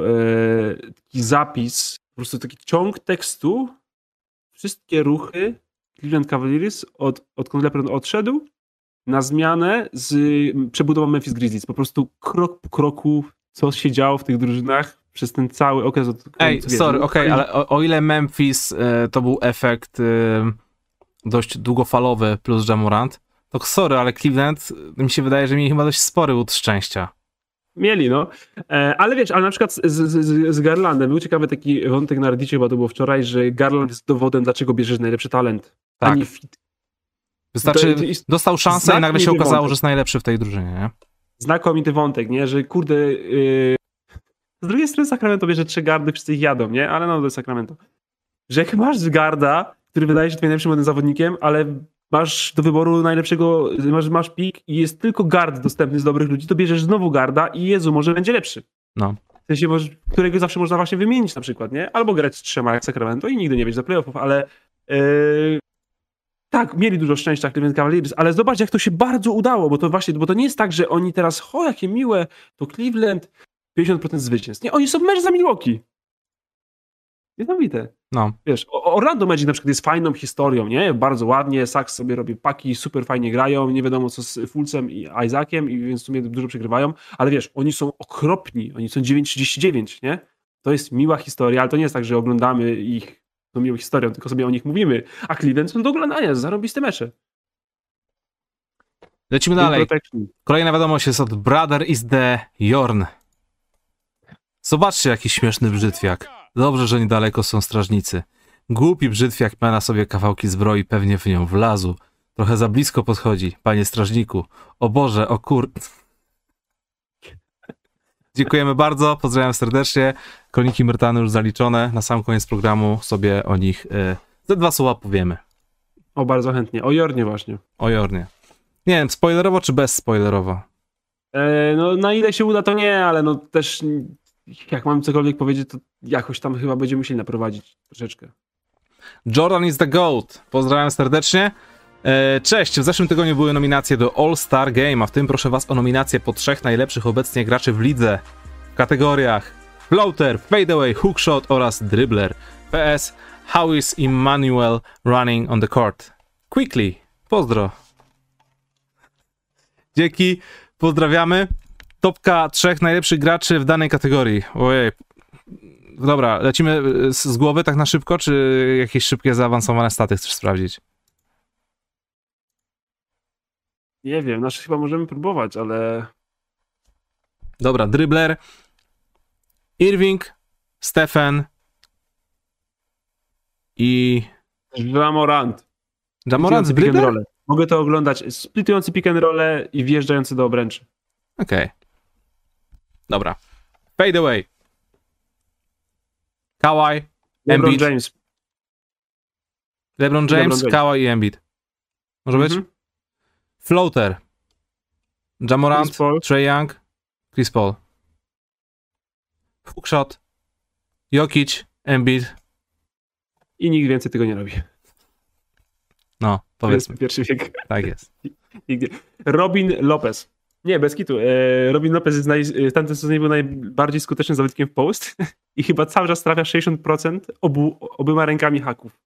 taki zapis, po prostu taki ciąg tekstu, wszystkie ruchy Cleveland Cavaliers odkąd LeBron odszedł, na zmianę z przebudową Memphis Grizzlies. Po prostu krok po kroku co się działo w tych drużynach przez ten cały okres od końca. Ej, sorry, okej, ale o ile Memphis to był efekt dość długofalowy plus Ja Morant, to sorry, ale Cleveland mi się wydaje, że mieli chyba dość spory łód szczęścia. Mieli, no. Ale wiesz, ale na przykład z Garlandem był ciekawy taki wątek na Reddicie, chyba to było wczoraj, że Garland jest dowodem, dlaczego bierzesz najlepszy talent. Tak. Ani fit. Wystarczy, dostał szansę i nagle się okazało, że jest najlepszy w tej drużynie, nie? Znakomity wątek, nie? Że kurde... Z drugiej strony Sacramento bierze 3 gardy, wszyscy ich jadą, nie? Ale no, to jest Sacramento. Że jak masz garda, który wydaje się najlepszym młodym zawodnikiem, ale masz do wyboru najlepszego, masz pik i jest tylko guard dostępny z dobrych ludzi, to bierzesz znowu garda i Jezu, może będzie lepszy. No. W sensie, którego zawsze można właśnie wymienić na przykład, nie? Albo grać z 3 jak Sacramento i nigdy nie wejść do playoffów, ale... Tak, mieli dużo szczęścia Cleveland Cavaliers, ale zobacz, jak to się bardzo udało, bo to nie jest tak, że oni teraz, jakie miłe, to Cleveland 50% zwycięstw. Nie, oni są w mecz za Milwaukee. Niesamowite. No. Wiesz, Orlando Magic na przykład jest fajną historią, nie? Bardzo ładnie, Saks sobie robi paki, super fajnie grają, nie wiadomo co z Fulcem i Isaaciem, i więc w sumie dużo przegrywają, ale wiesz, oni są okropni, oni są 9-39, nie? To jest miła historia, ale to nie jest tak, że oglądamy ich miłą historią, tylko sobie o nich mówimy. A Cleveland są do oglądania, zarobiste mecze. Lecimy dalej. Kolejna wiadomość jest od Brother is the Jorn. Zobaczcie, jaki śmieszny brzytwiak. Dobrze, że niedaleko są strażnicy. Głupi brzytwiak ma na sobie kawałki zbroi, pewnie w nią wlazł. Trochę za blisko podchodzi, panie strażniku. O Boże, o kur... Dziękujemy bardzo, pozdrawiam serdecznie. Kroniki Myrtany już zaliczone. Na sam koniec programu sobie o nich ze 2 słowa powiemy. O, bardzo chętnie. O Jornie właśnie. O Jornie. Nie wiem, spoilerowo czy bez spoilerowo? No na ile się uda to nie, ale no też jak mam cokolwiek powiedzieć, to jakoś tam chyba będziemy musieli naprowadzić troszeczkę. Jordan is the GOAT. Pozdrawiam serdecznie. Cześć, w zeszłym tygodniu były nominacje do All-Star Game, a w tym proszę was o nominację po 3 najlepszych obecnie graczy w lidze w kategoriach floater, fadeaway, hookshot oraz dribbler. PS, how is Emmanuel running on the court? Quickly, pozdro. Dzięki, pozdrawiamy. Topka 3 najlepszych graczy w danej kategorii. Ojej. Dobra, lecimy z głowy tak na szybko, czy jakieś szybkie zaawansowane staty chcesz sprawdzić? Nie wiem, nasze chyba możemy próbować, ale... Dobra, dribbler. Irving, Stephen i... Ja Morant. Ja Morant z dribbler? Mogę to oglądać splitujący pick and roll i wjeżdżający do obręczy. Okej. Okay. Dobra. Fade away. Kawhi, Embiid. LeBron James, Kawhi i Embiid. Może być? Floater. Ja Morant, Trae Young, Chris Paul. Hookshot, Jokic, Embiid. I nikt więcej tego nie robi. No, powiedzmy. Pierwszy wiek. Tak jest. Nigdy. Robin Lopez. Nie, bez kitu. Robin Lopez jest w tamtym sezonie był najbardziej skutecznym zawodnikiem w post i chyba cały czas trafia 60% oboma rękami haków.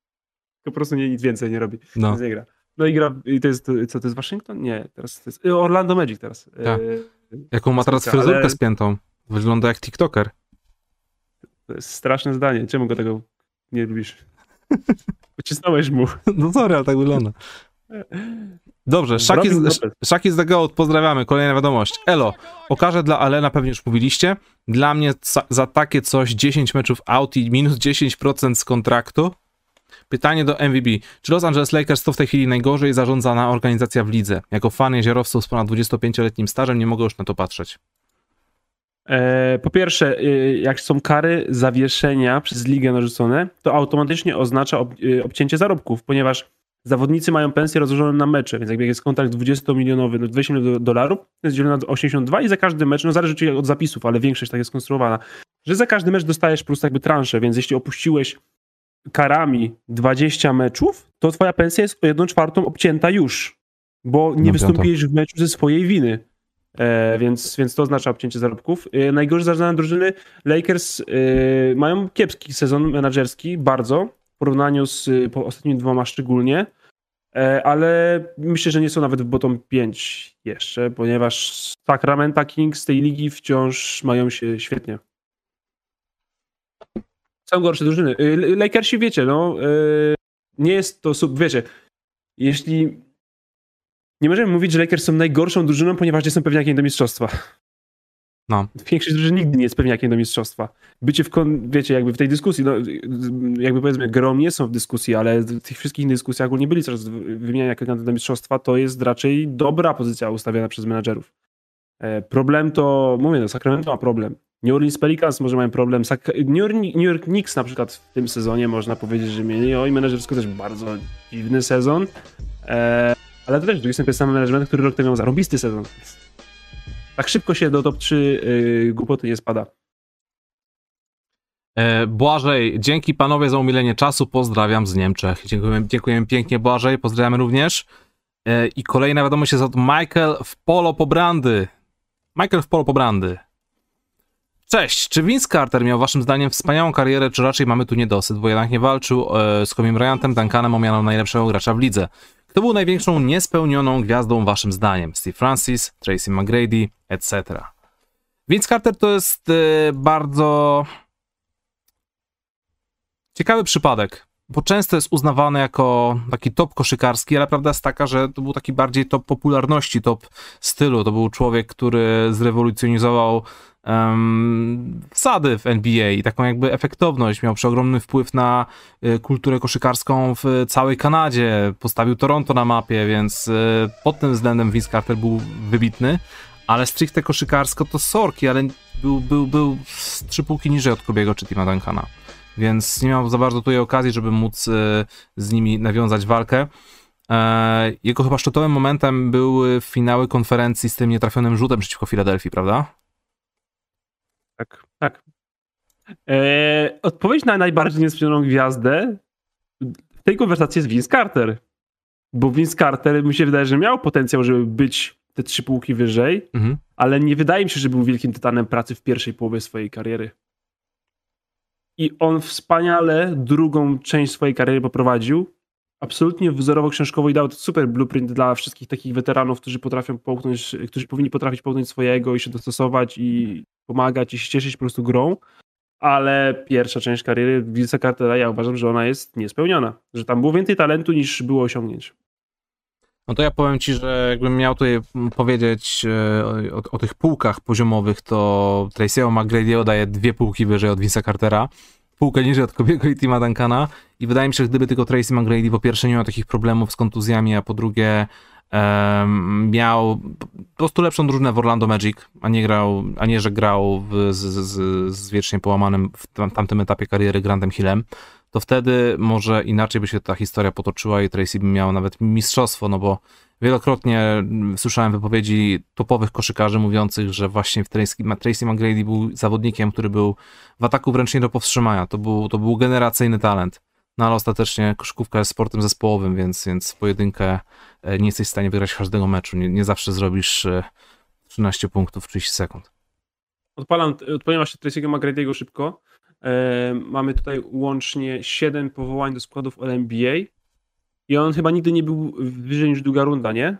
Po prostu nic więcej nie robi. No. Więc nie gra. No i gra, i to jest, co to jest Waszyngton? Nie, teraz to jest Orlando Magic teraz. Tak. Jaką ma teraz fryzurkę spiętą. Wygląda jak TikToker. To jest straszne zdanie. Czemu go tego nie lubisz? Pocisnąłeś mu. No sorry, ale tak wygląda. Dobrze, Shaki z The Goat, pozdrawiamy. Kolejna wiadomość. Elo, okaże dla Allena, pewnie już mówiliście. Dla mnie za takie coś 10 meczów out i minus 10% z kontraktu. Pytanie do MVB. Czy Los Angeles Lakers to w tej chwili najgorzej zarządzana organizacja w lidze? Jako fan jeziorowców z ponad 25-letnim stażem nie mogę już na to patrzeć. Po pierwsze, jak są kary zawieszenia przez ligę narzucone, to automatycznie oznacza obcięcie zarobków, ponieważ zawodnicy mają pensje rozłożone na mecze, więc jak jest kontrakt 20-milionowy, no $20 milionów, to jest dzielone na 82 i za każdy mecz, no zależy od zapisów, ale większość tak jest skonstruowana, że za każdy mecz dostajesz po prostu jakby transzę, więc jeśli opuściłeś karami 20 meczów, to twoja pensja jest o 1/4 obcięta już, bo nie wystąpiłeś w meczu ze swojej winy. Więc to oznacza obcięcie zarobków. Najgorzej zarządzane drużyny Lakers mają kiepski sezon menadżerski, bardzo, w porównaniu z ostatnimi dwoma szczególnie, ale myślę, że nie są nawet w bottom 5 jeszcze, ponieważ Sacramento Kings z tej ligi wciąż mają się świetnie. Są gorsze drużyny. Lakersi, wiecie, no nie jest to, wiecie, jeśli nie możemy mówić, że Lakers są najgorszą drużyną, ponieważ nie są pewniakiem do mistrzostwa. No. Większość drużyn nigdy nie jest pewniakiem do mistrzostwa. Bycie wiecie, jakby w tej dyskusji, no, jakby powiedzmy, grom nie są w dyskusji, ale w tych wszystkich innych dyskusjach ogólnie byli coraz wymieniania kandydatów do mistrzostwa, to jest raczej dobra pozycja ustawiana przez menadżerów. Problem to, mówię, no, Sacramento ma problem. New Orleans Pelicans może mają problem. New York Knicks na przykład w tym sezonie można powiedzieć, że mieli, oj, menadżersko też bardzo dziwny sezon. Ale to też drugi jest sam management, który rok temu miał zarąbisty sezon. Tak szybko się do top 3 głupoty nie spada. Błażej, dzięki panowie za umilenie czasu, pozdrawiam z Niemczech. Dziękujemy pięknie, Błażej, pozdrawiamy również. I kolejna wiadomość jest od Michael w Polo Pobrandy. Michael w Polo Pobrandy. Cześć, czy Vince Carter miał waszym zdaniem wspaniałą karierę, czy raczej mamy tu niedosyt, bo jednak nie walczył z Kobe Bryantem, Duncanem, o miano najlepszego gracza w lidze. Kto był największą niespełnioną gwiazdą waszym zdaniem? Steve Francis, Tracy McGrady, etc. Vince Carter to jest bardzo ciekawy przypadek, bo często jest uznawany jako taki top koszykarski, ale prawda jest taka, że to był taki bardziej top popularności, top stylu. To był człowiek, który zrewolucjonizował wsady w NBA i taką jakby efektowność, miał przeogromny wpływ na kulturę koszykarską w całej Kanadzie, postawił Toronto na mapie, więc pod tym względem Vince Carter był wybitny, ale stricte koszykarsko to sorki, ale był z 3 półki niżej od Kobiego czy Tima Duncana, więc nie miał za bardzo tutaj okazji, żeby móc z nimi nawiązać walkę. Jego chyba szczytowym momentem były finały konferencji z tym nietrafionym rzutem przeciwko Filadelfii, prawda? Tak, tak. Odpowiedź na najbardziej niespełnioną gwiazdę w tej konwersacji jest Vince Carter. Bo Vince Carter, mi się wydaje, że miał potencjał, żeby być te 3 półki wyżej, ale nie wydaje mi się, że był wielkim tytanem pracy w pierwszej połowie swojej kariery. I on wspaniale drugą część swojej kariery poprowadził. Absolutnie wzorowo książkowo i dał to super blueprint dla wszystkich takich weteranów, którzy powinni potrafić połknąć swojego i się dostosować i pomagać i się cieszyć po prostu grą, ale pierwsza część kariery Vince'a Cartera, ja uważam, że ona jest niespełniona, że tam było więcej talentu niż było osiągnięć. No to ja powiem ci, że jakbym miał tutaj powiedzieć o tych półkach poziomowych, to Tracy'emu McGrady'emu daje 2 półki wyżej od Vince'a Cartera, półkę niżej od Kobiego i Tima Duncana i wydaje mi się, że gdyby tylko Tracy McGrady po pierwsze nie miał takich problemów z kontuzjami, a po drugie miał po prostu lepszą drużynę w Orlando Magic, a nie, że grał z wiecznie połamanym w tamtym etapie kariery Grantem Hillem, to wtedy może inaczej by się ta historia potoczyła i Tracy by miał nawet mistrzostwo, no bo wielokrotnie słyszałem wypowiedzi topowych koszykarzy mówiących, że właśnie Tracy McGrady był zawodnikiem, który był w ataku wręcz nie do powstrzymania. To był generacyjny talent. No ale ostatecznie koszykówka jest sportem zespołowym, więc w pojedynkę nie jesteś w stanie wygrać każdego meczu. Nie zawsze zrobisz 13 punktów w 30 sekund. Odpowiem właśnie Tracy'ego McGrady'ego szybko. Mamy tutaj łącznie 7 powołań do składów All-NBA. I on chyba nigdy nie był wyżej niż druga runda, nie?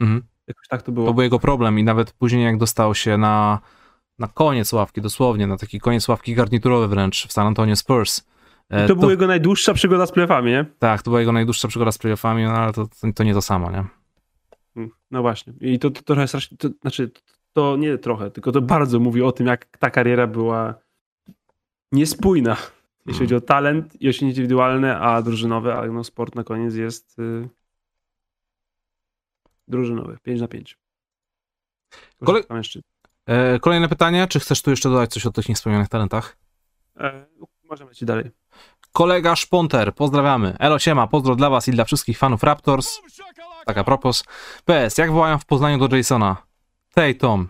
Mhm. Jakoś tak to było. To był jego problem i nawet później jak dostał się na koniec ławki, dosłownie, na taki koniec ławki garniturowy wręcz w San Antonio Spurs. To była jego najdłuższa przygoda z playoffami, nie? Tak, to była jego najdłuższa przygoda z playoffami, no ale to nie to samo, nie? No właśnie. I to trochę strasznie, to nie trochę, tylko to bardzo mówi o tym, jak ta kariera była niespójna. Jeśli chodzi o talent, jeśli indywidualne, a drużynowe, a no sport na koniec jest drużynowy, 5-5. Kolejne pytanie, czy chcesz tu jeszcze dodać coś o tych niespełnionych talentach? Możemy lecieć dalej. Kolega Szponter, pozdrawiamy. Elo, siema, pozdro dla was i dla wszystkich fanów Raptors. Tak a propos. PS, jak wołają w Poznaniu do Jasona? Tatum.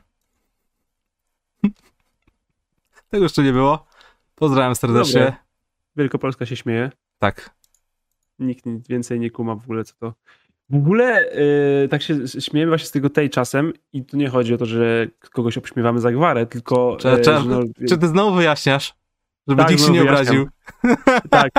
Tego jeszcze nie było. Pozdrawiam serdecznie. Dobre. Wielkopolska się śmieje. Tak. Nikt więcej nie kuma w ogóle, co to. W ogóle tak się śmiejemy właśnie z tego tej czasem i tu nie chodzi o to, że kogoś obśmiewamy za gwarę, tylko... Czy ty znowu wyjaśniasz? Żeby tak, nikt się nie obraził. Tak.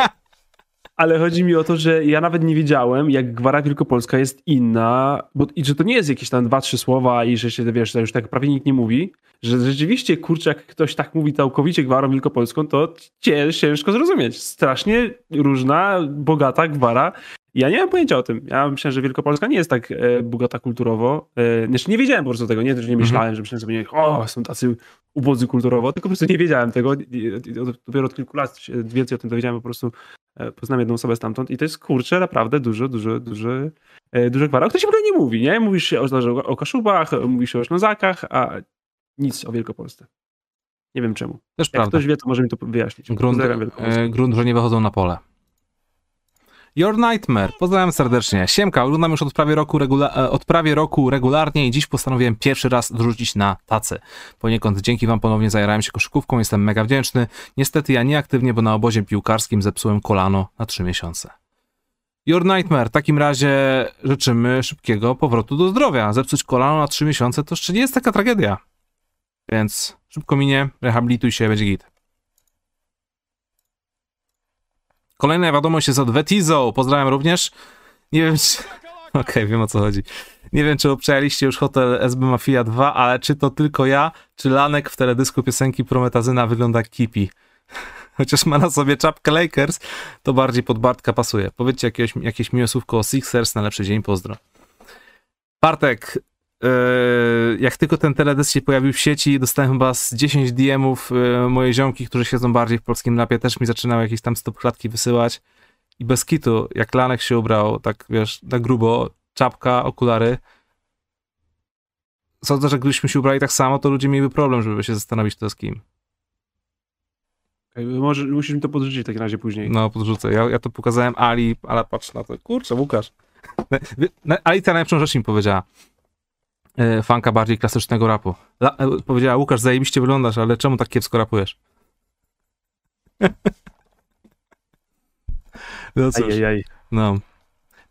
Ale chodzi mi o to, że ja nawet nie wiedziałem, jak gwara wielkopolska jest inna, i że to nie jest jakieś tam 2-3 słowa i że się, wiesz, że już tak prawie nikt nie mówi, że rzeczywiście, kurczę, jak ktoś tak mówi całkowicie gwarą wielkopolską, to ciężko zrozumieć. Strasznie różna, bogata gwara. Ja nie miałem pojęcia o tym. Ja myślałem, że Wielkopolska nie jest tak bogata kulturowo. Znaczy nie wiedziałem po prostu tego, nie, że nie myślałem, że myślałem sobie, są tacy ubodzy kulturowo, tylko po prostu nie wiedziałem tego. Dopiero od kilku lat więcej o tym dowiedziałem, po prostu poznałem jedną osobę stamtąd i to jest, kurczę, naprawdę duża gwara. O ktoś w ogóle nie mówi, nie? Mówi się o Kaszubach, mówi się o Ślązakach, a nic o Wielkopolsce. Nie wiem czemu. Też jak prawda. Ktoś wie, to może mi to wyjaśnić. Grunt, że nie wychodzą na pole. Your Nightmare, pozdrawiam serdecznie. Siemka, oglądam już od prawie roku regularnie i dziś postanowiłem pierwszy raz dorzucić na tacy. Poniekąd dzięki wam ponownie zajarałem się koszykówką, jestem mega wdzięczny. Niestety ja nieaktywnie, bo na obozie piłkarskim zepsułem kolano na 3 miesiące. Your Nightmare, w takim razie życzymy szybkiego powrotu do zdrowia. Zepsuć kolano na 3 miesiące to jeszcze nie jest taka tragedia. Więc szybko minie, rehabilituj się, będzie git. Kolejna wiadomość jest od Vetizo. Pozdrawiam również. Nie wiem, czy... Okej, wiem o co chodzi. Nie wiem, czy obczajaliście już hotel SB Mafia 2, ale czy to tylko ja, czy Lanek w teledysku piosenki Prometazyna wygląda kipi. Chociaż ma na sobie czapkę Lakers, to bardziej pod Bartka pasuje. Powiedzcie jakieś miłe słówko o Sixers na lepszy dzień, pozdro. Bartek, jak tylko ten teledysk się pojawił w sieci, dostałem chyba z 10 DM-ów moje ziomki, którzy siedzą bardziej w polskim lapie, też mi zaczynały jakieś tam stop klatki wysyłać i bez kitu, jak Lanek się ubrał, tak wiesz, na grubo, czapka, okulary. Sądzę, że gdybyśmy się ubrali tak samo, to ludzie mieliby problem, żeby się zastanowić to z kim. Może musisz mi to podrzucić w takim razie później. No, podrzucę. Ja to pokazałem Ali, ale patrz na to. Kurczę, Łukasz. Ali ta najlepszą rzecz mi powiedziała. Fanka bardziej klasycznego rapu. Powiedziała, Łukasz, zajebiście wyglądasz, ale czemu tak kiepsko rapujesz? No cóż. No.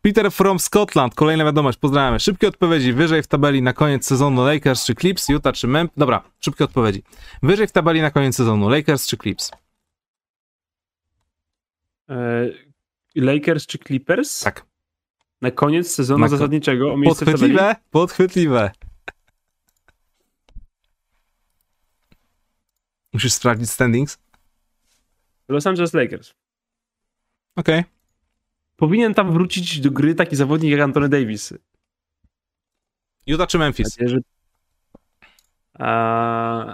Peter from Scotland, kolejna wiadomość, pozdrawiamy. Szybkie odpowiedzi, wyżej w tabeli na koniec sezonu Lakers czy Clips, Utah czy Memphis. Dobra, szybkie odpowiedzi. Wyżej w tabeli na koniec sezonu Lakers czy Clips? Lakers czy Clippers? Tak. Na koniec sezonu zasadniczego o miejsce podchwytliwe, w tabeli? Podchwytliwe. Musisz sprawdzić standings. Los Angeles Lakers. Okej. Okay. Powinien tam wrócić do gry taki zawodnik jak Anthony Davis. Utah czy Memphis?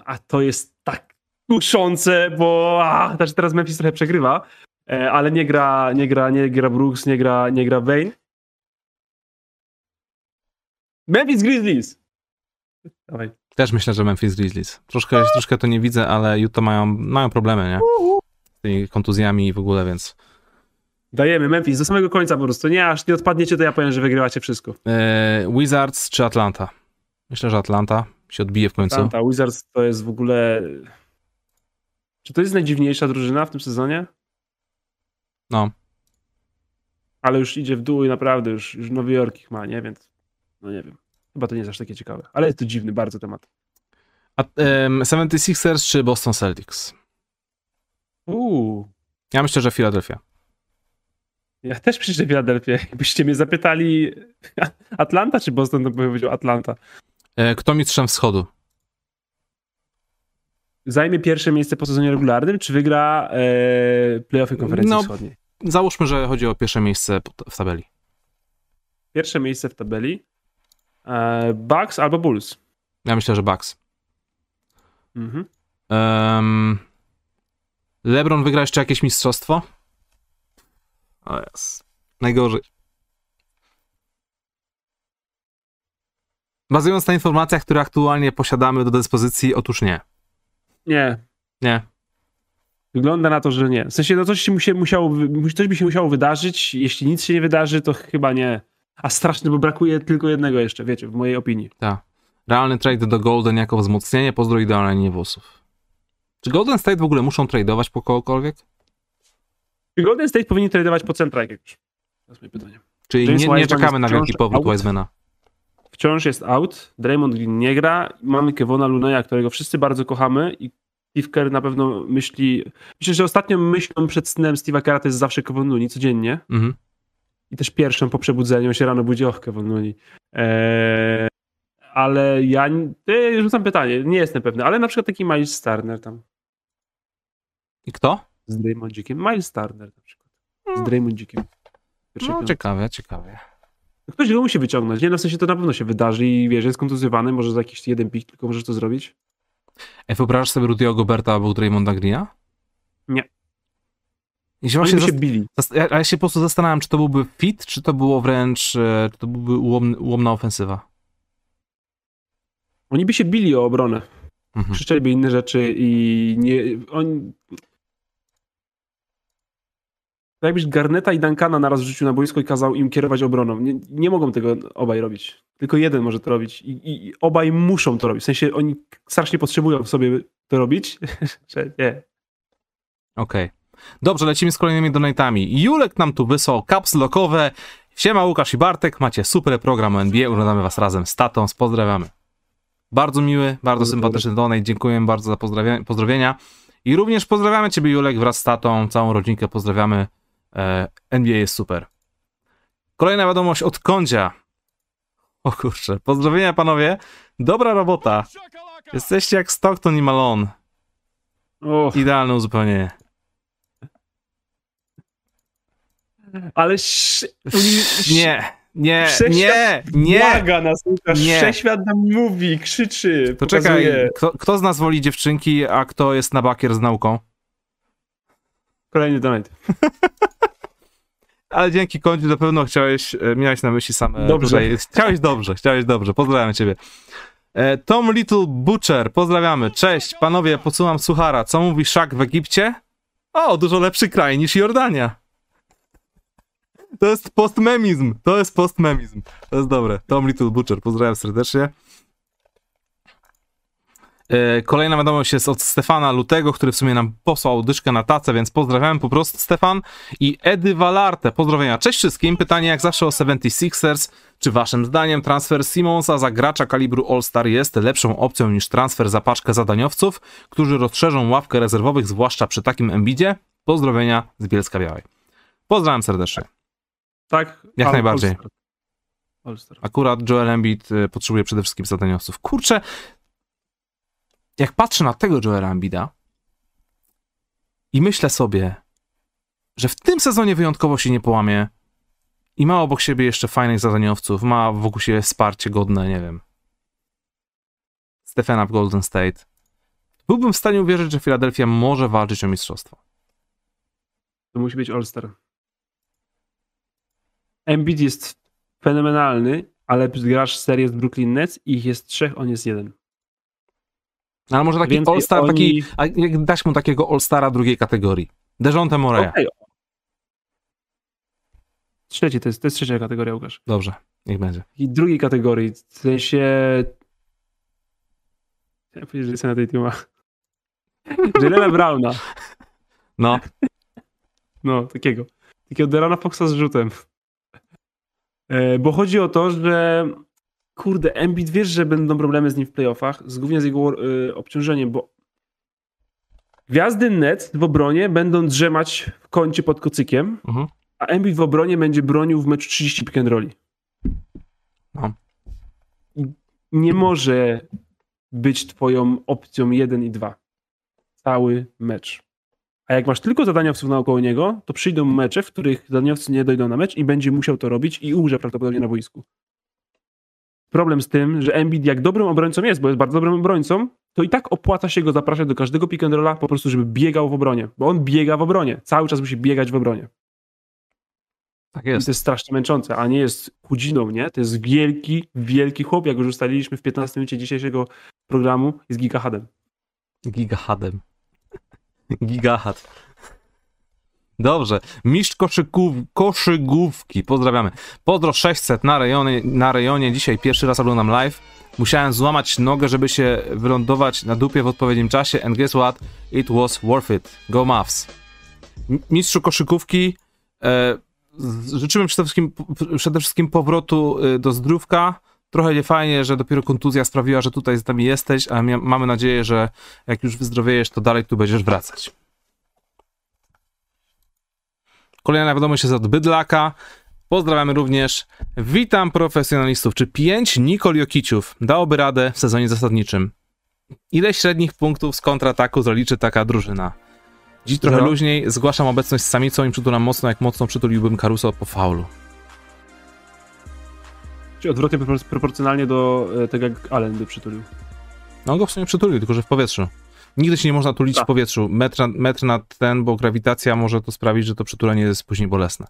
A to jest tak kuszące, bo znaczy teraz Memphis trochę przegrywa, ale nie gra Brooks, nie gra Bane. Memphis Grizzlies. Dawaj. Też myślę, że Memphis Grizzlies. Troszkę to nie widzę, ale Utah mają problemy, nie? Z tymi kontuzjami i w ogóle, więc... Dajemy Memphis do samego końca po prostu. Nie, aż nie odpadniecie, to ja powiem, że wygrywacie wszystko. Wizards czy Atlanta? Myślę, że Atlanta się odbije w końcu. Atlanta, Wizards to jest w ogóle... Czy to jest najdziwniejsza drużyna w tym sezonie? No. Ale już idzie w dół i naprawdę już Nowy Jork ich ma, nie? Więc no nie wiem. Chyba to nie jest aż takie ciekawe. Ale jest to dziwny bardzo temat. 76ers czy Boston Celtics? Ja myślę, że Philadelphia. Ja też przyjdę Philadelphia. Jakbyście mnie zapytali Atlanta czy Boston, to bym powiedział Atlanta. Kto mistrzem wschodu? Zajmie pierwsze miejsce po sezonie regularnym, czy wygra playoffy konferencji wschodniej? Załóżmy, że chodzi o pierwsze miejsce w tabeli. Pierwsze miejsce w tabeli. Bucks albo Bulls? Ja myślę, że Bucks. Mhm. LeBron wygra jeszcze jakieś mistrzostwo? O jest. Najgorzej. Bazując na informacjach, które aktualnie posiadamy do dyspozycji, otóż nie. Nie. Wygląda na to, że nie. W sensie, no coś by się musiało wydarzyć. Jeśli nic się nie wydarzy, to chyba nie. A straszne, bo brakuje tylko jednego jeszcze, wiecie, w mojej opinii. Tak. Realny trade do Golden jako wzmocnienie, pozdro idealnie włosów. Czy Golden State w ogóle muszą tradeować po kogokolwiek? Czy Golden State powinni tradeować po centrach? To jest moje pytanie. Czyli nie czekamy na wielki powrót Wisemana. Wciąż jest out, Draymond Green nie gra, mamy Kevona Luneya, którego wszyscy bardzo kochamy i Steve Kerr na pewno myśli... Myślę, że ostatnią myślą przed snem Steve'a Kerra to jest zawsze Kevon Looney, codziennie. Mhm. I też pierwszą po przebudzeniu się rano budzi Kevon Looney. Ale ja rzucam pytanie, nie jestem pewny, ale na przykład taki Miles Turner tam. I kto? Z Draymondzikiem. Miles Turner na przykład. Z Draymondzikiem. No, ciekawe. Ktoś go musi wyciągnąć, nie? No w sensie to na pewno się wydarzy i wiesz, jest kontuzjowany, może za jakiś jeden pik tylko możesz to zrobić. Wyobrażasz sobie Rudy'ego Goberta albo Draymonda Greena? Nie. Oni się bili. A ja się po prostu zastanawiam, czy to byłby fit, czy to było wręcz, czy to byłby ułomna ofensywa. Oni by się bili o obronę. Mhm. Krzyczeliby inne rzeczy i nie... To jakbyś Garneta i Duncana naraz rzucił na boisko i kazał im kierować obroną. Nie mogą tego obaj robić. Tylko jeden może to robić. I obaj muszą to robić. W sensie oni strasznie potrzebują sobie to robić. Nie. Okej. Dobrze, lecimy z kolejnymi donatami. Julek nam tu wysłał caps lockowe. Siema Łukasz i Bartek, macie super program NBA. Oglądamy was razem z tatą. Pozdrawiamy. Bardzo miły, bardzo sympatyczny donate. Dziękuję bardzo za pozdrowienia. I również pozdrawiamy ciebie Julek wraz z tatą. Całą rodzinkę pozdrawiamy. NBA jest super. Kolejna wiadomość od Kondzia. O kurczę, pozdrowienia panowie. Dobra robota. Jesteście jak Stockton i Malone. Idealne uzupełnienie. Ale nie. Wszechświat nam mówi, krzyczy, to pokazuje. Czekaj, kto z nas woli dziewczynki, a kto jest na bakier z nauką? Kolejny donate. Ale dzięki Kondziu na pewno miałeś na myśli same... Dobrze. Tutaj. Chciałeś dobrze. Pozdrawiam ciebie. Tom Little Butcher, pozdrawiamy. Cześć, panowie, podsuwam suchara. Co mówi Szak w Egipcie? O, dużo lepszy kraj niż Jordania. To jest postmemizm. To jest dobre. Tom Little Butcher, pozdrawiam serdecznie. Kolejna wiadomość jest od Stefana Lutego, który w sumie nam posłał dyszkę na tacę, więc pozdrawiam po prostu Stefan. I Edy Valarte, pozdrowienia. Cześć wszystkim. Pytanie jak zawsze o 76ers. Czy waszym zdaniem transfer Simonsa za gracza kalibru All-Star jest lepszą opcją niż transfer za paczkę zadaniowców, którzy rozszerzą ławkę rezerwowych, zwłaszcza przy takim Embiidzie? Pozdrowienia z Bielska Białej. Pozdrawiam serdecznie. Tak. Jak najbardziej. All-Star. Akurat Joel Embiid potrzebuje przede wszystkim zadaniowców. Kurczę, jak patrzę na tego Joela Embida i myślę sobie, że w tym sezonie wyjątkowo się nie połamie i ma obok siebie jeszcze fajnych zadaniowców, ma wokół siebie wsparcie godne, nie wiem, Stefana w Golden State. byłbym w stanie uwierzyć, że Philadelphia może walczyć o mistrzostwo. To musi być All-Star. Embiid jest fenomenalny, ale grasz serię z Brooklyn Nets i ich jest trzech, on jest jeden. Ale może taki All-Star, taki, jak dać mu takiego All-Stara drugiej kategorii. Dejounte Murraya. Okay. Trzeci, to jest trzecia kategoria, Łukasz. Dobrze, niech będzie. I drugiej kategorii, w sensie... Chciałem powiedzieć, że jest na tej teamie. Jelena Browna. No. No, takiego. Takiego Delana Foxa z rzutem. Bo chodzi o to, że kurde, Embiid, wiesz, że będą problemy z nim w playoffach, głównie z jego obciążeniem, bo gwiazdy Nets w obronie będą drzemać w kącie pod kocykiem, a Embiid w obronie będzie bronił w meczu 30 pick and rolli. No. Nie może być twoją opcją 1 i 2. Cały mecz. A jak masz tylko zadaniowców naokoło niego, to przyjdą mecze, w których zadaniowcy nie dojdą na mecz i będzie musiał to robić i umrze prawdopodobnie na boisku. Problem z tym, że Embiid jak dobrym obrońcą jest, bo jest bardzo dobrym obrońcą, to i tak opłaca się go zapraszać do każdego pick and rolla po prostu, żeby biegał w obronie. Bo on biega w obronie. Cały czas musi biegać w obronie. Tak jest. I to jest strasznie męczące, a nie jest chudziną, nie? To jest wielki, wielki chłop, jak już ustaliliśmy w 15 minucie dzisiejszego programu, jest gigahadem. Gigahadem. Gigahat. Dobrze. Mistrz koszygłówki. Pozdrawiamy. Pozdro 600 na rejonie. Dzisiaj pierwszy raz oglądam live. Musiałem złamać nogę, żeby się wylądować na dupie w odpowiednim czasie. And guess what? It was worth it. Go Mavs. Mistrzu koszykówki. Życzymy przede wszystkim powrotu do zdrówka. Trochę niefajnie, że dopiero kontuzja sprawiła, że tutaj z nami jesteś, ale mamy nadzieję, że jak już wyzdrowiejesz, to dalej tu będziesz wracać. Kolejna wiadomość jest od Bydlaka. Pozdrawiamy również. Witam profesjonalistów. Czy 5 Nikol Jokiciów dałoby radę w sezonie zasadniczym? Ile średnich punktów z kontrataku zaliczy taka drużyna? Dziś trochę luźniej. Zgłaszam obecność z samicą i przytulam mocno, jak mocno przytuliłbym Caruso po faulu. Czyli odwrotnie proporcjonalnie do tego, jak Allen by przytulił. No on go w sumie przytulił, tylko że w powietrzu. Nigdy się nie można tulić w powietrzu. Metr nad ten, bo grawitacja może to sprawić, że to przytulenie jest później bolesne.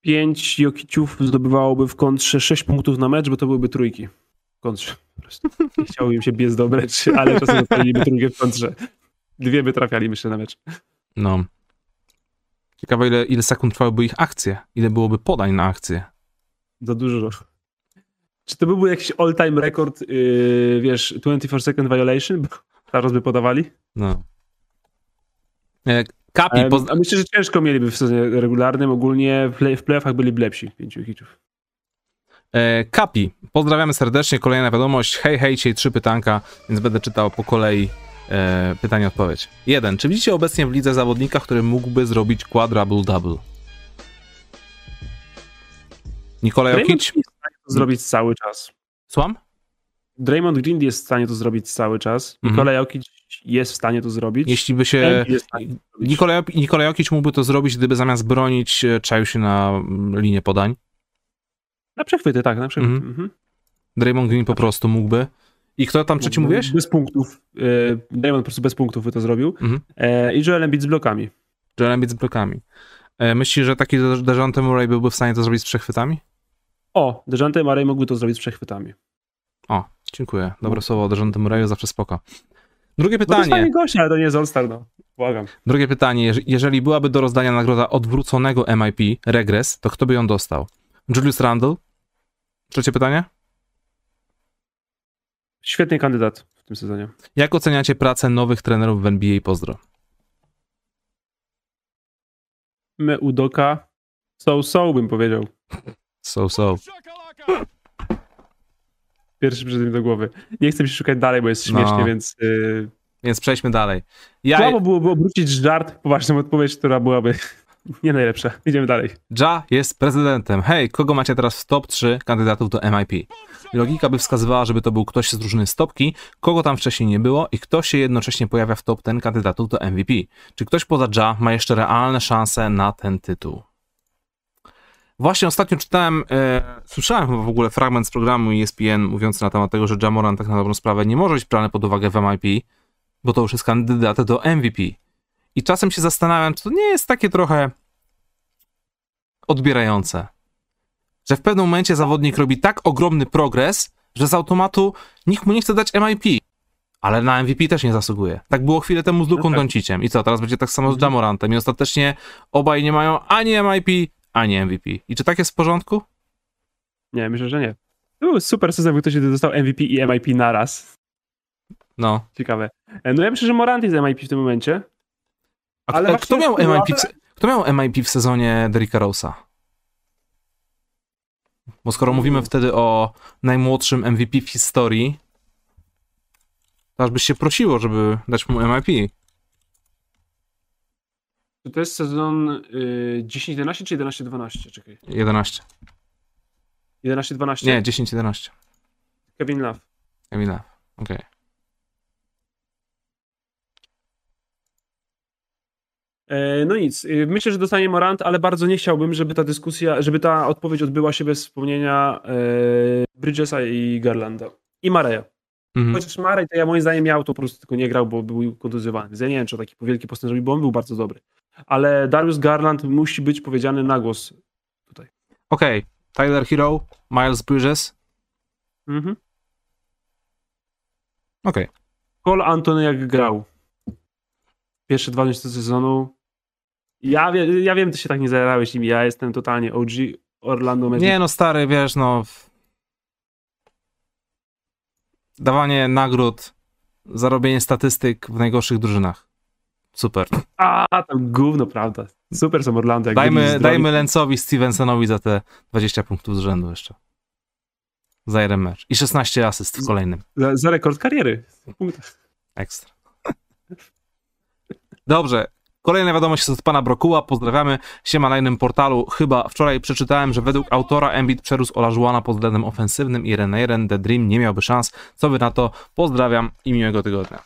5 Jokiciów zdobywałoby w kontrze 6 punktów na mecz, bo to byłyby trójki. W kontrze. Nie chciałoby im się biec do mecz, ale czasem odpaliliby trójkę w kontrze. Dwie by trafiali, myślę, na mecz. No. Ciekawe, ile sekund trwałyby ich akcje. Ile byłoby podań na akcję. Za dużo. Czy to byłby jakiś all-time rekord, wiesz, 24-second violation? Bo teraz by podawali? No. Kapi a myślę, że ciężko mieliby w sezonie regularnym. Ogólnie w playoffach byli lepsi 5 hitów. Kapi, pozdrawiamy serdecznie. Kolejna wiadomość. Hej, dzisiaj 3 pytanka, więc będę czytał po kolei pytanie-odpowiedź. 1. Czy widzicie obecnie w lidze zawodnika, który mógłby zrobić quadruple-double? Nikola Jokic? Zrobić cały czas. Słucham? Draymond Green jest w stanie to zrobić cały czas. Nikola Jokic jest w stanie to zrobić. Jeśli by się... Nikola Jokic mógłby to zrobić, gdyby zamiast bronić czaił się na linię podań. Na przechwyty, tak. Na przechwyty. Draymond Green po prostu mógłby. I kto tam trzeci mówiłeś? Bez punktów. Draymond po prostu bez punktów by to zrobił. I Joel Embiid z blokami. Myślisz, że taki Dejounte Murray byłby w stanie to zrobić z przechwytami? O, Dejounte Murray mógłby to zrobić z przechwytami. O, dziękuję. Dobre słowo o Dejounte Murrayu, zawsze spoko. Drugie pytanie. To jest gość, ale to nie jest All-Star, no. Błagam. Drugie pytanie. Jeżeli byłaby do rozdania nagroda odwróconego MIP, regres, to kto by ją dostał? Julius Randle? Trzecie pytanie? Świetny kandydat w tym sezonie. Jak oceniacie pracę nowych trenerów w NBA? Pozdro. Me Udoka. So bym powiedział. So. Pierwszy przyszedł mi do głowy. Nie chcę mi się szukać dalej, bo jest śmiesznie, więc... Więc przejdźmy dalej. Trzeba byłoby obrócić żart w poważną odpowiedź, która byłaby nie najlepsza. Idziemy dalej. Ja jest prezydentem. Hej, kogo macie teraz w top 3 kandydatów do MIP? Logika by wskazywała, żeby to był ktoś z drużyny stopki, kogo tam wcześniej nie było i kto się jednocześnie pojawia w top 10 kandydatów do MVP. Czy ktoś poza Ja ma jeszcze realne szanse na ten tytuł? Właśnie ostatnio czytałem, słyszałem chyba w ogóle fragment z programu ESPN mówiący na temat tego, że Ja Morant tak na dobrą sprawę nie może być brany pod uwagę w MIP, bo to już jest kandydat do MVP. I czasem się zastanawiam, czy to nie jest takie trochę odbierające, że w pewnym momencie zawodnik robi tak ogromny progres, że z automatu nikt mu nie chce dać MIP. Ale na MVP też nie zasługuje. Tak było chwilę temu z Luką Donciciem. I co, teraz będzie tak samo z Ja Morantem. I ostatecznie obaj nie mają ani MIP, ani MVP. I czy tak jest w porządku? Nie, myślę, że nie. To był super sezon, gdy ktoś dostał MVP i MIP naraz. No. Ciekawe. No ja myślę, że Morant jest MIP w tym momencie. Ale kto miał MIP w sezonie Derricka Rose'a? Bo skoro mówimy wtedy o najmłodszym MVP w historii, to aż by się prosiło, żeby dać mu MIP. To jest sezon 10-11 czy 11-12? Czekaj. 11. 11-12? Nie, 10-11. Kevin Love. Kevin Love, okej. Okay. No nic, myślę, że dostanie Morant, ale bardzo nie chciałbym, żeby ta dyskusja, żeby ta odpowiedź odbyła się bez wspomnienia Bridgesa i Garlanda. I Mareya. Mhm. Chociaż Marej to ja moim zdaniem miał, to po prostu tylko nie grał, bo był kontuzjowany. Ja nie wiem, czy taki wielki postęp zrobił, bo on był bardzo dobry. Ale Darius Garland musi być powiedziany na głos tutaj. Okej, okay. Tyler Hero, Miles Bridges. Mhm. Okej. Okay. Cole Anthony jak grał. Pierwsze 2 miesiące sezonu. Ja wiem, ty się tak nie zajarałeś nimi. Ja jestem totalnie OG Orlando Magic. Nie no stary, wiesz no... Dawanie nagród, zarobienie statystyk w najgorszych drużynach. Super. A tam gówno, prawda. Super są Orlando. Jak dajmy Lencowi Stevensonowi za te 20 punktów z rzędu jeszcze. Za jeden mecz. I 16 asyst w kolejnym. Za rekord kariery. Ekstra. Dobrze. Kolejna wiadomość jest od pana Brokuła. Pozdrawiamy. Siema, na innym portalu. Chyba wczoraj przeczytałem, że według autora Embiid przerósł Olajuwona pod względem ofensywnym i 1 na 1 The Dream nie miałby szans. Co wy na to? Pozdrawiam i miłego tygodnia.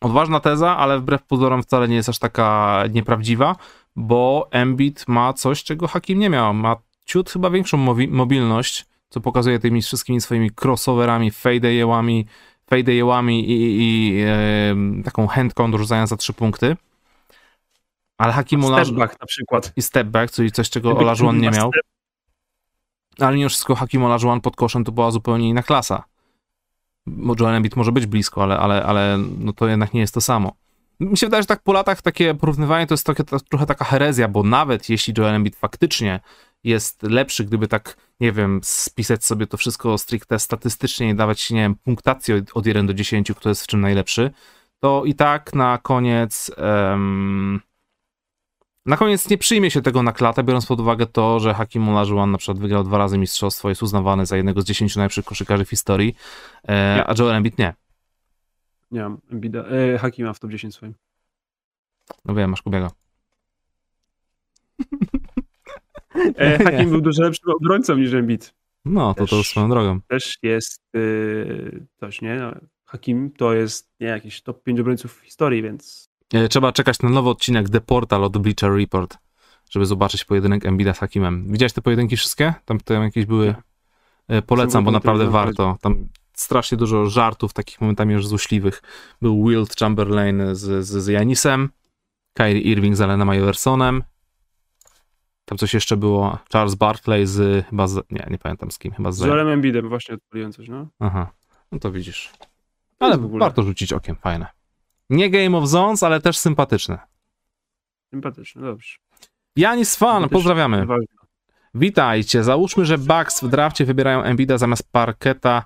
Odważna teza, ale wbrew pozorom wcale nie jest aż taka nieprawdziwa, bo Embiid ma coś, czego Hakim nie miał. Ma ciut chyba większą mobilność, co pokazuje tymi wszystkimi swoimi crossoverami, fadeawayami i taką chętką do rzucania za 3 punkty. Ale Hakim step back na przykład. I step back, czyli coś, czego Olajuwon nie miał. Ale mimo wszystko Hakim Olajuwon pod koszem to była zupełnie inna klasa. Joel Embiid może być blisko, ale no to jednak nie jest to samo. Mi się wydaje, że tak po latach takie porównywanie to jest trochę taka herezja, bo nawet jeśli Joel Embiid faktycznie jest lepszy, gdyby tak, nie wiem, spisać sobie to wszystko stricte statystycznie i dawać, nie wiem, punktację od 1 do 10, kto jest w czym najlepszy, to i tak na koniec... Na koniec nie przyjmie się tego na klatę, biorąc pod uwagę to, że Hakim Olajuwon na przykład wygrał 2 razy mistrzostwo i jest uznawany za jednego z 10 najlepszych koszykarzy w historii, a Joel Embiid nie. Nie mam Embida. Hakima w top 10 swoim. No wiem, masz Kubiego. Hakim był dużo lepszym obrońcą niż Embiid. No, to już swoją drogą. Też jest coś, nie? No, Hakim to jest nie jakiś top 5 obrońców w historii, więc... Trzeba czekać na nowy odcinek The Portal od Bleacher Report, żeby zobaczyć pojedynek Embida z Hakimem. Widziałeś te pojedynki wszystkie? Tam jakieś były... Polecam, bo naprawdę warto. Tam strasznie dużo żartów, takich momentami już złośliwych. Był Wilt Chamberlain z Janisem, Kyrie Irving z Allenem Iversonem. Tam coś jeszcze było. Charles Barkley z... chyba z... nie pamiętam z kim. Chyba z Joelem Embidem właśnie odpaliłem coś, no. Aha, no to widzisz. Ale warto rzucić okiem, fajne. Nie Game of Zones, ale też sympatyczne. Sympatyczne, dobrze. Janis Fan, pozdrawiamy. Witajcie. Załóżmy, że Bucks w drafcie wybierają Embida zamiast Parketa.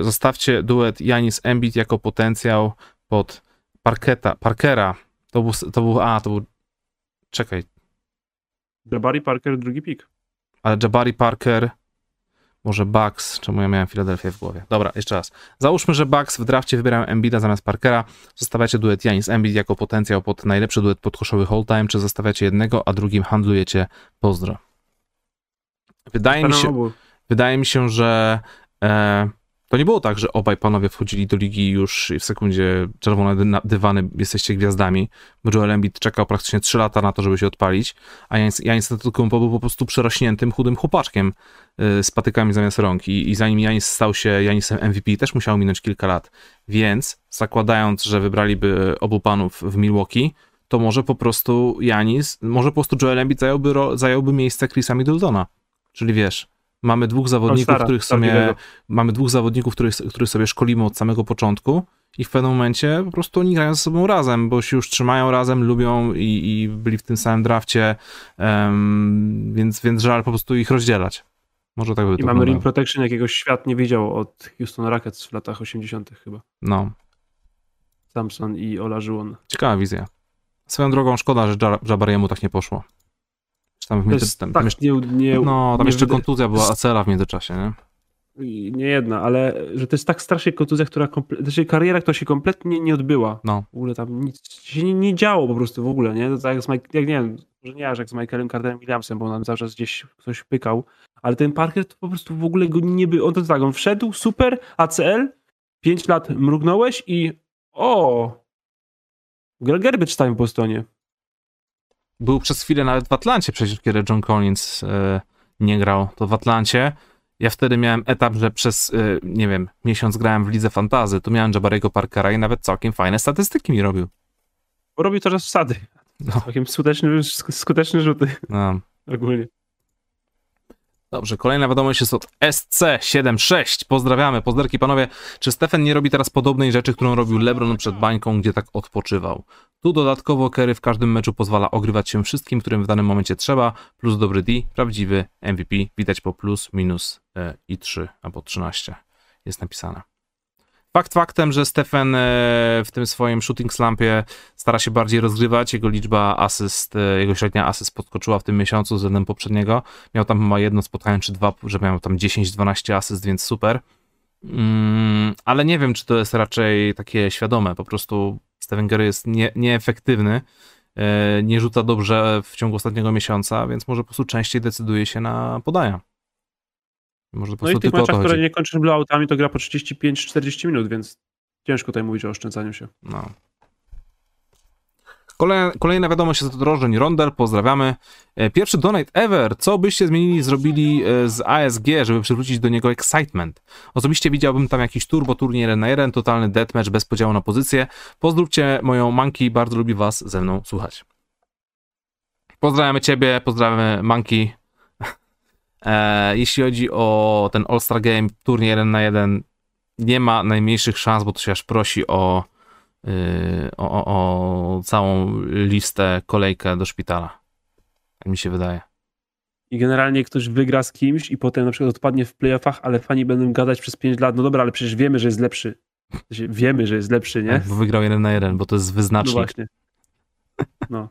Zostawcie duet Janis-Embiid jako potencjał pod Parkera. To był... Czekaj. Jabari Parker, drugi pik. Ale Jabari Parker... Może Bucks, czemu ja miałem Filadelfię w głowie. Dobra, jeszcze raz. Załóżmy, że Bucks w drafcie wybierają Embida zamiast Parkera. Zostawiacie duet Janis-Embiid jako potencjał pod najlepszy duet podkoszowy Whole Time, czy zostawiacie jednego, a drugim handlujecie? Pozdro. Wydaje mi się, że To nie było tak, że obaj panowie wchodzili do ligi już i w sekundzie czerwone dywany, jesteście gwiazdami. Joel Embiid czekał praktycznie 3 lata na to, żeby się odpalić, a ja niestety tylko był po prostu przerośniętym, chudym chłopaczkiem z patykami zamiast rąk. I zanim Janis stał się Janisem MVP, też musiało minąć kilka lat. Więc zakładając, że wybraliby obu panów w Milwaukee, to może po prostu Joel Embiid zająłby miejsce Chrisa Middletona. Czyli wiesz, mamy dwóch zawodników, których sobie szkolimy od samego początku i w pewnym momencie po prostu oni grają ze sobą razem, bo się już trzymają razem, lubią i byli w tym samym drafcie, więc żal po prostu ich rozdzielać. Może tak by I to mamy rim protection, jakiego świat nie widział od Houston Rockets w latach 80 chyba. No. Samson i Olajuwon. Ciekawa wizja. Swoją drogą szkoda, że Jabariemu tak nie poszło. Tam w międzyczasie. Tak, tam jeszcze kontuzja była Acela w międzyczasie, nie? Nie jedna, ale że to jest tak strasznie kontuzja, kariera, która się kompletnie nie odbyła. No. W ogóle tam nic się nie działo po prostu w ogóle, nie? To tak jak z Michaelem Carterem Williamsem, bo nam cały czas gdzieś ktoś pykał, ale ten Parker to po prostu w ogóle go nie był. On wszedł, super, ACL, 5 lat mrugnąłeś i garbage time w Bostonie. Był przez chwilę nawet w Atlancie przecież, kiedy John Collins nie grał, to w Atlancie. Ja wtedy miałem etap, że przez, nie wiem, miesiąc grałem w Lidze Fantasy, tu miałem Jabariego Parkera i nawet całkiem fajne statystyki mi robił. Robił to czas wsady. No. Całkiem skuteczne rzuty. No. Ogólnie. Dobrze, kolejna wiadomość jest od SC76. Pozdrawiamy, pozderki panowie. Czy Stephen nie robi teraz podobnej rzeczy, którą robił LeBron przed bańką, gdzie tak odpoczywał? Tu dodatkowo Curry w każdym meczu pozwala ogrywać się wszystkim, którym w danym momencie trzeba, plus dobry D, prawdziwy MVP, widać po plus, minus i 3, albo 13 jest napisane. Fakt faktem, że Stephen w tym swoim shooting slumpie stara się bardziej rozgrywać, jego średnia asyst podskoczyła w tym miesiącu względem poprzedniego, miał tam chyba jedno spotkanie czy dwa, że miał tam 10-12 asyst, więc super, ale nie wiem, czy to jest raczej takie świadome, po prostu Stephen Curry jest nieefektywny, nie rzuca dobrze w ciągu ostatniego miesiąca, więc może po prostu częściej decyduje się na podania. Może po i w tych meczach, które nie kończą blowoutami, to gra po 35-40 minut, więc ciężko tutaj mówić o oszczędzaniu się. No. Kolejna wiadomość jest od Rożeń Rondel, pozdrawiamy. Pierwszy donate ever. Co byście zrobili z ASG, żeby przywrócić do niego excitement? Osobiście widziałbym tam jakiś turbo turniej 1 na 1, totalny deathmatch bez podziału na pozycję. Pozdrówcie moją Monkey, bardzo lubi was ze mną słuchać. Pozdrawiamy ciebie, pozdrawiamy Monkey. Jeśli chodzi o ten All-Star Game, turniej 1 na 1, nie ma najmniejszych szans, bo to się aż prosi o całą listę, kolejkę do szpitala. Tak mi się wydaje. I generalnie ktoś wygra z kimś i potem na przykład odpadnie w playoffach, ale fani będą gadać przez 5 lat, no dobra, ale przecież wiemy, że jest lepszy. Wiemy, że jest lepszy, nie? Bo wygrał 1 na 1, bo to jest wyznacznik. No właśnie. No.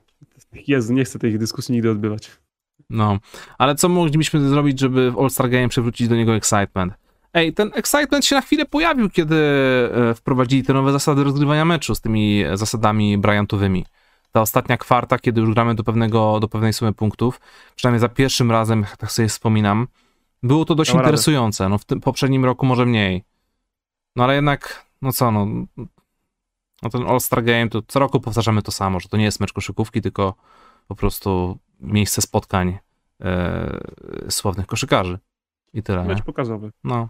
Jezu, nie chcę tych dyskusji nigdy odbywać. No, ale co moglibyśmy zrobić, żeby w All-Star Game przywrócić do niego excitement? Ej, ten excitement się na chwilę pojawił, kiedy wprowadzili te nowe zasady rozgrywania meczu z tymi zasadami Bryantowymi. Ta ostatnia kwarta, kiedy już gramy do pewnej sumy punktów, przynajmniej za pierwszym razem, tak sobie wspominam, było to dość interesujące. No, w tym poprzednim roku może mniej. No, ale jednak, ten All-Star Game, to co roku powtarzamy to samo, że to nie jest mecz koszykówki, tylko po prostu miejsce spotkań sławnych koszykarzy. I tyle. Mecz pokazowy. No.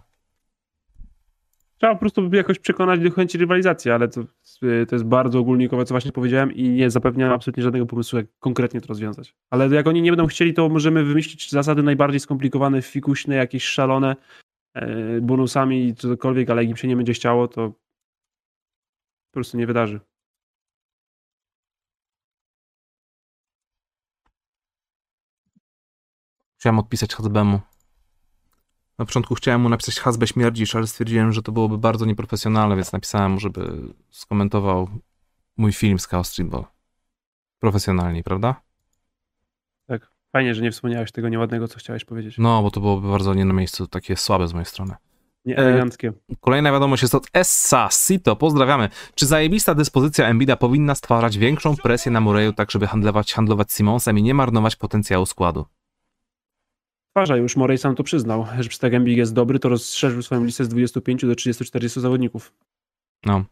Trzeba po prostu jakoś przekonać do chęci rywalizacji, ale to jest bardzo ogólnikowe, co właśnie powiedziałem i nie zapewniam absolutnie żadnego pomysłu, jak konkretnie to rozwiązać. Ale jak oni nie będą chcieli, to możemy wymyślić zasady najbardziej skomplikowane, fikuśne, jakieś szalone, bonusami i cokolwiek, ale jak im się nie będzie chciało, to po prostu nie wydarzy. Chciałem odpisać Hasbemu. Na początku chciałem mu napisać Hasbe śmierdzisz, ale stwierdziłem, że to byłoby bardzo nieprofesjonalne, więc napisałem mu, żeby skomentował mój film z Chaos Streetball. Profesjonalnie, prawda? Tak. Fajnie, że nie wspomniałeś tego nieładnego, co chciałeś powiedzieć. No, bo to byłoby bardzo nie na miejscu, takie słabe z mojej strony. Nieeleganckie. Kolejna wiadomość jest od Essa Sito, pozdrawiamy. Czy zajebista dyspozycja Embida powinna stwarzać większą presję na Murray'u, tak żeby handlować Simonsem i nie marnować potencjału składu? stwarza już. Morey sam to przyznał, że przy tak Embiid jest dobry, to rozszerzył swoją listę z 25 do 30-40 zawodników. No.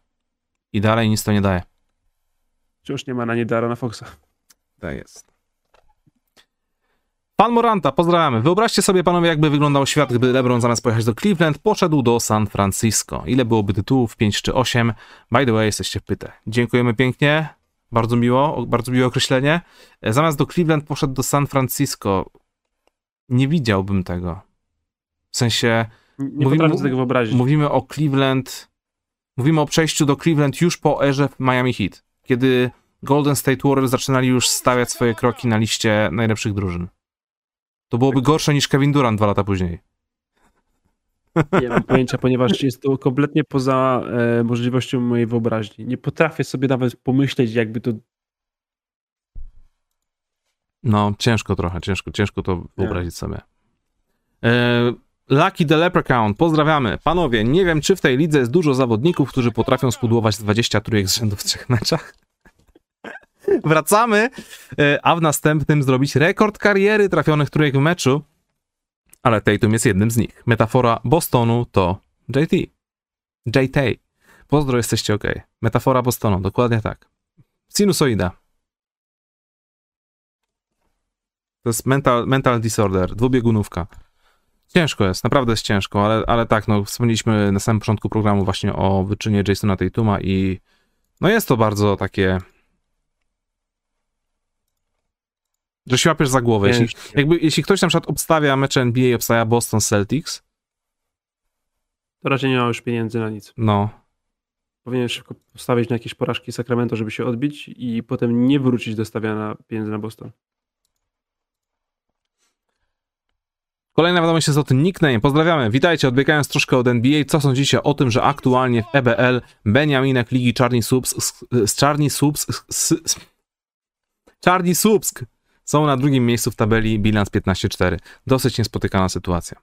I dalej nic to nie daje. Wciąż nie ma na nie dara na Foxa. Tak jest. Pan Moranta, pozdrawiamy. Wyobraźcie sobie, panowie, jakby wyglądał świat, gdyby LeBron zamiast pojechać do Cleveland, poszedł do San Francisco. Ile byłoby tytułów? 5 czy 8? By the way, jesteście w pyte. Dziękujemy pięknie. Bardzo miłe określenie. Zamiast do Cleveland poszedł do San Francisco. Nie widziałbym tego. W sensie... Nie potrafię tego wyobrazić. Mówimy o Cleveland... Mówimy o przejściu do Cleveland już po erze Miami Heat, kiedy Golden State Warriors zaczynali już stawiać swoje kroki na liście najlepszych drużyn. To byłoby gorsze niż Kevin Durant 2 lata później. Nie mam pojęcia, ponieważ jest to kompletnie poza możliwością mojej wyobraźni. Nie potrafię sobie nawet pomyśleć, jakby to... No, ciężko trochę, ciężko to wyobrazić sobie. Lucky the Leprechaun, pozdrawiamy. Panowie, nie wiem, czy w tej lidze jest dużo zawodników, którzy potrafią spudłować 20 trójek z rzędu w 3 meczach. Wracamy, a w następnym zrobić rekord kariery trafionych trójek w meczu. Ale Tatum jest jednym z nich. Metafora Bostonu to JT. Pozdro, jesteście ok. Metafora Bostonu, dokładnie tak. Sinusoida. To jest mental disorder, dwubiegunówka. Ciężko jest, naprawdę jest ciężko, ale tak, no wspomnieliśmy na samym początku programu właśnie o wyczynie Jasona Tatuma i no jest to bardzo takie, że się łapiesz za głowę. Jeśli ktoś na przykład obstawia mecze NBA i obstawia Boston Celtics, to raczej nie ma już pieniędzy na nic. No. Powinien szybko postawić na jakieś porażki Sacramento, żeby się odbić i potem nie wrócić do stawiania pieniędzy na Boston. Kolejna wiadomość jest o tym nickname. Pozdrawiamy. Witajcie, odbiegając troszkę od NBA. Co sądzicie o tym, że aktualnie w EBL Beniaminek Ligi Czarni Słupsk są na drugim miejscu w tabeli, bilans 15-4. Dosyć niespotykana sytuacja.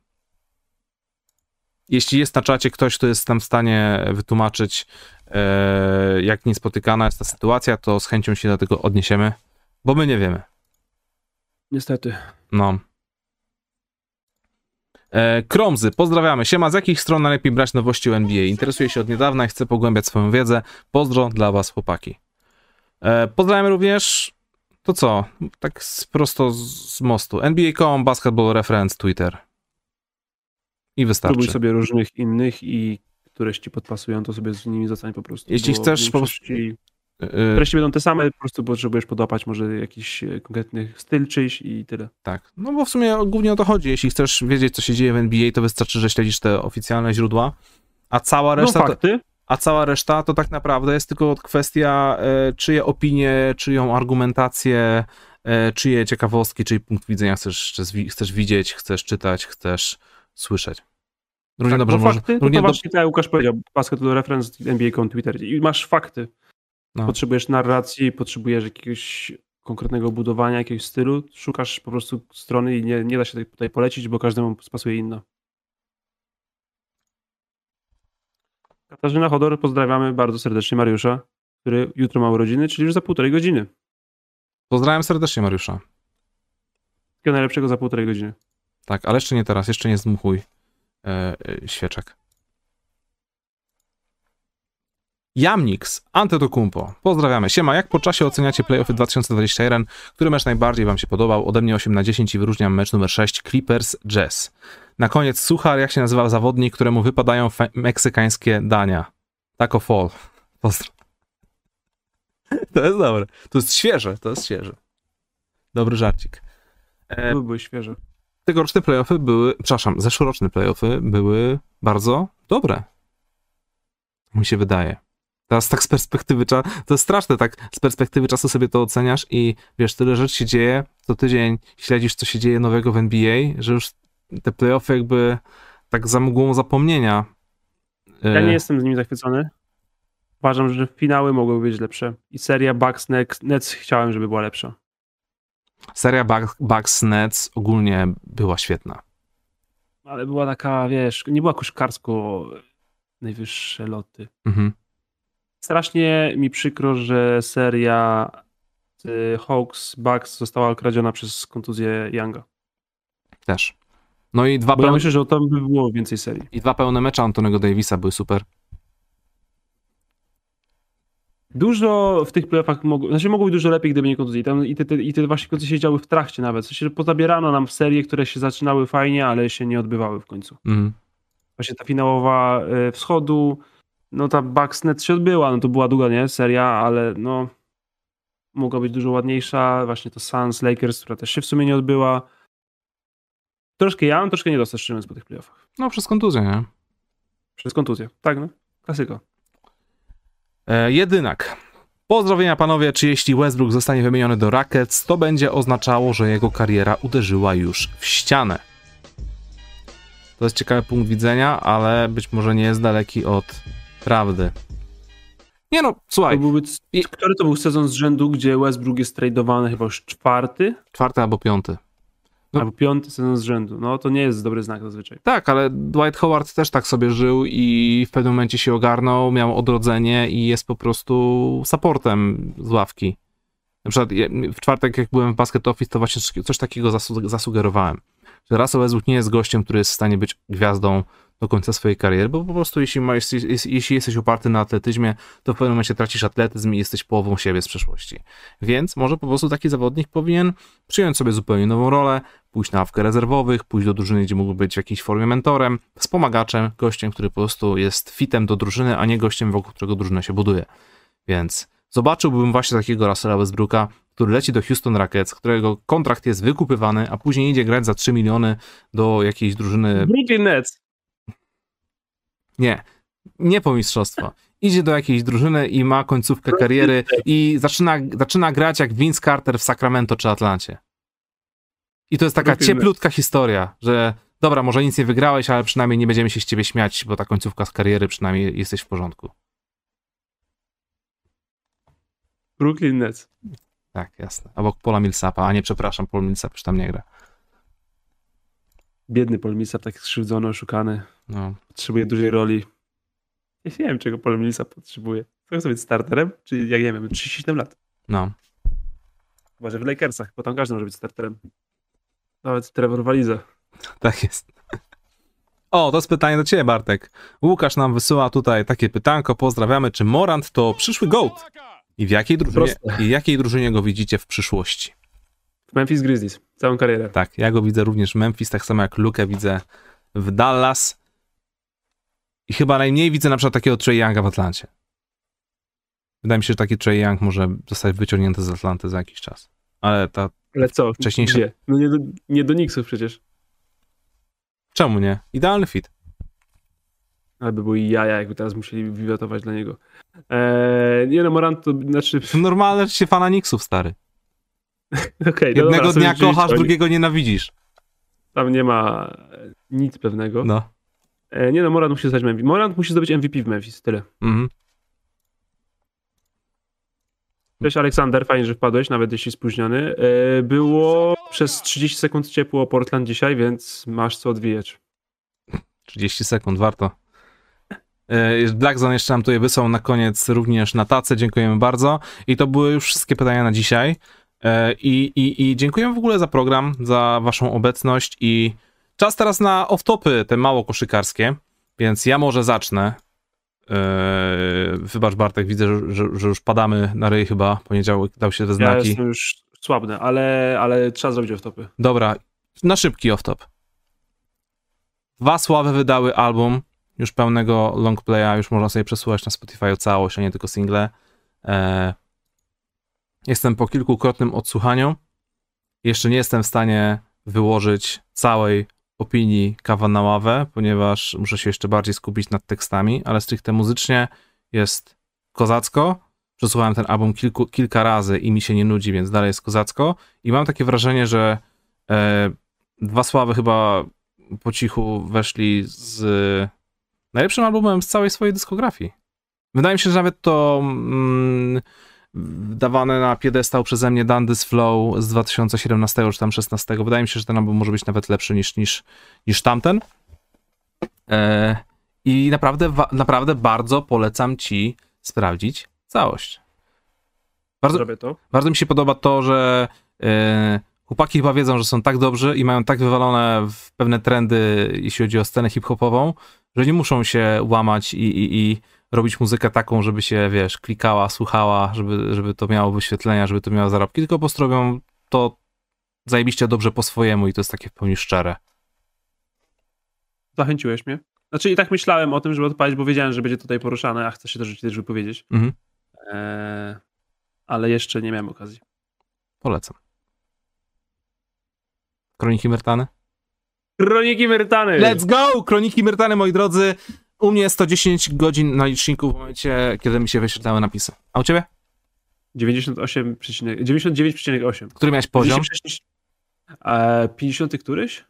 Jeśli jest na czacie ktoś, kto jest tam w stanie wytłumaczyć, jak niespotykana jest ta sytuacja, to z chęcią się do tego odniesiemy, bo my nie wiemy. Niestety. No. Kromzy, pozdrawiamy. Siema, z jakich stron najlepiej brać nowości o NBA? Interesuję się od niedawna i chcę pogłębiać swoją wiedzę. Pozdro dla was, chłopaki. Pozdrawiamy również, to co? Tak prosto z mostu. NBA.com, Basketball Reference, Twitter. I wystarczy. Próbuj sobie różnych innych i któreś ci podpasują, to sobie z nimi zostań po prostu. Jeśli chcesz po prostu... Wreszcie będą te same, po prostu potrzebujesz podłapać może jakiś konkretny styl czyjś i tyle. Tak, no bo w sumie głównie o to chodzi. Jeśli chcesz wiedzieć, co się dzieje w NBA, to wystarczy, że śledzisz te oficjalne źródła, a cała reszta, to tak naprawdę jest tylko kwestia czyje opinie, czyją argumentację, czyje ciekawostki, czyj punkt widzenia chcesz widzieć, chcesz czytać, chcesz słyszeć. Równie tak, dobrze może... to właśnie tak jak Łukasz powiedział, Basketball Reference, NBA.com, Twitter i masz fakty. No. Potrzebujesz narracji, potrzebujesz jakiegoś konkretnego budowania, jakiegoś stylu, szukasz po prostu strony i nie da się tutaj polecić, bo każdemu spasuje inna. Katarzyna Chodor, pozdrawiamy bardzo serdecznie Mariusza, który jutro ma urodziny, czyli już za 1,5 godziny. Pozdrawiam serdecznie Mariusza. Wszystkiego najlepszego za 1,5 godziny. Tak, ale jeszcze nie teraz, jeszcze nie zdmuchuj świeczek. Jamniks, Antetokounmpo. Pozdrawiamy. Siema, jak po czasie oceniacie playoffy 2021? Który mecz najbardziej wam się podobał? Ode mnie 8 na 10 i wyróżniam mecz numer 6 Clippers Jazz. Na koniec suchar, jak się nazywa zawodnik, któremu wypadają meksykańskie dania? Taco Fall. Pozdrawiam. To jest dobre. To jest świeże. Dobry żarcik. Były świeże. Zeszłoroczne playoffy były bardzo dobre. Mi się wydaje. Teraz tak z perspektywy czasu, to jest straszne, tak z perspektywy czasu sobie to oceniasz i wiesz, tyle rzeczy się dzieje, co tydzień śledzisz, co się dzieje nowego w NBA, że już te playoffy jakby tak za mgłą zapomnienia. Ja nie jestem z nimi zachwycony. Uważam, że finały mogły być lepsze i seria Bucks-Nets chciałem, żeby była lepsza. Seria Bucks-Nets ogólnie była świetna. Ale była taka, wiesz, nie była koszkarsko najwyższe loty. Mhm. Strasznie mi przykro, że seria Hawks Bucks została okradziona przez kontuzję Younga. Też. No i dwa ja myślę, że tam by było więcej serii. I dwa pełne mecze Antonego Davisa były super. Dużo w tych playoffach mogło być dużo lepiej, gdyby nie kontuzji. Tam i te właśnie kontuzje się działy w trakcie nawet. W sensie pozabierano nam serie, które się zaczynały fajnie, ale się nie odbywały w końcu. Mm. Właśnie ta finałowa wschodu, no ta Bucks Nets się odbyła, no to była długa, nie? Seria, ale no mogła być dużo ładniejsza. Właśnie to Suns, Lakers, która też się w sumie nie odbyła. Troszkę ja, troszkę nie dostarczyłem po tych playoffach. No przez kontuzję, nie? Przez kontuzję, tak no. Klasyko. Jednak, pozdrowienia panowie, czy jeśli Westbrook zostanie wymieniony do Rockets, to będzie oznaczało, że jego kariera uderzyła już w ścianę. To jest ciekawy punkt widzenia, ale być może nie jest daleki od prawdy. Nie no, słuchaj. Który to był sezon z rzędu, gdzie Westbrook jest tradowany chyba już czwarty? Czwarty albo piąty. No. Albo piąty sezon z rzędu. No to nie jest dobry znak zazwyczaj. Tak, ale Dwight Howard też tak sobie żył i w pewnym momencie się ogarnął, miał odrodzenie i jest po prostu supportem z ławki. Na przykład w czwartek, jak byłem w Basket Office, to właśnie coś takiego zasugerowałem. Że Russell Westbrook nie jest gościem, który jest w stanie być gwiazdą do końca swojej kariery, bo po prostu jeśli jesteś oparty na atletyzmie, to w pewnym momencie tracisz atletyzm i jesteś połową siebie z przeszłości. Więc może po prostu taki zawodnik powinien przyjąć sobie zupełnie nową rolę, pójść na ławkę rezerwowych, pójść do drużyny, gdzie mógł być w jakiejś formie mentorem, wspomagaczem, gościem, który po prostu jest fitem do drużyny, a nie gościem, wokół którego drużyna się buduje. Więc zobaczyłbym właśnie takiego Russella Westbrooka, który leci do Houston Rockets, którego kontrakt jest wykupywany, a później idzie grać za 3 miliony do jakiejś drużyny... Brooklyn Nets. Nie, nie po mistrzostwa. Idzie do jakiejś drużyny i ma końcówkę kariery i zaczyna grać jak Vince Carter w Sacramento czy Atlancie. I to jest taka cieplutka historia, że dobra, może nic nie wygrałeś, ale przynajmniej nie będziemy się z ciebie śmiać, bo ta końcówka z kariery przynajmniej jesteś w porządku. Brooklyn Nets. Tak, jasne. Obok Paula Millsapa, a nie, przepraszam, Paul Millsap już tam nie gra. Biedny Paul Millsap, tak skrzywdzony, oszukany. No. Potrzebuje dużej roli. Ja nie wiem, czego Paul Millsap potrzebuje. To chce być starterem, czy jak nie wiem, 37 lat. No. Chyba, że w Lakersach, bo tam każdy może być starterem. Nawet Trevor Waliza. Tak jest. O, to jest pytanie do ciebie, Bartek. Łukasz nam wysyła tutaj takie pytanko. Pozdrawiamy, czy Morant to przyszły GOAT? I w jakiej drużynie go widzicie w przyszłości? W Memphis Grizzlies. Całą karierę. Tak, ja go widzę również w Memphis, tak samo jak Lukę widzę w Dallas. I chyba najmniej widzę na przykład takiego Trae Younga w Atlancie. Wydaje mi się, że taki Trae Young może zostać wyciągnięty z Atlanty za jakiś czas. Ale co? Wcześniejsza... Gdzie? No nie do Knicksów przecież. Czemu nie? Idealny fit. Ale by były jaja, jakby teraz musieli wiwatować dla niego. Nie no, Morant to znaczy... Normalne, że się fana Knicksów, stary. Okay, jednego dnia kochasz, drugiego nienawidzisz. Tam nie ma nic pewnego. No. Nie no, Morant musi zostać Memphis. Morant musi zdobyć MVP w Memphis, tyle. Mhm. Cześć Aleksander, fajnie, że wpadłeś, nawet jeśli spóźniony. Było przez 30 sekund ciepło Portland dzisiaj, więc masz co odwijać. 30 sekund, warto. Black Zone jeszcze nam tutaj wysłał na koniec również na tacę, dziękujemy bardzo. I to były już wszystkie pytania na dzisiaj. I dziękuję w ogóle za program, za waszą obecność i czas teraz na off-topy, te mało koszykarskie, więc ja może zacznę. Wybacz Bartek, widzę, że już padamy na ryj chyba, poniedziałek dał się we znaki. Ja jestem już słabny, ale trzeba zrobić off-topy. Dobra, na szybki off-top. Dwa sławy wydały album, już pełnego longplaya, już można sobie przesłuchać na Spotify całość, a nie tylko single. Jestem po kilkukrotnym odsłuchaniu. Jeszcze nie jestem w stanie wyłożyć całej opinii kawa na ławę, ponieważ muszę się jeszcze bardziej skupić nad tekstami, ale stricte muzycznie jest kozacko. Przesłuchałem ten album kilka razy i mi się nie nudzi, więc dalej jest kozacko. I mam takie wrażenie, że dwa sławy chyba po cichu weszli z najlepszym albumem z całej swojej dyskografii. Wydaje mi się, że nawet to... dawane na piedestał przeze mnie Dundas Flow z 2017 czy tam 2016. Wydaje mi się, że ten album może być nawet lepszy niż tamten. I naprawdę bardzo polecam ci sprawdzić całość. Bardzo mi się podoba to, że Chłopaki chyba wiedzą, że są tak dobrzy i mają tak wywalone w pewne trendy, jeśli chodzi o scenę hip-hopową, że nie muszą się łamać i robić muzykę taką, żeby się, wiesz, klikała, słuchała, żeby to miało wyświetlenia, żeby to miało zarobki, tylko po prostu robią to zajebiście dobrze po swojemu i to jest takie w pełni szczere. Zachęciłeś mnie. Znaczy i tak myślałem o tym, żeby odpalić, bo wiedziałem, że będzie tutaj poruszane, a chcę się też wypowiedzieć. Mhm. Ale jeszcze nie miałem okazji. Polecam. Kroniki Myrtany? Kroniki Myrtany! Let's go! Kroniki Myrtany, moi drodzy. U mnie 110 godzin na liczniku w momencie, kiedy mi się wyświetlały napisy. A u ciebie? 99,8. Który miałeś poziom? 50 któryś?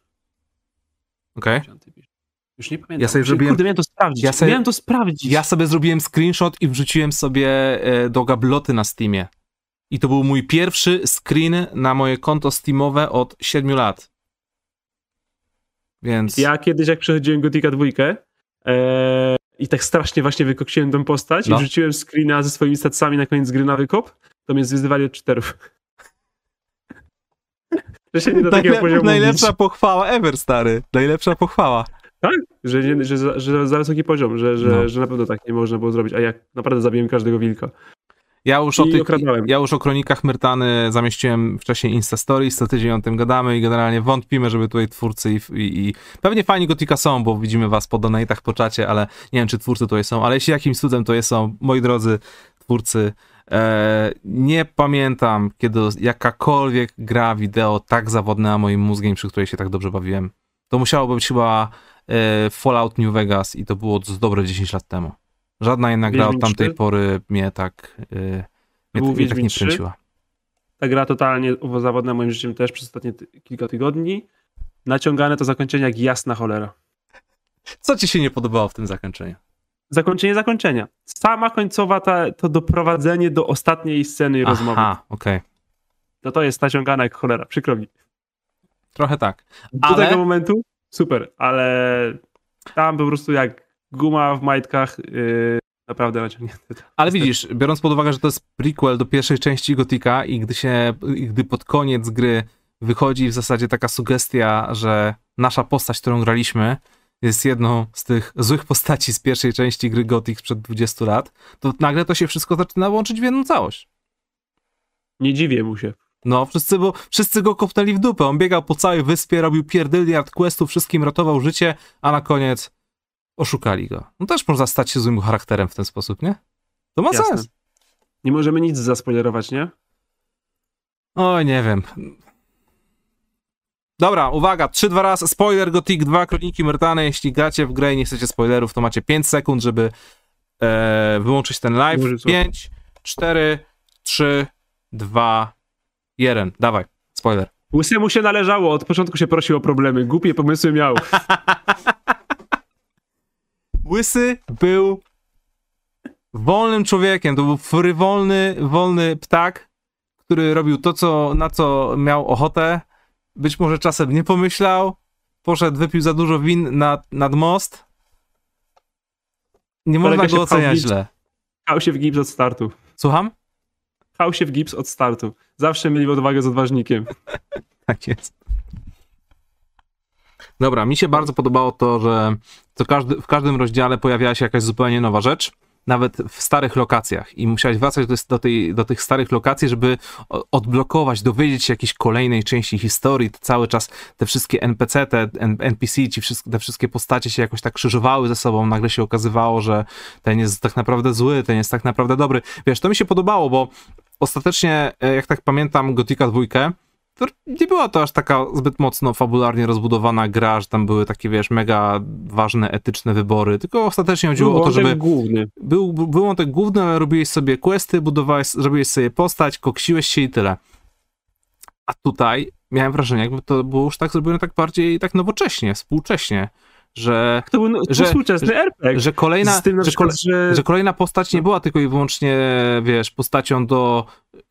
Okej. Okay. Już nie pamiętam. Ja sobie zrobiłem... Kurde, miałem to sprawdzić. Ja sobie zrobiłem screenshot i wrzuciłem sobie do gabloty na Steamie. I to był mój pierwszy screen na moje konto Steamowe od 7 lat. Więc... Ja kiedyś, jak przechodziłem Gotika 2, i tak strasznie właśnie wykoksiłem tą postać i wrzuciłem screena ze swoimi statsami na koniec gry na wykop, to mnie zwyzywali od cheaterów. Że się nie do takiego poziomu najlepsza mówić. Pochwała ever, stary. Najlepsza pochwała. Tak? Że za wysoki poziom, że na pewno tak nie można było zrobić, a ja naprawdę zabiłem każdego wilka. Ja już o Kronikach Myrtany zamieściłem wcześniej Insta Stories, co tydzień o tym gadamy i generalnie wątpimy, żeby tutaj twórcy i pewnie fajni Gotika są, bo widzimy was po donatach, po czacie, ale nie wiem, czy twórcy tutaj są, ale jeśli jakimś cudem to są, moi drodzy twórcy, nie pamiętam, kiedy jakakolwiek gra wideo tak zawodnęła moim mózgiem, przy której się tak dobrze bawiłem. To musiało być chyba Fallout New Vegas i to było dobre 10 lat temu. Żadna inna gra od tamtej pory mnie tak nie kręciła. Ta gra totalnie zawodna moim życiem też przez ostatnie kilka tygodni. Naciągane to zakończenie jak jasna cholera. Co ci się nie podobało w tym zakończeniu? Zakończenia. Sama końcowa to doprowadzenie do ostatniej sceny i rozmowy. Aha, okej. Okay. To jest naciągane jak cholera, przykro mi. Trochę tak. Do tego momentu super, ale tam po prostu jak guma w majtkach, naprawdę naciągnięte. Ale widzisz, biorąc pod uwagę, że to jest prequel do pierwszej części Gotika i gdy pod koniec gry wychodzi w zasadzie taka sugestia, że nasza postać, którą graliśmy, jest jedną z tych złych postaci z pierwszej części gry Gothic sprzed 20 lat, to nagle to się wszystko zaczyna łączyć w jedną całość. Nie dziwię mu się. No, wszyscy go kopnęli w dupę. On biegał po całej wyspie, robił pierdyliard questów, wszystkim ratował życie, a na koniec oszukali go. No też można stać się złym charakterem w ten sposób, nie? To ma sens. Nie możemy nic zaspoilerować, nie? Oj, nie wiem. Dobra, uwaga, 3-2 raz, spoiler Gothic 2, Kroniki Myrtany. Jeśli gracie w grę i nie chcecie spoilerów, to macie 5 sekund, żeby wyłączyć ten live. 5, 4, 3, 2, 1. Dawaj, spoiler. Łysemu się należało, od początku się prosił o problemy, głupie pomysły miał. Łysy był wolnym człowiekiem, to był wolny ptak, który robił to, na co miał ochotę. Być może czasem nie pomyślał, poszedł, wypił za dużo win nad most. Nie można go oceniać źle. Pchał się w gips od startu. Słucham? Pchał się w gips od startu. Zawsze mieli odwagę z odważnikiem. Tak jest. Dobra, mi się bardzo podobało to, że w każdym rozdziale pojawiała się jakaś zupełnie nowa rzecz, nawet w starych lokacjach i musiałeś wracać do tych starych lokacji, żeby odblokować, dowiedzieć się jakiejś kolejnej części historii. Cały czas te wszystkie NPC, te NPC, te wszystkie postacie się jakoś tak krzyżowały ze sobą, nagle się okazywało, że ten jest tak naprawdę zły, ten jest tak naprawdę dobry. Wiesz, to mi się podobało, bo ostatecznie, jak tak pamiętam, Gotika 2, to nie była to aż taka zbyt mocno fabularnie rozbudowana gra, że tam były takie, wiesz, mega ważne, etyczne wybory, tylko ostatecznie chodziło o to, żeby... Był wątek główny, ale robiłeś sobie questy, robiłeś sobie postać, koksiłeś się i tyle. A tutaj miałem wrażenie, jakby to było już tak zrobione tak bardziej, tak nowocześnie, współcześnie, że... To był współczesny RPG. Że kolejna postać nie była tylko i wyłącznie, wiesz, postacią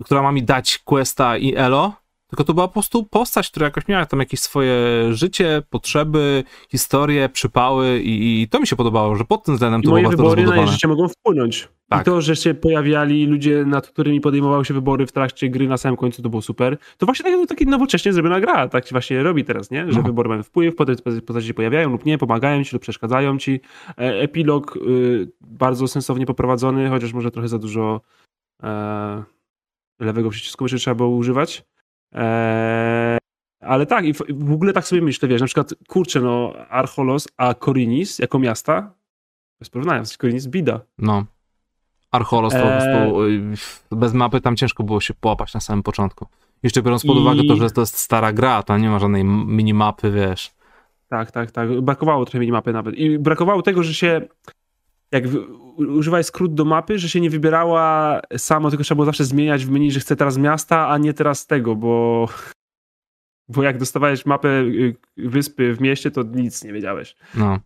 która ma mi dać questa i elo, tylko to była po prostu postać, która jakoś miała tam jakieś swoje życie, potrzeby, historie, przypały i to mi się podobało, że pod tym względem to było bardzo rozbudowane. Moje wybory na jej życie mogą wpłynąć. Tak. I to, że się pojawiali ludzie, nad którymi podejmowały się wybory w trakcie gry na samym końcu, to było super. To właśnie taki nowocześnie zrobiona gra, tak się właśnie robi teraz, nie? Że wybory mają wpływ, potem postaci się pojawiają lub nie, pomagają ci lub przeszkadzają ci. Epilog bardzo sensownie poprowadzony, chociaż może trochę za dużo lewego przycisku jeszcze trzeba było używać. Ale tak, i w ogóle tak sobie myślę, wiesz, na przykład, kurczę, no Archolos, a Korinis jako miasta, bez porównania, Korinis bida. No. Archolos to po prostu bez mapy tam ciężko było się połapać na samym początku. Jeszcze biorąc pod uwagę to, że to jest stara gra, tam nie ma żadnej minimapy, wiesz. Tak. Brakowało trochę minimapy nawet. I brakowało tego, że się, jak używaj skrót do mapy, że się nie wybierała samo, tylko trzeba było zawsze zmieniać w menu, że chcę teraz miasta, a nie teraz tego, bo jak dostawałeś mapę wyspy w mieście, to nic nie wiedziałeś. No.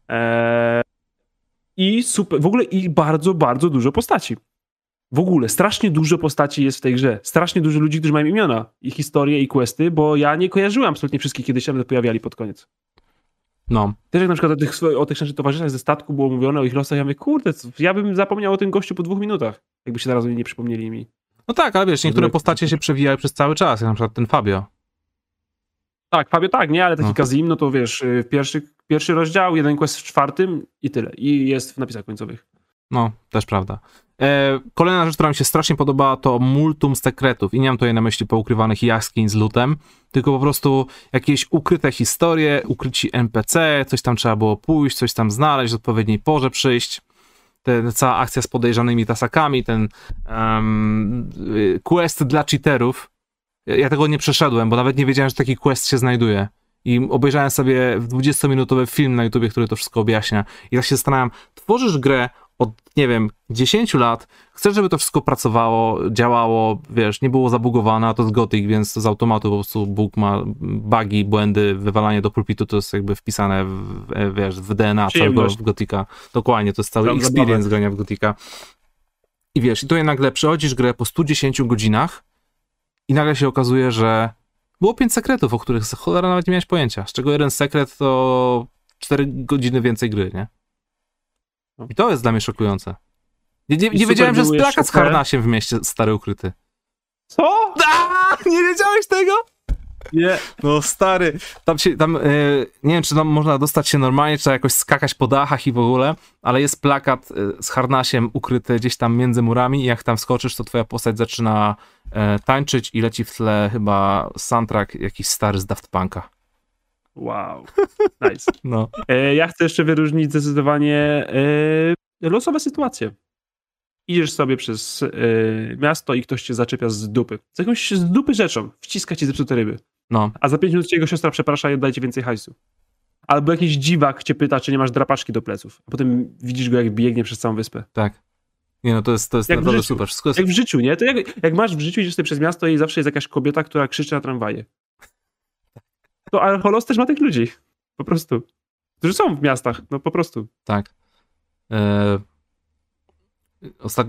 I super, w ogóle i bardzo, bardzo dużo postaci. W ogóle strasznie dużo postaci jest w tej grze. Strasznie dużo ludzi, którzy mają imiona i historie i questy, bo ja nie kojarzyłem absolutnie wszystkich, kiedy się nawet pojawiali pod koniec. No. Też jak na przykład o tych naszych towarzyszach ze statku było mówione, o ich losach, ja mówię, kurde, ja bym zapomniał o tym gościu po 2 minutach, jakby się zaraz nie przypomnieli mi. No tak, ale wiesz, niektóre postacie się przewijały przez cały czas, jak na przykład ten Fabio. Tak, Fabio tak, nie, ale taki Kazim, no to wiesz, pierwszy rozdział, jeden quest w 4 i tyle. I jest w napisach końcowych. No, też prawda. Kolejna rzecz, która mi się strasznie podobała, to multum sekretów. I nie mam tutaj na myśli poukrywanych jaskiń z lutem, tylko po prostu jakieś ukryte historie, ukryci NPC, coś tam trzeba było pójść, coś tam znaleźć, w odpowiedniej porze przyjść. Cała akcja z podejrzanymi tasakami, ten quest dla cheaterów. Ja tego nie przeszedłem, bo nawet nie wiedziałem, że taki quest się znajduje. I obejrzałem sobie 20-minutowy film na YouTubie, który to wszystko objaśnia. I tak się zastanawiam, tworzysz grę od, nie wiem, 10 lat, chcesz, żeby to wszystko pracowało, działało, wiesz, nie było zabugowane, a to z Gothic, więc z automatu po prostu Bóg ma bugi, błędy, wywalanie do pulpitu, to jest jakby wpisane w DNA całego Gothica. Dokładnie, to jest cały experience grania w Gothica. I wiesz, i tu nagle przechodzisz grę po 110 godzinach i nagle się okazuje, że było 5 sekretów, o których cholera nawet nie miałeś pojęcia, z czego jeden sekret to 4 godziny więcej gry, nie? I to jest dla mnie szokujące. Nie wiedziałem, że jest plakat z harnasiem w mieście stary ukryty. Co? Aaaa, nie wiedziałeś tego? Nie. No stary, tam nie wiem, czy tam można dostać się normalnie, trzeba jakoś skakać po dachach i w ogóle, ale jest plakat z harnasiem ukryty gdzieś tam między murami i jak tam skoczysz, to twoja postać zaczyna tańczyć i leci w tle chyba soundtrack jakiś stary z Daft Punka. Wow, nice. No. Ja chcę jeszcze wyróżnić zdecydowanie losowe sytuacje. Idziesz sobie przez miasto i ktoś cię zaczepia z dupy. Z jakąś z dupy rzeczą. Wciska ci zepsute ryby. No. A za 5 minut cię jego siostra przeprasza i oddaje ci więcej hajsu. Albo jakiś dziwak cię pyta, czy nie masz drapaczki do pleców. A potem widzisz go, jak biegnie przez całą wyspę. Tak. Nie no, to jest jak naprawdę super. Wszystko jest... Jak w życiu, nie? To jak masz w życiu, idziesz sobie przez miasto i zawsze jest jakaś kobieta, która krzyczy na tramwaje. To Archolos też ma tych ludzi. Po prostu. Którzy są w miastach. No po prostu. Tak.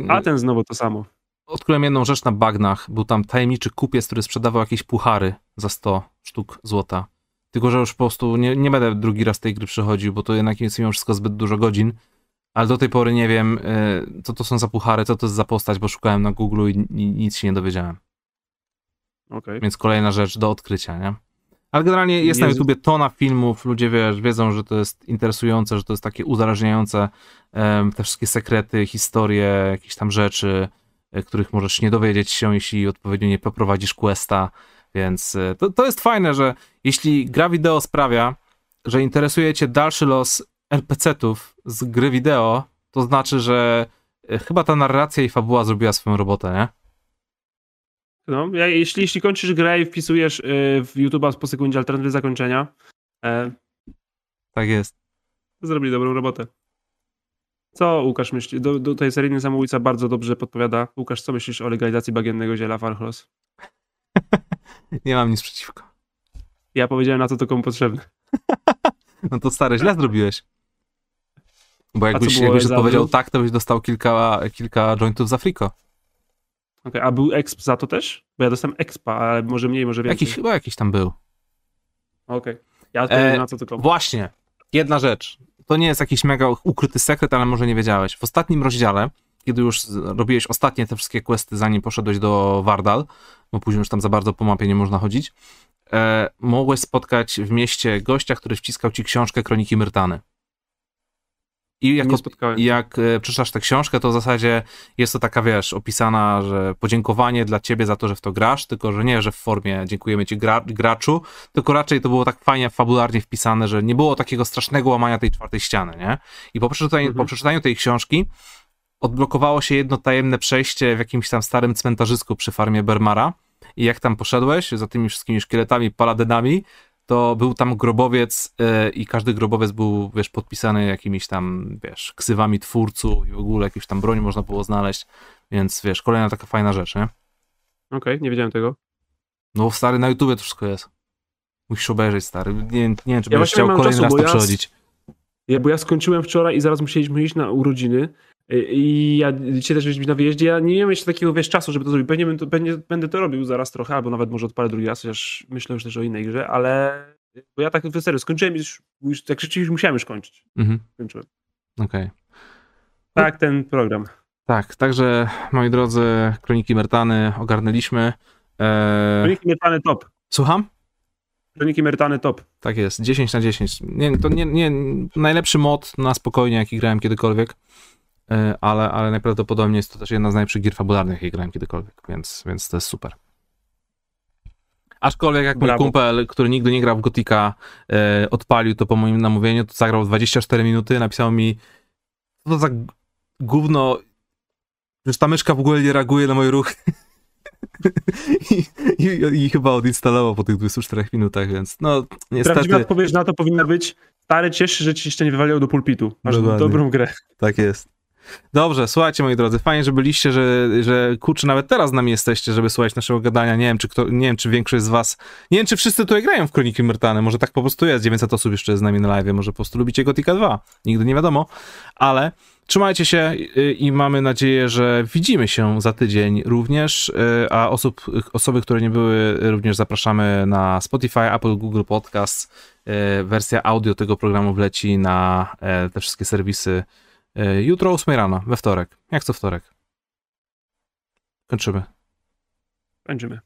A ten znowu to samo. Odkryłem jedną rzecz na bagnach. Był tam tajemniczy kupiec, który sprzedawał jakieś puchary za 100 sztuk złota. Tylko, że już po prostu nie będę drugi raz tej gry przychodził, bo to jednak jest mimo wszystko zbyt dużo godzin. Ale do tej pory nie wiem, co to są za puchary, co to jest za postać, bo szukałem na Google i nic się nie dowiedziałem. Okay. Więc kolejna rzecz do odkrycia, nie? Ale generalnie jest na YouTubie tona filmów, ludzie wiedzą, że to jest interesujące, że to jest takie uzależniające, te wszystkie sekrety, historie, jakieś tam rzeczy, których możesz nie dowiedzieć się, jeśli odpowiednio nie poprowadzisz questa, więc to jest fajne, że jeśli gra wideo sprawia, że interesuje cię dalszy los NPC-ów z gry wideo, to znaczy, że chyba ta narracja i fabuła zrobiła swoją robotę, nie? No, jeśli kończysz grę i wpisujesz w YouTube'a po sekundzie alternatywy zakończenia. Tak jest. Zrobili dobrą robotę. Co Łukasz myśli? Do tej seryjny samobójca bardzo dobrze podpowiada. Łukasz, co myślisz o legalizacji bagiennego ziela w Archolos? Nie mam nic przeciwko. Ja powiedziałem, na co to komu potrzebne. No to stary, źle zrobiłeś. Bo jakbyś odpowiedział tak, to byś dostał kilka jointów za friko. Okay, a był exp za to też? Bo ja dostałem expa, ale może mniej, może więcej. Chyba jakiś tam był. Okej. Okay. Ja nie na co tylko. Właśnie. Jedna rzecz. To nie jest jakiś mega ukryty sekret, ale może nie wiedziałeś. W ostatnim rozdziale, kiedy już robiłeś ostatnie te wszystkie questy, zanim poszedłeś do Vardal, bo później już tam za bardzo po mapie nie można chodzić, mogłeś spotkać w mieście gościa, który wciskał ci książkę Kroniki Myrtany. I jak przeczytasz tę książkę, to w zasadzie jest to taka, wiesz, opisana, że podziękowanie dla ciebie za to, że w to grasz, tylko że nie, że w formie dziękujemy ci graczu, tylko raczej to było tak fajnie, fabularnie wpisane, że nie było takiego strasznego łamania tej czwartej ściany, nie? I po przeczytaniu tej książki odblokowało się jedno tajemne przejście w jakimś tam starym cmentarzysku przy farmie Bermara i jak tam poszedłeś za tymi wszystkimi szkieletami, paladynami, to był tam grobowiec i każdy grobowiec był, wiesz, podpisany jakimiś tam, wiesz, ksywami twórców i w ogóle jakieś tam broń można było znaleźć, więc wiesz, kolejna taka fajna rzecz, nie? Okej, nie wiedziałem tego. No stary, na YouTubie to wszystko jest. Musisz obejrzeć, stary. Nie wiem, czy będziesz chciał kolejny raz to przechodzić. Bo ja skończyłem wczoraj i zaraz musieliśmy iść na urodziny i ja dzisiaj też byliśmy na wyjeździe. Ja nie miałem jeszcze takiego, wiesz, czasu, żeby to zrobić. Będę to robił zaraz trochę, albo nawet może odpalę drugi raz, chociaż myślę już też o innej grze, ale bo ja tak w serio skończyłem już tak rzeczywiście musiałem już kończyć. Skończyłem. Okej. Okay. Tak, ten program. Tak, także moi drodzy, Kroniki Myrtany ogarnęliśmy. Kroniki Myrtany top. Słucham? Kroniki Myrtany top. Tak jest, 10 na 10. To nie najlepszy mod na spokojnie, jaki grałem kiedykolwiek. Ale najprawdopodobniej jest to też jedna z najlepszych gier fabularnych, jakie grałem kiedykolwiek, więc to jest super. Aczkolwiek jak mój kumpel, który nigdy nie grał w Gotika, odpalił to po moim namówieniu, to zagrał 24 minuty, napisał mi, co to za gówno, że ta myszka w ogóle nie reaguje na moje ruchy. I chyba odinstalował po tych 24 minutach, więc no niestety... Prawdziwa odpowiedź na to powinna być: stary, cieszy, że ci jeszcze nie wywaliło do pulpitu. Masz dobrą grę. Tak jest. Dobrze, słuchajcie moi drodzy, fajnie, że byliście, że kurczę, nawet teraz z nami jesteście, żeby słuchać naszego gadania. Nie wiem, czy większość z was, nie wiem, czy wszyscy tutaj grają w Kroniki Myrtany, może tak po prostu jest, 900 osób jeszcze jest z nami na live, może po prostu lubicie Gotika 2, nigdy nie wiadomo, ale trzymajcie się i mamy nadzieję, że widzimy się za tydzień również, a osoby, które nie były, również zapraszamy na Spotify, Apple, Google Podcast, wersja audio tego programu wleci na te wszystkie serwisy jutro o 8 rano, we wtorek. Jak co wtorek. Kończymy. Kończymy.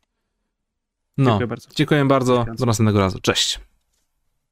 No, dziękuję bardzo. Do następnego razu. Cześć.